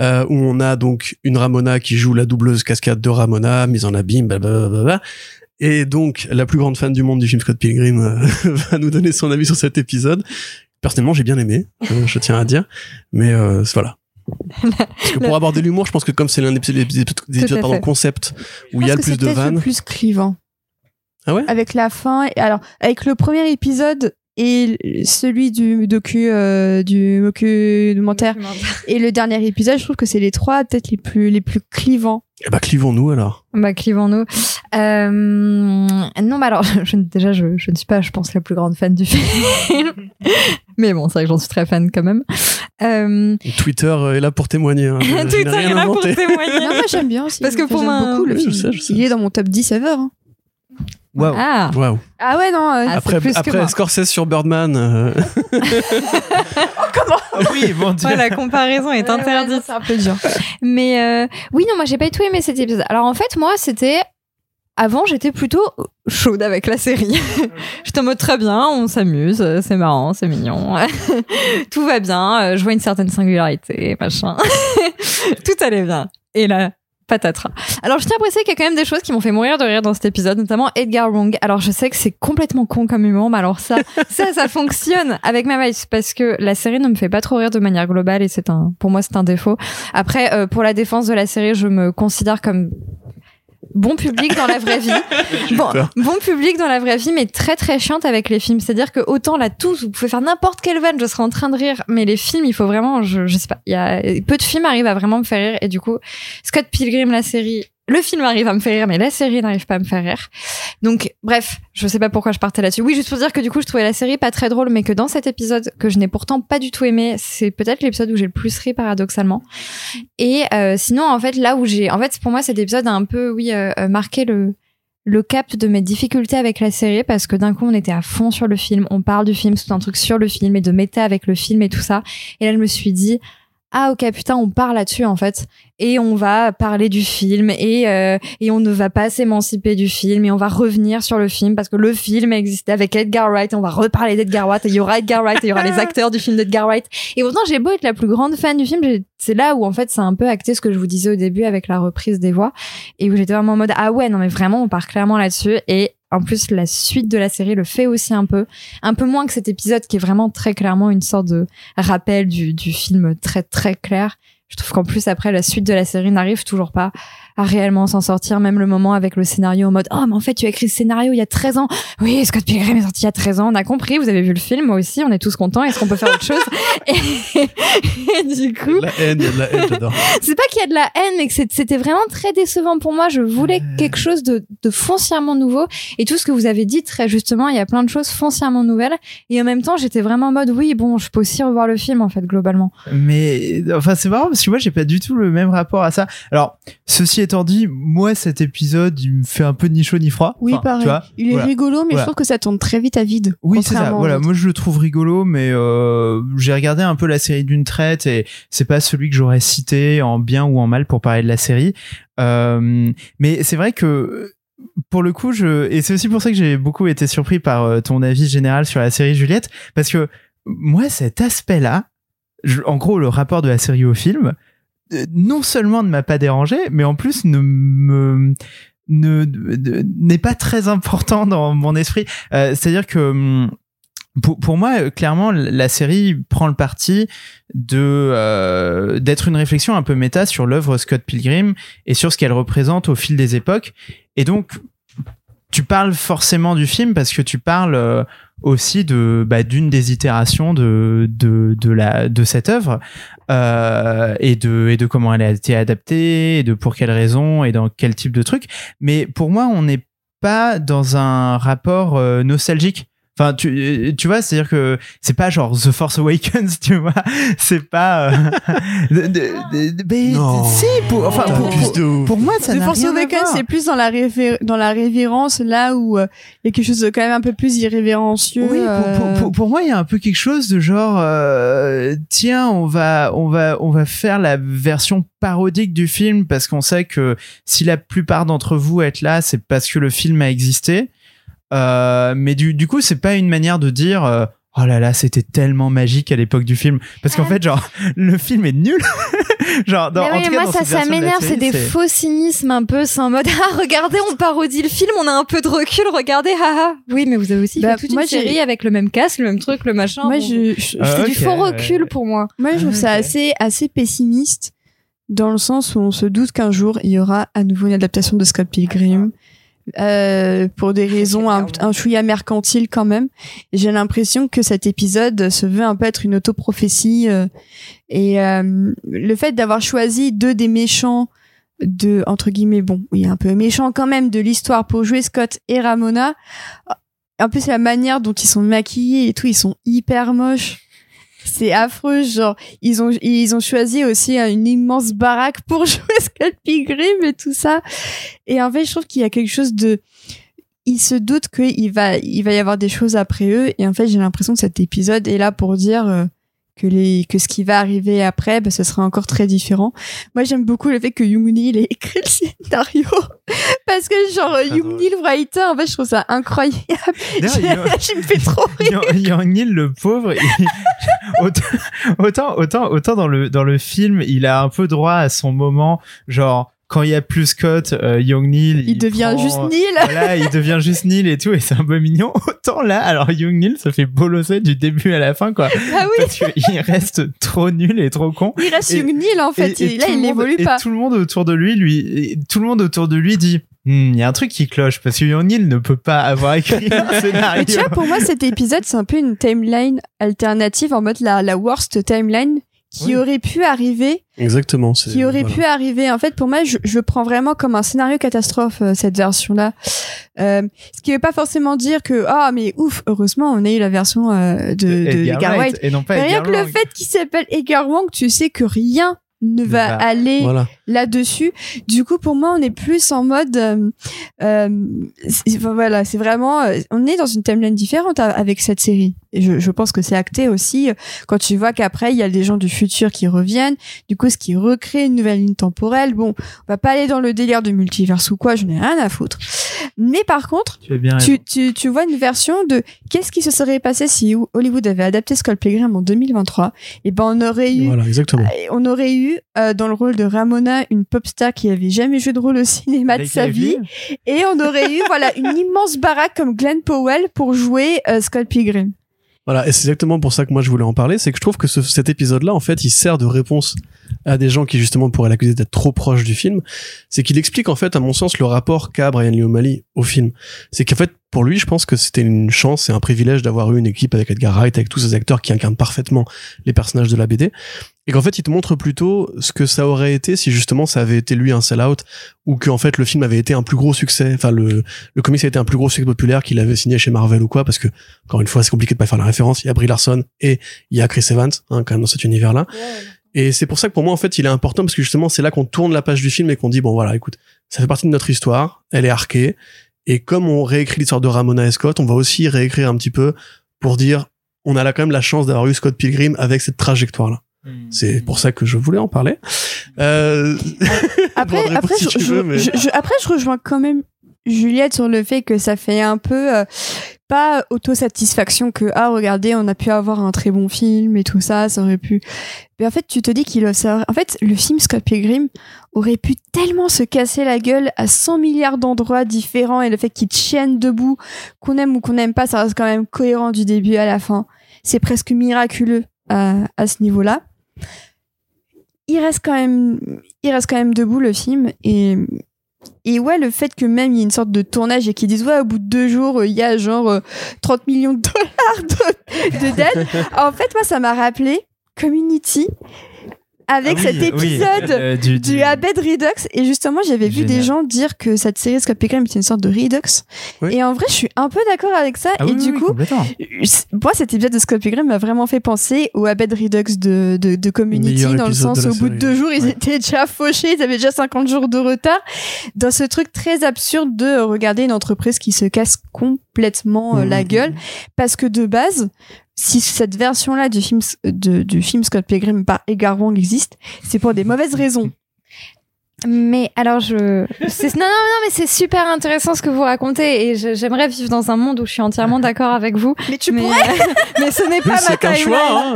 Où on a donc une Ramona qui joue la doubleuse cascade de Ramona, mise en abîme, blablabla. Et donc, la plus grande fan du monde du film Scott Pilgrim va nous donner son avis sur cet épisode. Personnellement, j'ai bien aimé, je tiens à dire. Mais voilà. Parce que pour aborder l'humour, je pense que comme c'est l'un des épisodes concept où il y a le plus de vannes... Je pense que c'est le plus clivant. Ah ouais ? Avec la fin... Alors, avec le premier épisode... et celui du documentaire et le dernier épisode, je trouve que c'est les trois peut-être les plus clivants. Eh ben, clivons-nous alors. Non, bah alors je ne suis pas, je pense, la plus grande fan du film. Mais bon, c'est vrai que j'en suis très fan quand même. Twitter est là pour témoigner. Hein. Twitter est là pour témoigner. Non, moi j'aime bien aussi. Parce que pour moi, beaucoup, je sais. Il est dans mon top 10 ever. Hein. Waouh. Wow. Ah ouais, non, après, c'est plus que moi. Scorsese sur Birdman. Oh, comment? Oui, mon Dieu. Ouais, la comparaison est interdite. Ouais, c'est un peu dur. Mais oui, non, moi j'ai pas du tout aimé cet épisode. Alors en fait, moi c'était... Avant, j'étais plutôt chaude avec la série. J'étais en mode très bien, on s'amuse, c'est marrant, c'est mignon. Tout va bien, je vois une certaine singularité, machin. Tout allait bien. Et là... patatras. Alors, je tiens à préciser qu'il y a quand même des choses qui m'ont fait mourir de rire dans cet épisode, notamment Edgar Wrong. Alors, je sais que c'est complètement con comme humour, mais alors ça fonctionne avec ma vibe, parce que la série ne me fait pas trop rire de manière globale, et pour moi, c'est un défaut. Après, pour la défense de la série, je me considère comme bon public dans la vraie vie. Bon public dans la vraie vie, mais très très chiante avec les films. C'est-à-dire que autant là, tous, vous pouvez faire n'importe quelle vanne, je serai en train de rire, mais les films, il faut vraiment, je sais pas, il y a peu de films arrivent à vraiment me faire rire, et du coup, Scott Pilgrim, la série, le film arrive à me faire rire, mais la série n'arrive pas à me faire rire. Donc, bref, je sais pas pourquoi je partais là-dessus. Oui, juste pour dire que du coup, je trouvais la série pas très drôle, mais que dans cet épisode, que je n'ai pourtant pas du tout aimé, c'est peut-être l'épisode où j'ai le plus ri, paradoxalement. Et sinon, en fait, là où pour moi, cet épisode a un peu, marqué le cap de mes difficultés avec la série, parce que d'un coup, on était à fond sur le film, on parle du film, c'est tout un truc sur le film, et de méta avec le film et tout ça. Et là, je me suis dit... Ah ok, putain, on part là-dessus en fait, et on va parler du film, et on ne va pas s'émanciper du film, et on va revenir sur le film parce que le film existait avec Edgar Wright, et on va reparler d'Edgar Wright, et il y aura Edgar Wright, et il y aura les acteurs du film d'Edgar Wright. Et pourtant, j'ai beau être la plus grande fan du film, c'est là où en fait ça a un peu acté ce que je vous disais au début avec la reprise des voix, et où j'étais vraiment en mode ah ouais, non mais vraiment, on part clairement là-dessus. Et en plus, la suite de la série le fait aussi un peu moins que cet épisode qui est vraiment très clairement une sorte de rappel du film très très clair. Je trouve qu'en plus, après, la suite de la série n'arrive toujours pas à réellement s'en sortir. Même le moment avec le scénario en mode « Oh, mais en fait, tu as écrit ce scénario il y a 13 ans. Oui, Scott Pilgrim est sorti il y a 13 ans. On a compris, vous avez vu le film, moi aussi, on est tous contents. Est-ce qu'on peut faire autre chose ?» et du coup... Il y a de la haine, j'adore. C'est pas qu'il y a de la haine, mais que c'était vraiment très décevant pour moi. Je voulais quelque chose de foncièrement nouveau. Et tout ce que vous avez dit, très justement, il y a plein de choses foncièrement nouvelles. Et en même temps, j'étais vraiment en mode « Oui, bon, je peux aussi revoir le film, en fait, globalement. » Mais, enfin, c'est marrant, parce que moi, j'ai pas du tout le même rapport à ça. Alors, ceci Ceci étant dit, moi, cet épisode, il me fait un peu ni chaud ni froid. Oui, enfin, pareil. Tu vois, il est rigolo, mais je trouve que ça tourne très vite à vide. Oui, c'est ça. Voilà, moi, je le trouve rigolo, mais j'ai regardé un peu la série d'une traite et c'est pas celui que j'aurais cité en bien ou en mal pour parler de la série. Mais c'est vrai que pour le coup, et c'est aussi pour ça que j'ai beaucoup été surpris par ton avis général sur la série, Juliette, parce que moi, cet aspect-là, en gros, le rapport de la série au film, non seulement ne m'a pas dérangé, mais en plus n'est pas très important dans mon esprit. C'est-à-dire que pour moi, clairement, la série prend le parti d'être une réflexion un peu méta sur l'œuvre Scott Pilgrim et sur ce qu'elle représente au fil des époques. Et donc, tu parles forcément du film parce que tu parles aussi d'une des itérations de cette œuvre et de comment elle a été adaptée, et de pour quelles raisons et dans quel type de truc. Mais pour moi, on n'est pas dans un rapport nostalgique. Enfin, tu vois, c'est-à-dire que c'est pas genre The Force Awakens, tu vois, c'est pas. Pour moi, ça n'a rien à voir. The Force Awakens, c'est plus dans la révérence, là où il y a quelque chose de quand même un peu plus irrévérencieux. Oui, pour moi, il y a un peu quelque chose de genre, tiens, on va faire la version parodique du film parce qu'on sait que si la plupart d'entre vous êtes là, c'est parce que le film a existé. Mais du coup, c'est pas une manière de dire oh là là, c'était tellement magique à l'époque du film, parce qu'en fait, genre, le film est nul. Genre, dans, mais oui, en tout cas, moi, ça m'énerve, de la série, c'est des faux cynismes un peu, c'est en mode ah, regardez, on parodie le film, on a un peu de recul, regardez, haha. Oui, mais vous avez aussi fait toute une série avec le même casque, le même truc, le machin. Moi, c'est du faux recul pour moi. Moi, je trouve ça assez pessimiste, dans le sens où on se doute qu'un jour, il y aura à nouveau une adaptation de Scott Pilgrim. Pour des raisons un chouïa mercantile quand même. Et j'ai l'impression que cet épisode se veut un peu être une autoprophétie le fait d'avoir choisi deux des méchants de, entre guillemets, bon, oui, un peu méchants quand même de l'histoire pour jouer Scott et Ramona. En plus, la manière dont ils sont maquillés et tout, ils sont hyper moches. C'est affreux, genre ils ont choisi aussi une immense baraque pour jouer Scott Pilgrim et tout ça. Et en fait, je trouve qu'il y a quelque chose de, ils se doutent qu'il va y avoir des choses après eux. Et en fait, j'ai l'impression que cet épisode est là pour dire que ce qui va arriver après, bah, ce sera encore très différent. Moi, j'aime beaucoup le fait que Young Neil ait écrit le scénario. Parce que, genre, Young Neil, writer, en fait, je trouve ça incroyable. Je me fais trop rire. Young Neil, le pauvre, autant dans le film, il a un peu droit à son moment, genre, quand il n'y a plus Scott, Young Neil, il devient juste Neil. Voilà, il devient juste Neil et tout, et c'est un peu mignon. Autant là, alors Young Neil se fait bolosser du début à la fin, quoi. Ah oui. Parce qu'il reste trop nul et trop con. Il reste Young Neil, en fait. Et là, il n'évolue pas. Et tout le monde autour de lui, tout le monde autour de lui dit, il y a un truc qui cloche, parce que Young Neil ne peut pas avoir écrit un scénario. Et tu vois, pour moi, cet épisode, c'est un peu une timeline alternative, en mode la worst timeline. Qui aurait pu arriver. Exactement. Pu arriver. En fait, pour moi, je prends vraiment comme un scénario catastrophe, cette version-là. Ce qui veut pas forcément dire que, mais ouf, heureusement, on a eu la version de Edgar Wright. Et non pas Edgar Wright. Rien que le fait qu'il s'appelle Edgar Wong, tu sais que rien ne va aller là-dessus. Du coup, pour moi, on est plus en mode... c'est vraiment... on est dans une timeline différente avec cette série. Et je pense que c'est acté aussi. Quand tu vois qu'après, il y a des gens du futur qui reviennent, du coup, ce qui recrée une nouvelle ligne temporelle. Bon, on va pas aller dans le délire de multiverse ou quoi, je n'ai rien à foutre. Mais par contre, tu vois une version de qu'est-ce qui se serait passé si Hollywood avait adapté Scott Pilgrim en 2023. Et ben, on aurait eu dans le rôle de Ramona une popstar qui avait jamais joué de rôle au cinéma de sa vie, et on aurait eu une immense baraque comme Glenn Powell pour jouer Scott Pilgrim. Voilà, et c'est exactement pour ça que moi je voulais en parler, c'est que je trouve que cet épisode-là, en fait, il sert de réponse à des gens qui justement pourraient l'accuser d'être trop proche du film. C'est qu'il explique en fait, à mon sens, le rapport qu'a Bryan Lee O'Malley au film. C'est qu'en fait, pour lui, je pense que c'était une chance et un privilège d'avoir eu une équipe avec Edgar Wright, avec tous ces acteurs qui incarnent parfaitement les personnages de la BD. Et qu'en fait, il te montre plutôt ce que ça aurait été si justement ça avait été lui un sell-out, ou qu'en fait le film avait été un plus gros succès, enfin le comics a été un plus gros succès populaire qu'il avait signé chez Marvel ou quoi, parce que encore une fois, c'est compliqué de pas faire la référence, il y a Brie Larson et il y a Chris Evans, hein, quand même dans cet univers-là. Et c'est pour ça que pour moi, en fait, il est important parce que justement, c'est là qu'on tourne la page du film et qu'on dit, bon, voilà, écoute, ça fait partie de notre histoire, elle est arquée. Et comme on réécrit l'histoire de Ramona et Scott, on va aussi réécrire un petit peu pour dire, on a là quand même la chance d'avoir eu Scott Pilgrim avec cette trajectoire-là. C'est pour ça que je voulais en parler. Après, je rejoins quand même Juliette sur le fait que ça fait un peu pas autosatisfaction que regardez, on a pu avoir un très bon film et tout ça, ça aurait pu. Mais en fait, tu te dis en fait, le film Scott Pilgrim aurait pu tellement se casser la gueule à 100 milliards d'endroits différents, et le fait qu'il tienne debout, qu'on aime ou qu'on n'aime pas, ça reste quand même cohérent du début à la fin. C'est presque miraculeux à ce niveau-là. Il reste quand même debout, le film, et ouais, le fait que même il y ait une sorte de tournage et qu'ils disent ouais, au bout de 2 jours il y a genre 30 millions de dollars de dettes. En fait, moi, ça m'a rappelé Community avec cet épisode du Abed Redux, et justement j'avais vu des gens dire que cette série Scott Pilgrim était une sorte de Redux, et en vrai je suis un peu d'accord avec ça, et du coup moi cet épisode de Scott Pilgrim m'a vraiment fait penser au Abed Redux de Community, dans le sens au bout de 2 jours ils étaient déjà fauchés, ils avaient déjà 50 jours de retard, dans ce truc très absurde de regarder une entreprise qui se casse complètement la gueule, parce que de base, si cette version-là du film Scott Pilgrim par Edgar Wright existe, c'est pour des mauvaises raisons. Mais alors mais c'est super intéressant ce que vous racontez, et j'aimerais vivre dans un monde où je suis entièrement d'accord avec vous. Mais pourrais. Mais ce n'est pas ma timeline. Hein.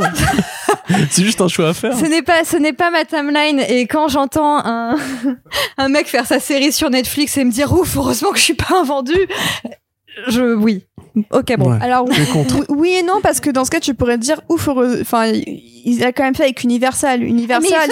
C'est juste un choix à faire. Ce n'est pas ma timeline, et quand j'entends un mec faire sa série sur Netflix et me dire ouf, heureusement que je suis pas invendu. Alors oui et non, parce que dans ce cas tu pourrais te dire ouf, enfin il a quand même fait avec Universal,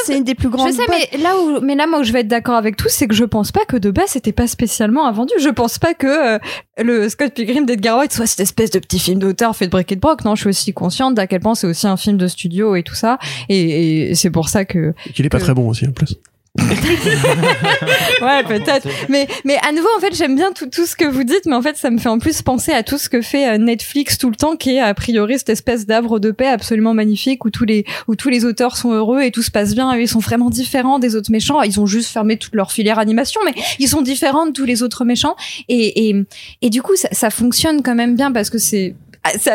c'est une des plus grandes. Je sais, mais là moi où je vais être d'accord avec tous, c'est que je pense pas que de base c'était pas spécialement invendu. Je pense pas que le Scott Pilgrim d'Edgar Wright soit cette espèce de petit film d'auteur fait de bric et de broc. Non, je suis aussi consciente d'à quel point c'est aussi un film de studio et tout ça, et c'est pour ça qu'il est pas très bon aussi en plus. Ouais, peut-être. Mais à nouveau, en fait, j'aime bien tout ce que vous dites, mais en fait, ça me fait en plus penser à tout ce que fait Netflix tout le temps, qui est a priori cette espèce d'arbre de paix absolument magnifique où tous les auteurs sont heureux et tout se passe bien. Et ils sont vraiment différents des autres méchants. Ils ont juste fermé toute leur filière animation, mais ils sont différents de tous les autres méchants. Et du coup, ça fonctionne quand même bien, parce que c'est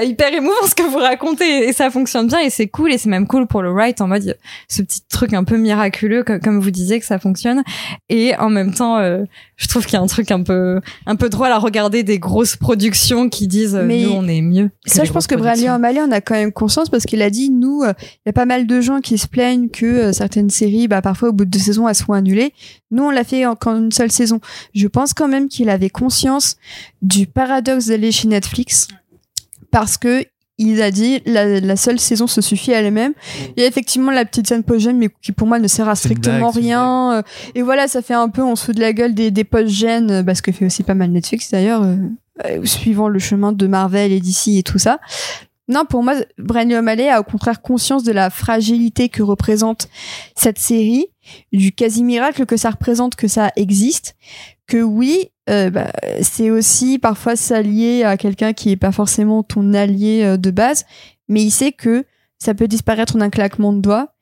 hyper émouvant ce que vous racontez, et ça fonctionne bien, et c'est cool, et c'est même cool pour le write, en mode ce petit truc un peu miraculeux comme vous disiez, que ça fonctionne, et en même temps je trouve qu'il y a un truc un peu drôle à regarder des grosses productions qui disent nous on est mieux. Ça, je pense que Bryan Lee O'Malley en a quand même conscience, parce qu'il a dit nous, il y a pas mal de gens qui se plaignent que certaines séries parfois au bout de 2 saisons elles sont annulées. Nous on l'a fait en une seule saison. Je pense quand même qu'il avait conscience du paradoxe d'aller chez Netflix, parce que il a dit la seule saison se suffit à elle-même. Il y a effectivement la petite scène post-gène, mais qui pour moi ne sert à strictement rien. Et voilà, ça fait un peu on se fout de la gueule des post-gènes, parce que fait aussi pas mal Netflix d'ailleurs, suivant le chemin de Marvel et DC et tout ça. Non, pour moi, Bryan Lee O'Malley a au contraire conscience de la fragilité que représente cette série, du quasi-miracle que ça représente, que ça existe, que oui, c'est aussi parfois s'allier à quelqu'un qui est pas forcément ton allié de base, mais il sait que ça peut disparaître en un claquement de doigts.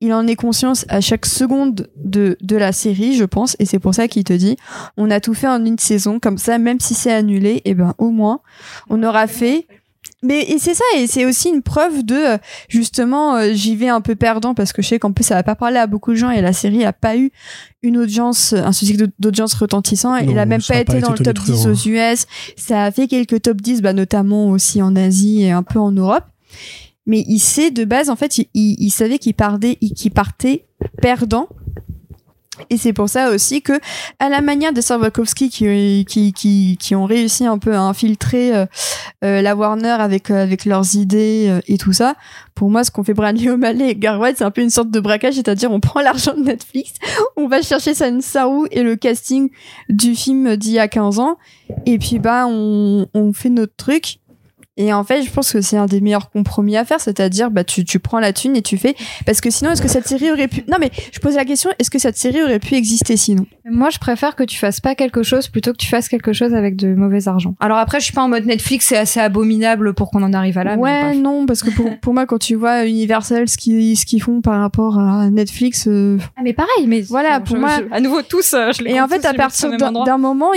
Il en est conscient à chaque seconde de la série, je pense, et c'est pour ça qu'il te dit on a tout fait en une saison, comme ça, même si c'est annulé, au moins, on aura fait... Mais et c'est ça, et c'est aussi une preuve de justement j'y vais un peu perdant, parce que je sais qu'en plus ça va pas parler à beaucoup de gens, et la série a pas eu une audience, un succès d'audience retentissant, et non, elle a même pas été dans le top 10 aux US. Ça a fait quelques top 10 notamment aussi en Asie et un peu en Europe. Mais il sait de base, en fait, il savait qu'il partait perdant. Et c'est pour ça aussi que, à la manière des Wachowski qui ont réussi un peu à infiltrer la Warner avec leurs idées et tout ça, pour moi, ce qu'on fait Bryan Lee O'Malley et Edgar Wright, c'est un peu une sorte de braquage, c'est-à-dire on prend l'argent de Netflix, on va chercher Science SARU et le casting du film d'il y a 15 ans, et puis on fait notre truc. Et en fait, je pense que c'est un des meilleurs compromis à faire, c'est-à-dire, bah, tu prends la thune et tu fais, parce que sinon, est-ce que cette série aurait pu, non, mais je pose la question, est-ce que cette série aurait pu exister sinon? Moi, je préfère que tu fasses pas quelque chose plutôt que tu fasses quelque chose avec de mauvais argent. Alors après, je suis pas en mode Netflix, c'est assez abominable pour qu'on en arrive à là. Ouais, non, parce que pour moi, quand tu vois Universal, ce qu'ils font par rapport à Netflix, Ah, mais pareil, mais voilà, pour moi. À nouveau, tous, je les. Et en fait, à partir d'un moment,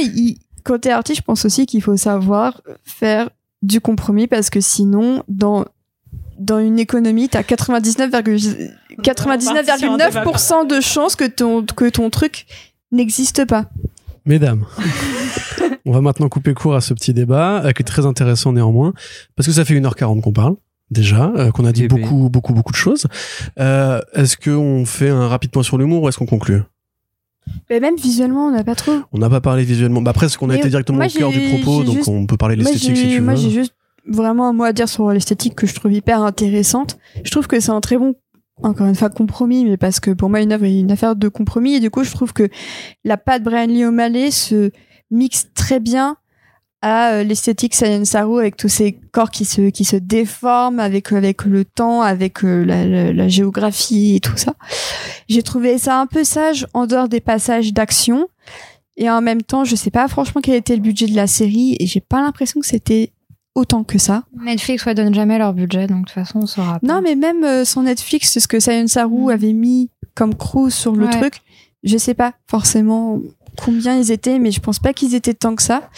quand t'es artiste, je pense aussi qu'il faut savoir faire du compromis, parce que sinon, dans une économie, t'as 99,9% de chances que ton truc n'existe pas. Mesdames, on va maintenant couper court à ce petit débat, qui est très intéressant néanmoins, parce que ça fait 1h40 qu'on parle. Déjà, qu'on a dit beaucoup de choses. Est-ce qu'on fait un rapide point sur l'humour ou est-ce qu'on conclut? Mais même visuellement, on n'a pas trop. On n'a pas parlé visuellement. Bah après, parce qu'on a été directement au cœur du propos, donc on peut parler de l'esthétique si tu veux. Moi, j'ai juste vraiment un mot à dire sur l'esthétique que je trouve hyper intéressante. Je trouve que c'est un très bon, encore une fois, compromis, mais parce que pour moi, une œuvre est une affaire de compromis. Et du coup, je trouve que la patte Bryan Lee O'Malley se mixe très bien à l'esthétique Science SARU, avec tous ces corps qui se déforment avec le temps, avec la géographie et tout ça. J'ai trouvé ça un peu sage en dehors des passages d'action, et en même temps, je sais pas franchement quel était le budget de la série, et j'ai pas l'impression que c'était autant que ça. Netflix donne jamais leur budget, donc de toute façon on saura pas. Non, mais même sans Netflix, ce que Science SARU avait mis comme crew sur le truc, je sais pas forcément combien ils étaient, mais je pense pas qu'ils étaient tant que ça.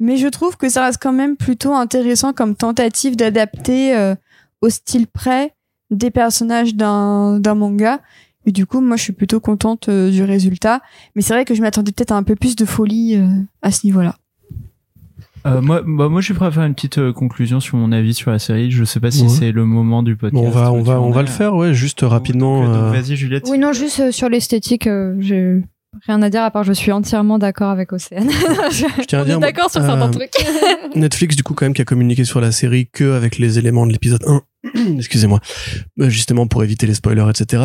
Mais je trouve que ça reste quand même plutôt intéressant comme tentative d'adapter au style près des personnages d'un manga. Et du coup, moi, je suis plutôt contente du résultat. Mais c'est vrai que je m'attendais peut-être à un peu plus de folie à ce niveau-là. Moi, je suis prêt à faire une petite conclusion sur mon avis sur la série. Je sais pas si c'est le moment du podcast. On va le faire, juste rapidement. Donc, vas-y, Juliette. Oui, non, juste sur l'esthétique, j'ai... Rien à dire à part je suis entièrement d'accord avec Océane. Je tiens à dire, d'accord sur certains trucs. Netflix, du coup, quand même, qui a communiqué sur la série qu'avec les éléments de l'épisode 1, excusez-moi, justement pour éviter les spoilers, etc.,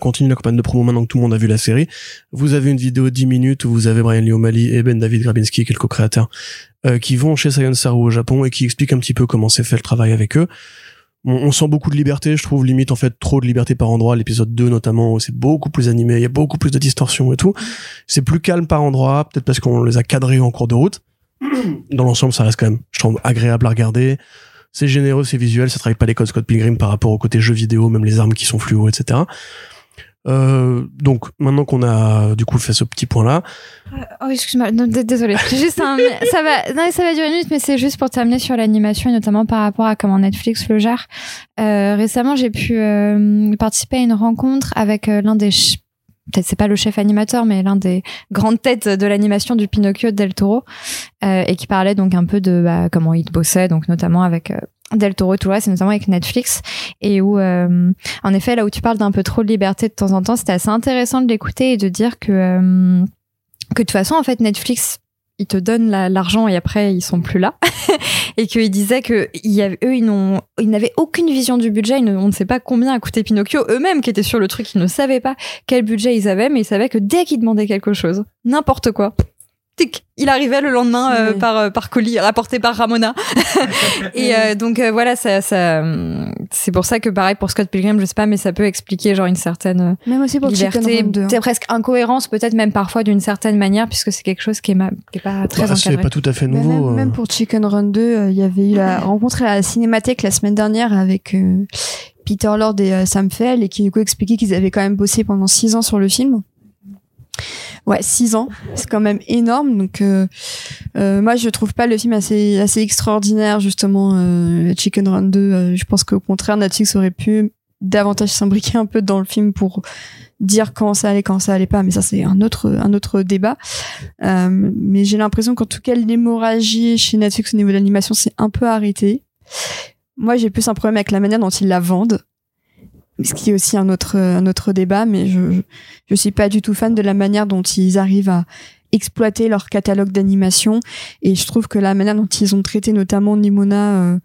continue la campagne de promo maintenant que tout le monde a vu la série. Vous avez une vidéo 10 minutes où vous avez Bryan Lee O'Malley et Ben David Grabinski, qui est le co-créateur, qui vont chez Science SARU au Japon et qui expliquent un petit peu comment s'est fait le travail avec eux. On sent beaucoup de liberté, je trouve, limite, en fait, trop de liberté par endroit. L'épisode 2, notamment, où c'est beaucoup plus animé, il y a beaucoup plus de distorsion et tout. C'est plus calme par endroit, peut-être parce qu'on les a cadrés en cours de route. Dans l'ensemble, ça reste quand même, je trouve, agréable à regarder. C'est généreux, c'est visuel, ça travaille pas les codes Scott Pilgrim par rapport au côté jeux vidéo, même les armes qui sont fluo, etc. Donc, maintenant qu'on a, du coup, fait ce petit point-là. Oh, excuse-moi, désolée. Juste ça va durer une minute, mais c'est juste pour terminer sur l'animation, et notamment par rapport à comment Netflix le gère. Récemment, j'ai pu, participer à une rencontre avec l'un des peut-être c'est pas le chef animateur, mais l'un des grandes têtes de l'animation du Pinocchio Del Toro, et qui parlait donc un peu de comment il bossait, donc notamment avec Del Toro et tout le reste, et notamment avec Netflix, et où en effet là où tu parles d'un peu trop de liberté de temps en temps, c'était assez intéressant de l'écouter et de dire que de toute façon en fait Netflix ils te donnent l'argent et après ils sont plus là. Et qu'ils disaient que ils n'avaient aucune vision du budget. On ne sait pas combien a coûté Pinocchio. Eux-mêmes qui étaient sur le truc, ils ne savaient pas quel budget ils avaient, mais ils savaient que dès qu'ils demandaient quelque chose, n'importe quoi, tic, il arrivait le lendemain par colis rapporté par Ramona. Et donc voilà, ça c'est pour ça que pareil pour Scott Pilgrim, je sais pas, mais ça peut expliquer genre une certaine liberté, c'est presque incohérence peut-être même parfois d'une certaine manière, puisque c'est quelque chose qui est pas très encadré. C'est pas tout à fait nouveau. Même pour Chicken Run 2, il y avait eu la rencontre à la Cinémathèque la semaine dernière avec Peter Lord et Sam Fell, et qui du coup expliquaient qu'ils avaient quand même bossé pendant 6 ans sur le film. Ouais, 6 ans, c'est quand même énorme. Donc moi je trouve pas le film assez extraordinaire, justement. Chicken Run 2, je pense qu'au contraire Netflix aurait pu davantage s'imbriquer un peu dans le film pour dire quand ça allait pas, mais ça c'est un autre débat. Mais j'ai l'impression qu'en tout cas l'hémorragie chez Netflix au niveau de l'animation s'est un peu arrêtée. Moi j'ai plus un problème avec la manière dont ils la vendent, ce qui est aussi un autre débat, mais je suis pas du tout fan de la manière dont ils arrivent à exploiter leur catalogue d'animation, et je trouve que la manière dont ils ont traité notamment Nimona,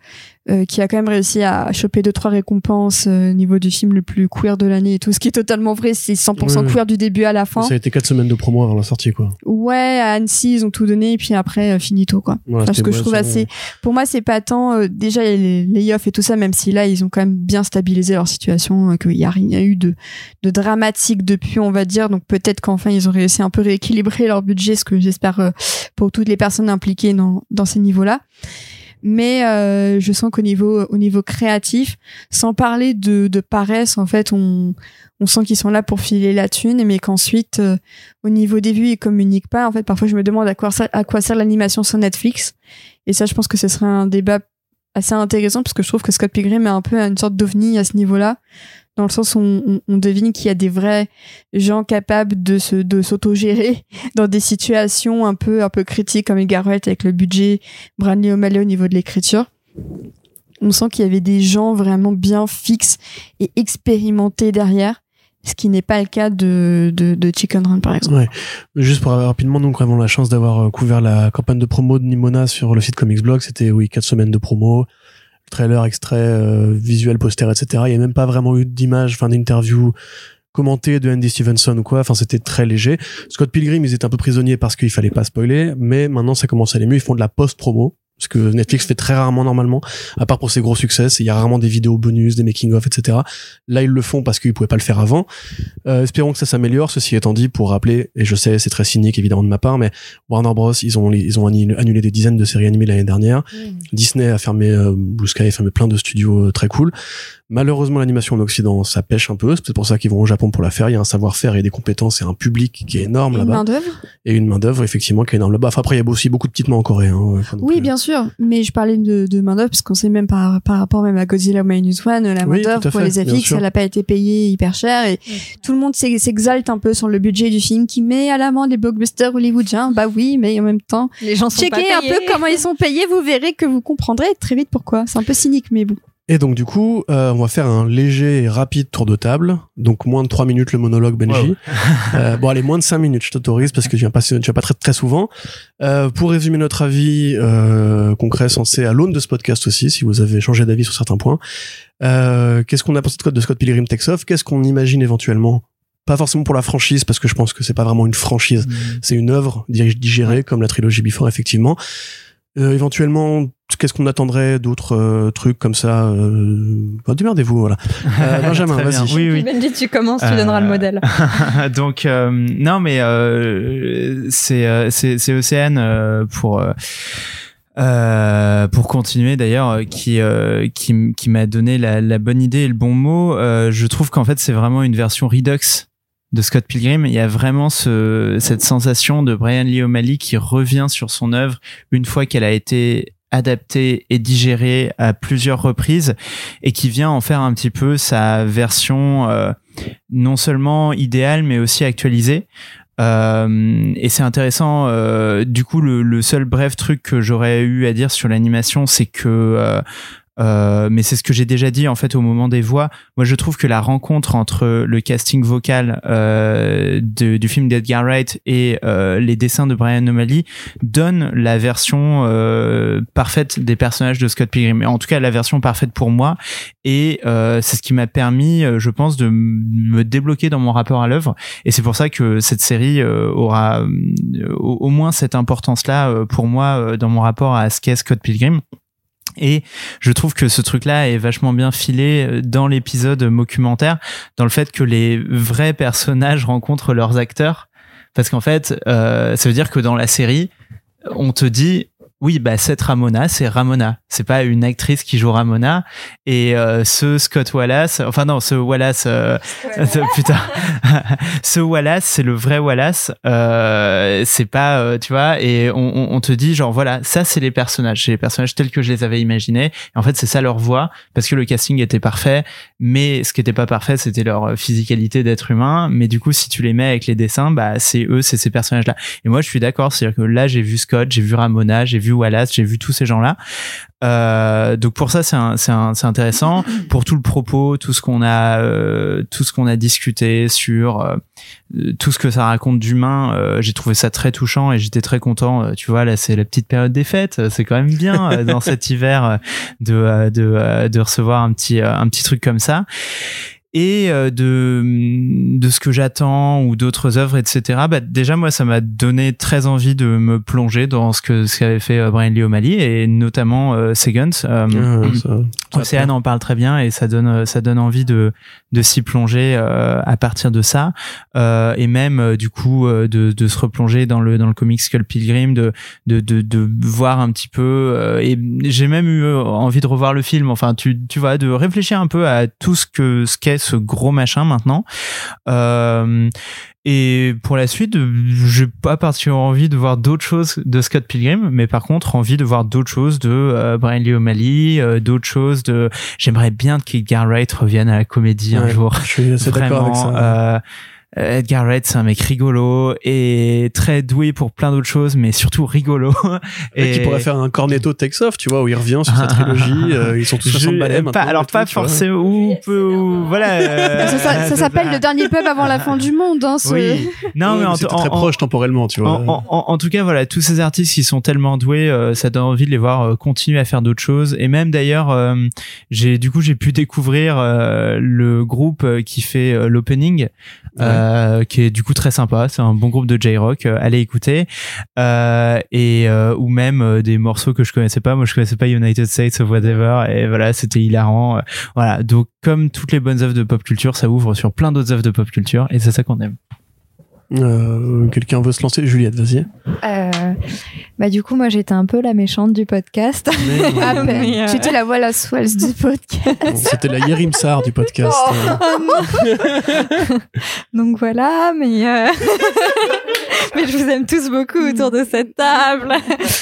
qui a quand même réussi à choper 2-3 récompenses au niveau du film le plus queer de l'année et tout, ce qui est totalement vrai, c'est 100% queer du début à la fin. Ça a été 4 semaines de promo avant la sortie, quoi. Ouais, à Annecy, ils ont tout donné, et puis après, finito, quoi. Ouais, parce que je trouve assez... Pour moi, c'est pas tant... déjà, les layoffs et tout ça, même si là, ils ont quand même bien stabilisé leur situation, qu'il n'y a rien eu de dramatique depuis, on va dire. Donc peut-être qu'enfin, ils ont réussi à un peu rééquilibrer leur budget, ce que j'espère pour toutes les personnes impliquées dans ces niveaux-là. Mais je sens qu'au niveau créatif, sans parler de paresse, en fait, on sent qu'ils sont là pour filer la thune, mais qu'ensuite, au niveau des vues, ils communiquent pas. En fait, parfois, je me demande à quoi sert l'animation sur Netflix. Et ça, je pense que ce serait un débat assez intéressant, parce que je trouve que Scott Pilgrim est un peu une sorte d'ovni à ce niveau-là, dans le sens où on devine qu'il y a des vrais gens capables de s'autogérer dans des situations un peu critiques, comme Edgar Wright avec le budget, Bryan Lee O'Malley au niveau de l'écriture. On sent qu'il y avait des gens vraiment bien fixes et expérimentés derrière, ce qui n'est pas le cas de Chicken Run, par exemple. Ouais. Juste pour rapidement, nous avons la chance d'avoir couvert la campagne de promo de Nimona sur le site Comics Blog. C'était 4 semaines de promo, trailer, extrait, visuel, poster, etc. Il n'y a même pas vraiment eu d'image, d'interview commentée de Andy Stevenson ou quoi. C'était très léger. Scott Pilgrim, ils étaient un peu prisonniers parce qu'il fallait pas spoiler, mais maintenant ça commence à aller mieux. Ils font de la post-promo, ce que Netflix fait très rarement normalement, à part pour ses gros succès. Il y a rarement des vidéos bonus, des making-of, etc. Là, ils le font parce qu'ils pouvaient pas le faire avant. Espérons que ça s'améliore. Ceci étant dit, pour rappeler, et je sais, c'est très cynique évidemment de ma part, mais Warner Bros, ils ont annulé des dizaines de séries animées l'année dernière. Disney a fermé, Blue Sky a fermé plein de studios très cool. Malheureusement, l'animation en Occident, ça pêche un peu. C'est peut-être pour ça qu'ils vont au Japon pour la faire. Il y a un savoir-faire et des compétences et un public qui est énorme là-bas. Une main-d'œuvre, effectivement, qui est énorme là-bas. Enfin, après, il y a aussi beaucoup de petites mains en Corée. Oui, bien sûr. Mais je parlais de main-d'œuvre, parce qu'on sait même par rapport même à Godzilla Minus One, la main-d'œuvre pour les FX, elle n'a pas été payée hyper cher. Et tout le monde s'exalte un peu sur le budget du film qui met à l'amende les blockbusters hollywoodiens. Bah oui, mais en même temps, les gens checkez un peu comment ils sont payés. Vous verrez que vous comprendrez très vite pourquoi. C'est un peu cynique, mais bon. Et donc du coup, on va faire un léger et rapide tour de table. Donc moins de 3 minutes le monologue, Benji. Wow. Bon allez, moins de 5 minutes, je t'autorise, parce que tu viens pas très très souvent. Pour résumer notre avis concret censé à l'aune de ce podcast aussi, si vous avez changé d'avis sur certains points. Qu'est-ce qu'on a pensé de Scott Pilgrim Takes Off? Qu'est-ce qu'on imagine éventuellement? Pas forcément pour la franchise, parce que je pense que c'est pas vraiment une franchise. C'est une œuvre digérée, comme la trilogie Before, effectivement. Éventuellement, qu'est-ce qu'on attendrait d'autres trucs comme ça? Démerdez-vous, voilà. Benjamin, vas-y. Oui. Benji, tu commences, tu donneras le modèle. Donc non, mais c'est Océane pour continuer d'ailleurs, qui m'a donné la bonne idée et le bon mot. Je trouve qu'en fait c'est vraiment une version Redux de Scott Pilgrim. Il y a vraiment cette sensation de Bryan Lee O'Malley qui revient sur son œuvre une fois qu'elle a été adaptée et digérée à plusieurs reprises, et qui vient en faire un petit peu sa version non seulement idéale mais aussi actualisée. Et c'est intéressant. Du coup, le seul bref truc que j'aurais eu à dire sur l'animation, c'est que mais c'est ce que j'ai déjà dit en fait au moment des voix. Moi, je trouve que la rencontre entre le casting vocal du film d'Edgar Wright et les dessins de Bryan O'Malley donne la version parfaite des personnages de Scott Pilgrim. En tout cas, la version parfaite pour moi. Et c'est ce qui m'a permis, je pense, de me débloquer dans mon rapport à l'œuvre. Et c'est pour ça que cette série aura au moins cette importance-là pour moi dans mon rapport à ce qu'est Scott Pilgrim. Et je trouve que ce truc-là est vachement bien filé dans l'épisode mockumentaire, dans le fait que les vrais personnages rencontrent leurs acteurs, parce qu'en fait, ça veut dire que dans la série, on te dit oui, bah cette Ramona, c'est Ramona, c'est pas une actrice qui joue Ramona, et ce Scott Wallace, enfin non, ce Wallace, putain, ce Wallace, c'est le vrai Wallace, c'est pas, tu vois, et on te dit genre voilà, ça c'est les personnages tels que je les avais imaginés, et en fait c'est ça leur voix, parce que le casting était parfait, mais ce qui était pas parfait, c'était leur physicalité d'être humain, mais du coup si tu les mets avec les dessins, bah c'est ces personnages-là, et moi je suis d'accord, c'est-à-dire que là j'ai vu Scott, j'ai vu Ramona, j'ai vu Wallace, j'ai vu tous ces gens-là. Donc pour ça c'est intéressant. Pour tout le propos, tout ce qu'on a discuté sur tout ce que ça raconte d'humain, j'ai trouvé ça très touchant et j'étais très content. Tu vois, là c'est la petite période des fêtes, c'est quand même bien dans cet hiver de recevoir un petit truc comme ça. Et de ce que j'attends ou d'autres œuvres, etc. Bah déjà moi ça m'a donné très envie de me plonger dans ce qu'avait fait Bryan Lee O'Malley et notamment Seconds. Océane en parle très bien et ça donne envie de s'y plonger à partir de ça et même du coup de se replonger dans le comic Scott Pilgrim, de voir un petit peu et j'ai même eu envie de revoir le film. Enfin tu vois, de réfléchir un peu à tout ce qu'est ce gros machin maintenant. Et pour la suite, j'ai pas particulièrement envie de voir d'autres choses de Scott Pilgrim, mais par contre, envie de voir d'autres choses de Bryan Lee O'Malley, d'autres choses de... J'aimerais bien qu'Edgar Wright revienne à la comédie un jour. Je suis assez d'accord avec ça. Edgar Wright, c'est un mec rigolo et très doué pour plein d'autres choses, mais surtout rigolo. Et qui pourrait faire un Cornetto Takes Off, tu vois, où il revient sur sa trilogie, ils sont tous 60 balais maintenant. Alors pas forcément, voilà. Ça s'appelle le dernier pub avant la fin du monde, hein. Oui. Non, mais c'était très proche temporellement, tu vois. En tout cas, voilà, tous ces artistes qui sont tellement doués, ça donne envie de les voir continuer à faire d'autres choses. Et même d'ailleurs, j'ai pu découvrir le groupe qui fait l'opening. Ouais. Qui est du coup très sympa, c'est un bon groupe de J-Rock, allez écouter et ou même des morceaux que je connaissais pas. Moi je connaissais pas United States of Whatever et voilà, c'était hilarant. Voilà, donc comme toutes les bonnes œuvres de pop culture, ça ouvre sur plein d'autres œuvres de pop culture et c'est ça qu'on aime. Quelqu'un veut se lancer? Juliette, vas-y. Bah du coup moi j'étais un peu la méchante du podcast. J'étais la Wallace Wells du podcast. Bon, c'était la Yerim Sar du podcast. Donc voilà, mais mais je vous aime tous beaucoup autour de cette table.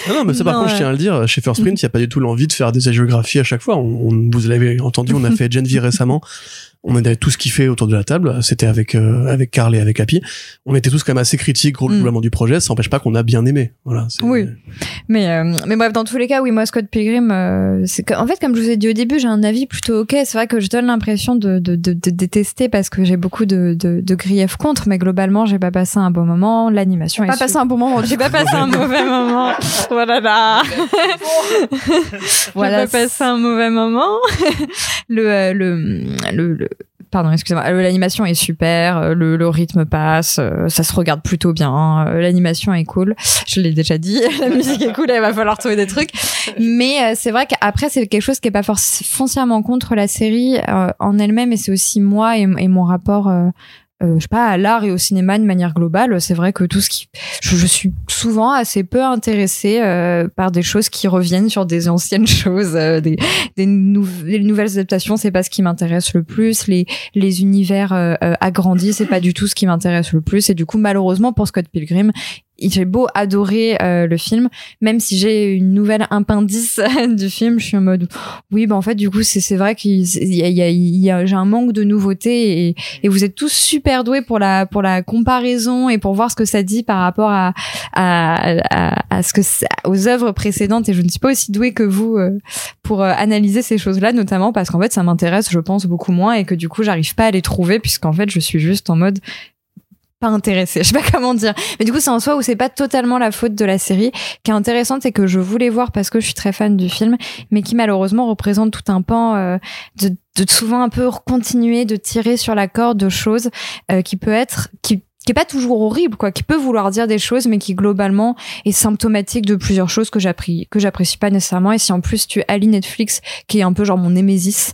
Non mais ça par contre je tiens à le dire, chez First Print il y a pas du tout l'envie de faire des hagiographies à chaque fois. Vous l'avez entendu, on a fait Gen V récemment. On avait tous kiffé autour de la table. C'était avec Carl et avec Happy. On était tous quand même assez critiques globalement du projet. Ça n'empêche pas qu'on a bien aimé. Voilà. C'est... Oui. Mais bref, dans tous les cas, oui, moi, Scott Pilgrim, c'est que, en fait, comme je vous ai dit au début, j'ai un avis plutôt ok. C'est vrai que je donne l'impression de détester parce que j'ai beaucoup de griefs contre, mais globalement, j'ai pas passé un bon moment. L'animation. J'ai pas passé un mauvais moment. Voilà là. J'ai pas passé un mauvais moment. Pardon, excusez-moi. L'animation est super, le rythme passe, ça se regarde plutôt bien. L'animation est cool, je l'ai déjà dit. La musique est cool, il va falloir trouver des trucs. Mais c'est vrai qu'après c'est quelque chose qui est pas foncièrement contre la série en elle-même, et c'est aussi moi et mon rapport. Je sais pas, à l'art et au cinéma de manière globale, c'est vrai que tout ce qui... Je suis souvent assez peu intéressée par des choses qui reviennent sur des anciennes choses, des nouvelles adaptations, c'est pas ce qui m'intéresse le plus, les univers agrandis, c'est pas du tout ce qui m'intéresse le plus, et du coup, malheureusement, pour Scott Pilgrim, j'ai beau adorer le film, même si j'ai une nouvelle appendice du film, je suis en mode oui, bah en fait du coup c'est vrai qu'il y a j'ai un manque de nouveauté et vous êtes tous super doués pour la comparaison et pour voir ce que ça dit par rapport à ce que aux œuvres précédentes, et je ne suis pas aussi douée que vous pour analyser ces choses-là, notamment parce qu'en fait ça m'intéresse, je pense, beaucoup moins, et que du coup j'arrive pas à les trouver puisqu'en fait je suis juste en mode pas intéressée, je sais pas comment dire. Mais du coup, c'est en soi où c'est pas totalement la faute de la série. Ce qui est intéressant, c'est que je voulais voir parce que je suis très fan du film, mais qui malheureusement représente tout un pan de souvent un peu continuer de tirer sur la corde de choses qui peut être... qui est pas toujours horrible, quoi, qui peut vouloir dire des choses, mais qui globalement est symptomatique de plusieurs choses que j'apprécie pas nécessairement. Et si en plus tu allies Netflix, qui est un peu genre mon némésis,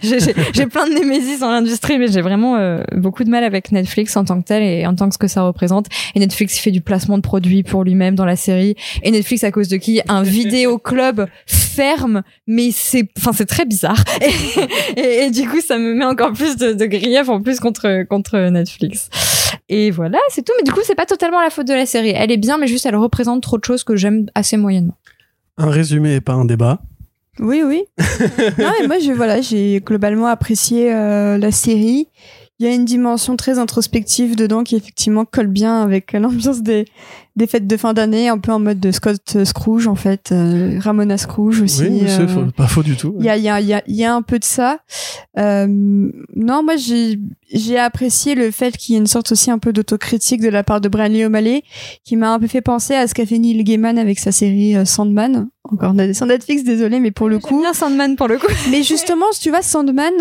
j'ai plein de némésis dans l'industrie, mais j'ai vraiment beaucoup de mal avec Netflix en tant que tel et en tant que ce que ça représente. Et Netflix fait du placement de produits pour lui-même dans la série. Et Netflix, à cause de qui un vidéoclub ferme, mais c'est très bizarre. Et du coup, ça me met encore plus de grief en plus contre Netflix. Et voilà, c'est tout. Mais du coup, c'est pas totalement la faute de la série. Elle est bien, mais juste, elle représente trop de choses que j'aime assez moyennement. Un résumé et pas un débat. Oui, oui. Non, mais moi, j'ai globalement apprécié la série. Il y a une dimension très introspective dedans qui effectivement colle bien avec l'ambiance des fêtes de fin d'année, un peu en mode de Scott Scrooge en fait, Ramona Scrooge aussi. Oui, c'est pas faux du tout. Il y a un peu de ça. Non, moi j'ai apprécié le fait qu'il y ait une sorte aussi un peu d'autocritique de la part de Bryan Lee O'Malley, qui m'a un peu fait penser à ce qu'a fait Neil Gaiman avec sa série Sandman. Encore on a des Netflix, désolé, mais pour le coup. J'aime bien Sandman pour le coup. Mais justement, tu vois, Sandman,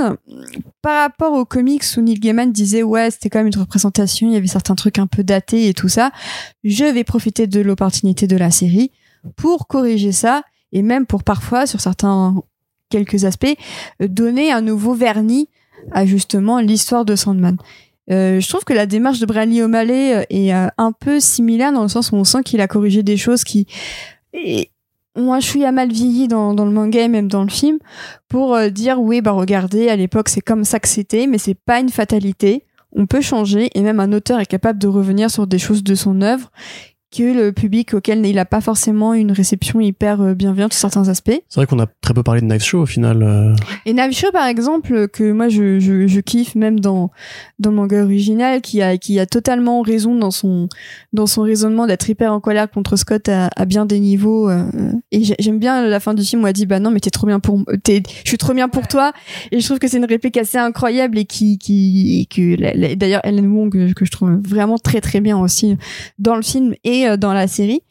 par rapport aux comics où Neil Gaiman disait ouais, c'était quand même une représentation, il y avait certains trucs un peu datés et tout ça, je vais profiter de l'opportunité de la série pour corriger ça et même pour parfois, sur quelques aspects, donner un nouveau vernis à justement l'histoire de Sandman. Je trouve que la démarche de Bryan Lee O'Malley est un peu similaire dans le sens où on sent qu'il a corrigé des choses qui ont un chouïa mal vieilli dans le manga et même dans le film pour dire oui, bah regardez, à l'époque c'est comme ça que c'était, mais c'est pas une fatalité, on peut changer et même un auteur est capable de revenir sur des choses de son œuvre que le public auquel il n'a pas forcément une réception hyper bienveillante sur certains aspects. C'est vrai qu'on a très peu parlé de Knives Chau au final. Et Knives Chau par exemple, que moi je kiffe même dans le manga original, qui a totalement raison dans son raisonnement d'être hyper en colère contre Scott à bien des niveaux. Et j'aime bien la fin du film où elle dit bah non mais je suis trop bien pour toi, et je trouve que c'est une réplique assez incroyable et que d'ailleurs Ellen Wong que je trouve vraiment très très bien aussi dans le film et dans la série.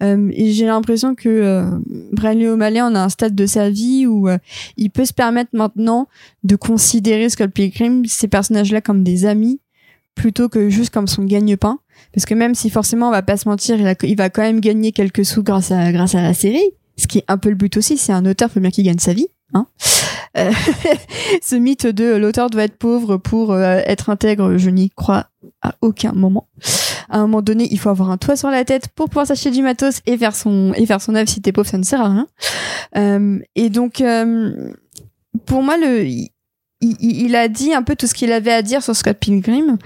Et j'ai l'impression que Bryan Lee O'Malley en a un stade de sa vie où il peut se permettre maintenant de considérer Scott Pilgrim, ces personnages-là, comme des amis plutôt que juste comme son gagne-pain, parce que même si forcément on va pas se mentir, il va quand même gagner quelques sous grâce à la série, ce qui est un peu le but aussi, c'est un auteur, faut bien qu'il gagne sa vie, hein. Ce mythe de l'auteur doit être pauvre pour être intègre, je n'y crois à aucun moment. À un moment donné, il faut avoir un toit sur la tête pour pouvoir s'acheter du matos et faire son œuvre. Si t'es pauvre, ça ne sert à rien. Et donc, pour moi, il a dit un peu tout ce qu'il avait à dire sur Scott Pilgrim,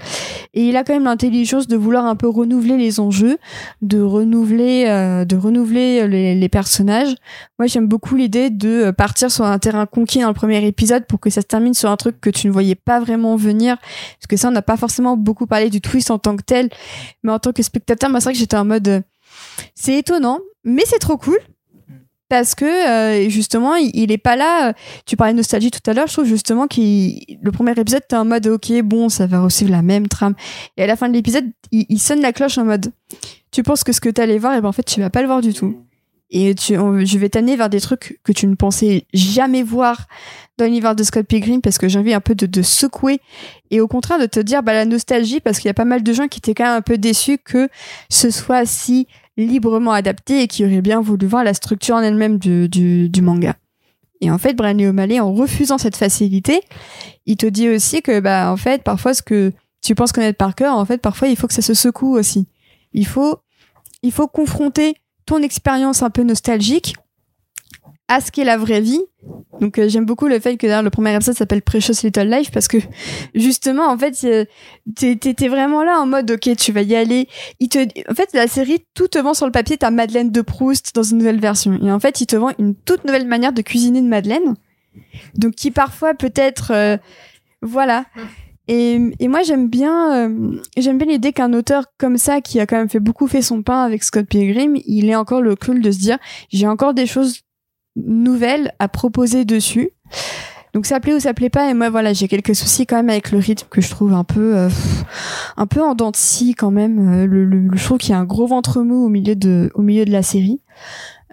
et il a quand même l'intelligence de vouloir un peu renouveler les enjeux, de renouveler les personnages. Moi, j'aime beaucoup l'idée de partir sur un terrain conquis dans le premier épisode pour que ça se termine sur un truc que tu ne voyais pas vraiment venir, parce que ça, on n'a pas forcément beaucoup parlé du twist en tant que tel, mais en tant que spectateur, moi, c'est vrai que j'étais en mode c'est étonnant, mais c'est trop cool. Parce que justement, il est pas là. Tu parlais de nostalgie tout à l'heure. Je trouve justement que le premier épisode, t'es en mode ok, bon, ça va suivre la même trame. Et à la fin de l'épisode, il sonne la cloche en mode tu penses que ce que t'allais voir, et ben en fait, tu vas pas le voir du tout. Et je vais t'amener vers des trucs que tu ne pensais jamais voir dans l'univers de Scott Pilgrim, parce que j'ai envie un peu de secouer et au contraire de te dire bah la nostalgie, parce qu'il y a pas mal de gens qui étaient quand même un peu déçus que ce soit si librement adapté et qui aurait bien voulu voir la structure en elle-même du manga. Et en fait, Bryan Lee O'Malley, en refusant cette facilité, il te dit aussi que bah en fait parfois ce que tu penses connaître par cœur, en fait parfois il faut que ça se secoue aussi. Il faut confronter ton expérience un peu nostalgique à ce qu'est la vraie vie. Donc j'aime beaucoup le fait que d'ailleurs le premier épisode s'appelle Precious Little Life, parce que justement en fait t'es vraiment là en mode ok, tu vas y aller, en fait la série tout te vend sur le papier ta Madeleine de Proust dans une nouvelle version, et en fait il te vend une toute nouvelle manière de cuisiner une Madeleine, donc qui parfois peut-être voilà. Et moi j'aime bien l'idée qu'un auteur comme ça, qui a quand même fait son pain avec Scott Pilgrim, il est encore le cool de se dire j'ai encore des choses nouvelles à proposer dessus. Donc ça plaît ou ça plaît pas, et moi voilà, j'ai quelques soucis quand même avec le rythme que je trouve un peu en dents de scie quand même. Je trouve qu'il y a un gros ventre mou au milieu de la série,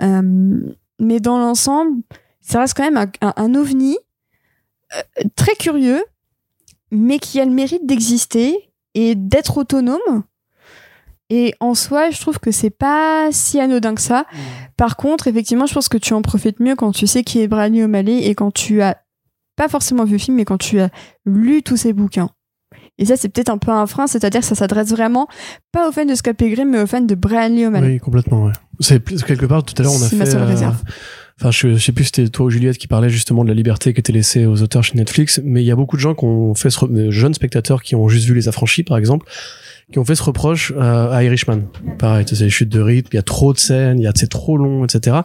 mais dans l'ensemble ça reste quand même un ovni très curieux, mais qui a le mérite d'exister et d'être autonome. Et en soi, je trouve que c'est pas si anodin que ça. Par contre, effectivement, je pense que tu en profites mieux quand tu sais qui est Bryan Lee O'Malley et quand tu as pas forcément vu le film, mais quand tu as lu tous ses bouquins. Et ça, c'est peut-être un peu un frein, c'est-à-dire que ça s'adresse vraiment pas aux fans de Scott Pilgrim, mais aux fans de Bryan Lee O'Malley. Oui, complètement, ouais. C'est quelque part, tout à l'heure, on a fait Enfin, je sais plus si c'était toi ou Juliette qui parlait justement de la liberté qui était laissée aux auteurs chez Netflix, mais il y a beaucoup de gens qui ont fait ce jeunes spectateurs qui ont juste vu Les Affranchis, par exemple, qui ont fait ce reproche à Irishman. Pareil, c'est les chutes de rythme, il y a trop de scènes, il y a c'est trop long, etc.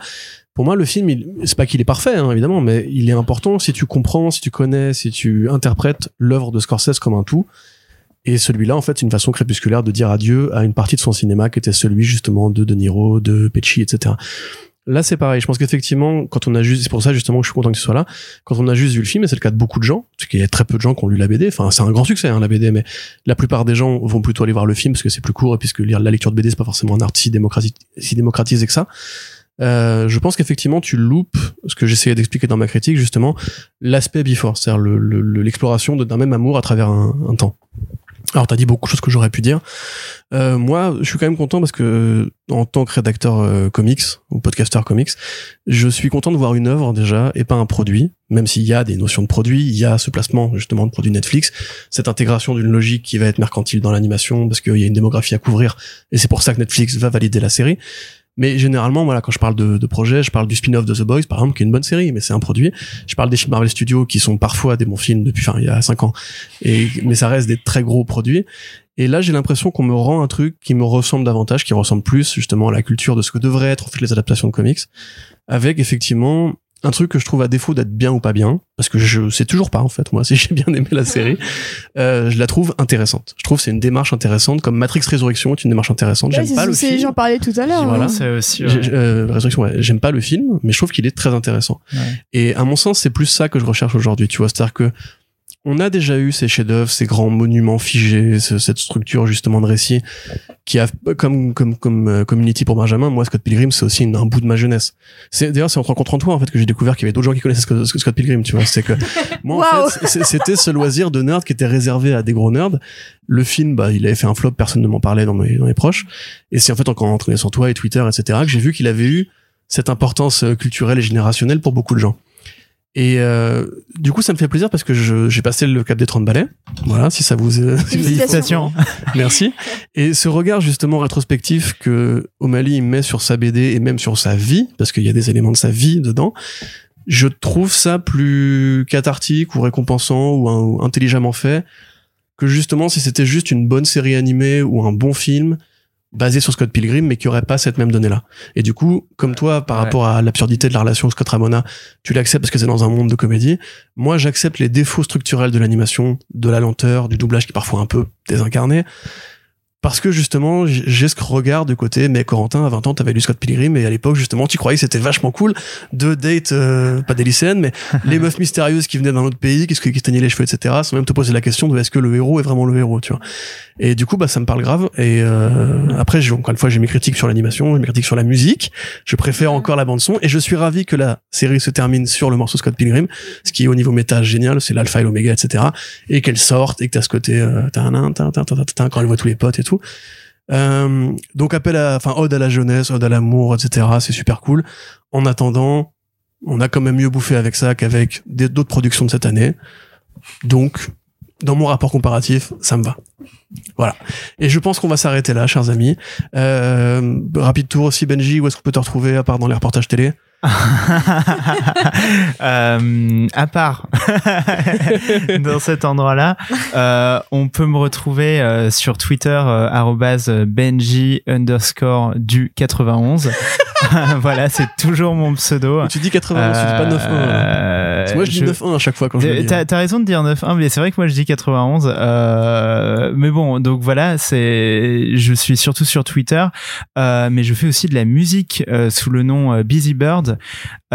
Pour moi, le film, c'est pas qu'il est parfait, hein, évidemment, mais il est important si tu comprends, si tu connais, si tu interprètes l'œuvre de Scorsese comme un tout. Et celui-là, en fait, c'est une façon crépusculaire de dire adieu à une partie de son cinéma qui était celui, justement, de Niro, de Pesci, etc. Là, c'est pareil. Je pense qu'effectivement, quand on a juste, c'est pour ça, justement, que je suis content que tu sois là. Quand on a juste vu le film, et c'est le cas de beaucoup de gens, parce qu'il y a très peu de gens qui ont lu la BD. Enfin, c'est un grand succès, hein, la BD, mais la plupart des gens vont plutôt aller voir le film parce que c'est plus court et puisque lire la lecture de BD, c'est pas forcément un art si démocratisé que ça. Je pense qu'effectivement tu loupes ce que j'essayais d'expliquer dans ma critique, justement l'aspect before, c'est-à-dire l'exploration d'un même amour à travers un temps. Alors t'as dit beaucoup de choses que j'aurais pu dire. Moi je suis quand même content parce que en tant que rédacteur comics ou podcasteur comics, je suis content de voir une œuvre déjà et pas un produit, même s'il y a des notions de produit, il y a ce placement justement de produit Netflix, cette intégration d'une logique qui va être mercantile dans l'animation parce qu'il y a une démographie à couvrir et c'est pour ça que Netflix va valider la série. Mais généralement, voilà, quand je parle de projets, je parle du spin-off de The Boys, par exemple, qui est une bonne série, mais c'est un produit. Je parle des films Marvel Studios, qui sont parfois des bons films depuis, il y a 5 ans. Mais ça reste des très gros produits. Et là, j'ai l'impression qu'on me rend un truc qui me ressemble davantage, qui ressemble plus, justement, à la culture de ce que devraient être, en fait, les adaptations de comics. Avec, effectivement, un truc que je trouve à défaut d'être bien ou pas bien, parce que je sais toujours pas, en fait, moi, si j'ai bien aimé la série, je la trouve intéressante. Je trouve que c'est une démarche intéressante, comme Matrix Résurrection est une démarche intéressante. Ouais, j'aime pas le film. J'en parlais tout à l'heure. Voilà. C'est aussi, ouais. Résurrection, ouais. J'aime pas le film, mais je trouve qu'il est très intéressant. Ouais. Et à mon sens, c'est plus ça que je recherche aujourd'hui, tu vois. C'est-à-dire que on a déjà eu ces chefs-d'œuvre, ces grands monuments figés, cette structure justement de récit qui a comme Community pour Benjamin. Moi, Scott Pilgrim, c'est aussi un bout de ma jeunesse. D'ailleurs, c'est en te rencontrant toi en fait que j'ai découvert qu'il y avait d'autres gens qui connaissaient Scott Pilgrim. Tu vois, c'est que moi en fait, c'était ce loisir de nerd qui était réservé à des gros nerds. Le film, bah, il avait fait un flop, personne ne m'en parlait dans mes proches. Et c'est en fait en entraînant sur toi et Twitter, etc., que j'ai vu qu'il avait eu cette importance culturelle et générationnelle pour beaucoup de gens. Et du coup ça me fait plaisir parce que j'ai passé le cap des 30 balais. Voilà, si ça vous félicitations. Merci. Et ce regard justement rétrospectif que O'Malley met sur sa BD et même sur sa vie, parce qu'il y a des éléments de sa vie dedans, je trouve ça plus cathartique ou récompensant ou intelligemment fait que justement si c'était juste une bonne série animée ou un bon film basé sur Scott Pilgrim, mais qui aurait pas cette même donnée-là. Et du coup, comme toi, par rapport à l'absurdité de la relation Scott-Ramona, tu l'acceptes parce que c'est dans un monde de comédie. Moi, j'accepte les défauts structurels de l'animation, de la lenteur, du doublage qui est parfois un peu désincarné. Parce que justement, j'ai ce regard de côté, mais Corentin, à 20 ans, t'avais lu Scott Pilgrim, et à l'époque, justement, tu croyais que c'était vachement cool de date, pas des lycéennes, mais les meufs mystérieuses qui venaient d'un autre pays, qui se teignaient les cheveux, etc., sans même te poser la question de est-ce que le héros est vraiment le héros, tu vois. Et du coup, bah, ça me parle grave, et après, encore une fois, j'ai mes critiques sur l'animation, j'ai mes critiques sur la musique, je préfère encore la bande-son, et je suis ravi que la série se termine sur le morceau Scott Pilgrim, ce qui est au niveau méta génial, c'est l'alpha et l'oméga, etc., et qu'elle sorte, et que t'as ce côté, quand elle voit tous les potes et tout. Donc ode à la jeunesse, ode à l'amour, etc. C'est super cool. En attendant, on a quand même mieux bouffé avec ça qu'avec d'autres productions de cette année. Donc, dans mon rapport comparatif, ça me va. Voilà. Et je pense qu'on va s'arrêter là, chers amis. Rapide tour aussi, Benji, où est-ce qu'on peut te retrouver à part dans les reportages télé? À part dans cet endroit-là, on peut me retrouver sur Twitter @benji_du91. Voilà, c'est toujours mon pseudo. Tu dis 91, tu dis pas 91. Moi je dis 91 à chaque fois quand je le dis. T'as raison de dire 91, mais c'est vrai que moi je dis 91. Mais bon, donc voilà, je suis surtout sur Twitter, mais je fais aussi de la musique sous le nom Busy Bird.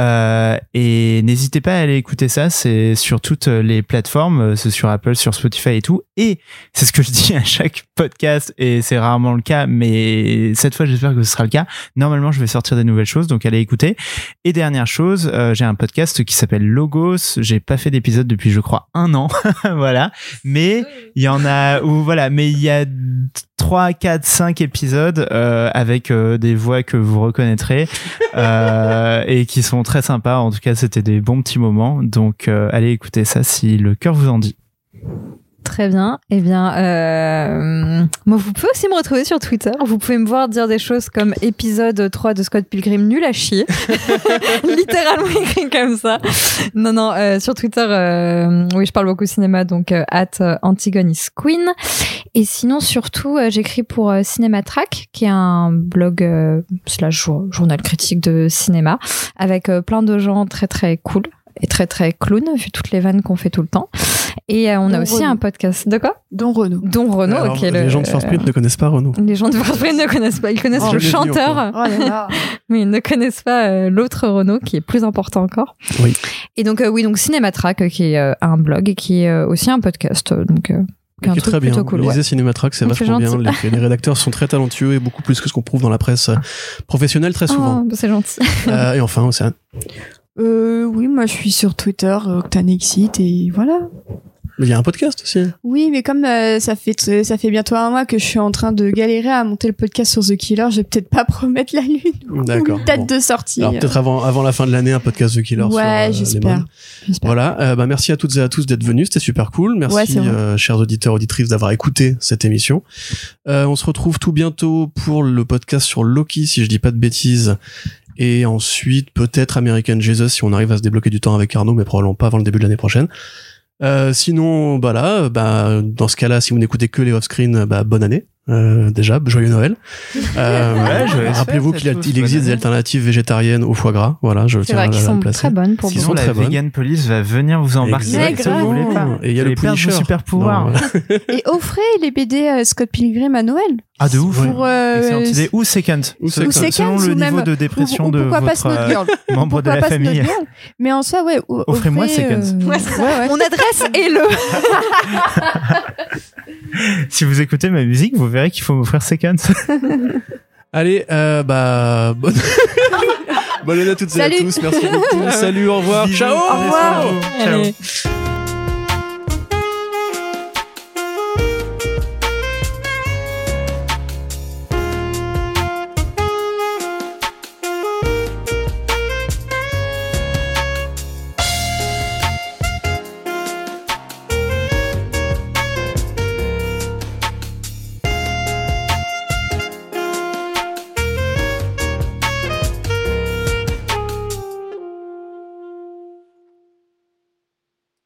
Et n'hésitez pas à aller écouter ça, c'est sur toutes les plateformes, c'est sur Apple, sur Spotify et tout. Et c'est ce que je dis à chaque podcast, et c'est rarement le cas, mais cette fois j'espère que ce sera le cas. Normalement je vais sortir des nouvelles choses, donc allez écouter. Et dernière chose, j'ai un podcast qui s'appelle Logos, j'ai pas fait d'épisode depuis je crois 1 an, voilà, mais il y en a, ou voilà, mais il y a 3, 4, 5 épisodes avec des voix que vous reconnaîtrez et qui sont très sympas. En tout cas, c'était des bons petits moments. Donc, allez écouter ça si le cœur vous en dit. Très bien. Eh bien, moi, vous pouvez aussi me retrouver sur Twitter. Vous pouvez me voir dire des choses comme épisode 3 de Scott Pilgrim nul à chier. Littéralement écrit comme ça. Non, non, sur Twitter, oui, je parle beaucoup cinéma, donc @AntigonisQueen. Et sinon, surtout, j'écris pour Cinématrack, qui est un blog slash journal critique de cinéma, avec plein de gens très, très cool. Et très très clown, vu toutes les vannes qu'on fait tout le temps. Et on a aussi un podcast. De quoi ? Don Renaud. Alors, okay, les gens de First Print ne connaissent pas Renaud. Les gens de First Print ne connaissent pas. Ils connaissent le chanteur, mais ils ne connaissent pas l'autre Renaud, qui est plus important encore. Oui. Et donc donc Cinématrack, qui est un blog et qui est aussi un podcast. Donc qui est très bien. Cool, lisez Cinématrack, c'est vachement bien. Les rédacteurs sont très talentueux et beaucoup plus que ce qu'on trouve dans la presse professionnelle très souvent. C'est gentil. Et enfin, Océane. Oui, moi je suis sur Twitter, Octanexit, et voilà. Mais il y a un podcast aussi. Oui, mais comme ça fait bientôt un mois que je suis en train de galérer à monter le podcast sur The Killer, je vais peut-être pas promettre la lune. D'accord. Ou une date de sortie. Alors peut-être avant la fin de l'année, un podcast The Killer. Ouais, sur, j'espère. Voilà. Merci à toutes et à tous d'être venus, c'était super cool. Merci, chers auditeurs, auditrices, d'avoir écouté cette émission. On se retrouve tout bientôt pour le podcast sur Loki, si je dis pas de bêtises. Et ensuite, peut-être American Jesus, si on arrive à se débloquer du temps avec Arnaud, mais probablement pas avant le début de l'année prochaine. Sinon, dans ce cas-là, si vous n'écoutez que les off-screen, bonne année. Déjà, joyeux Noël. Rappelez-vous qu'il existe des alternatives végétariennes au foie gras. Voilà, je tiens à le placer. Très bonnes pour vous. La Vegan Police va venir vous embarquer. Si vous voulez pas. Et il y a le Punisher. Super pouvoir. Et offrez les BD Scott Pilgrim à Noël. Ah, de ouf. Pour, ou Seconds. Selon le niveau de dépression de votre membre de la famille. Mais en soi, ouais. Offrez-moi Seconds. Mon adresse est le. Si vous écoutez ma musique, vous verrez qu'il faut m'offrir Seconds. Allez, bonne année à toutes et à tous. Merci beaucoup. Salut, au revoir. Ciao. Au revoir. Ciao.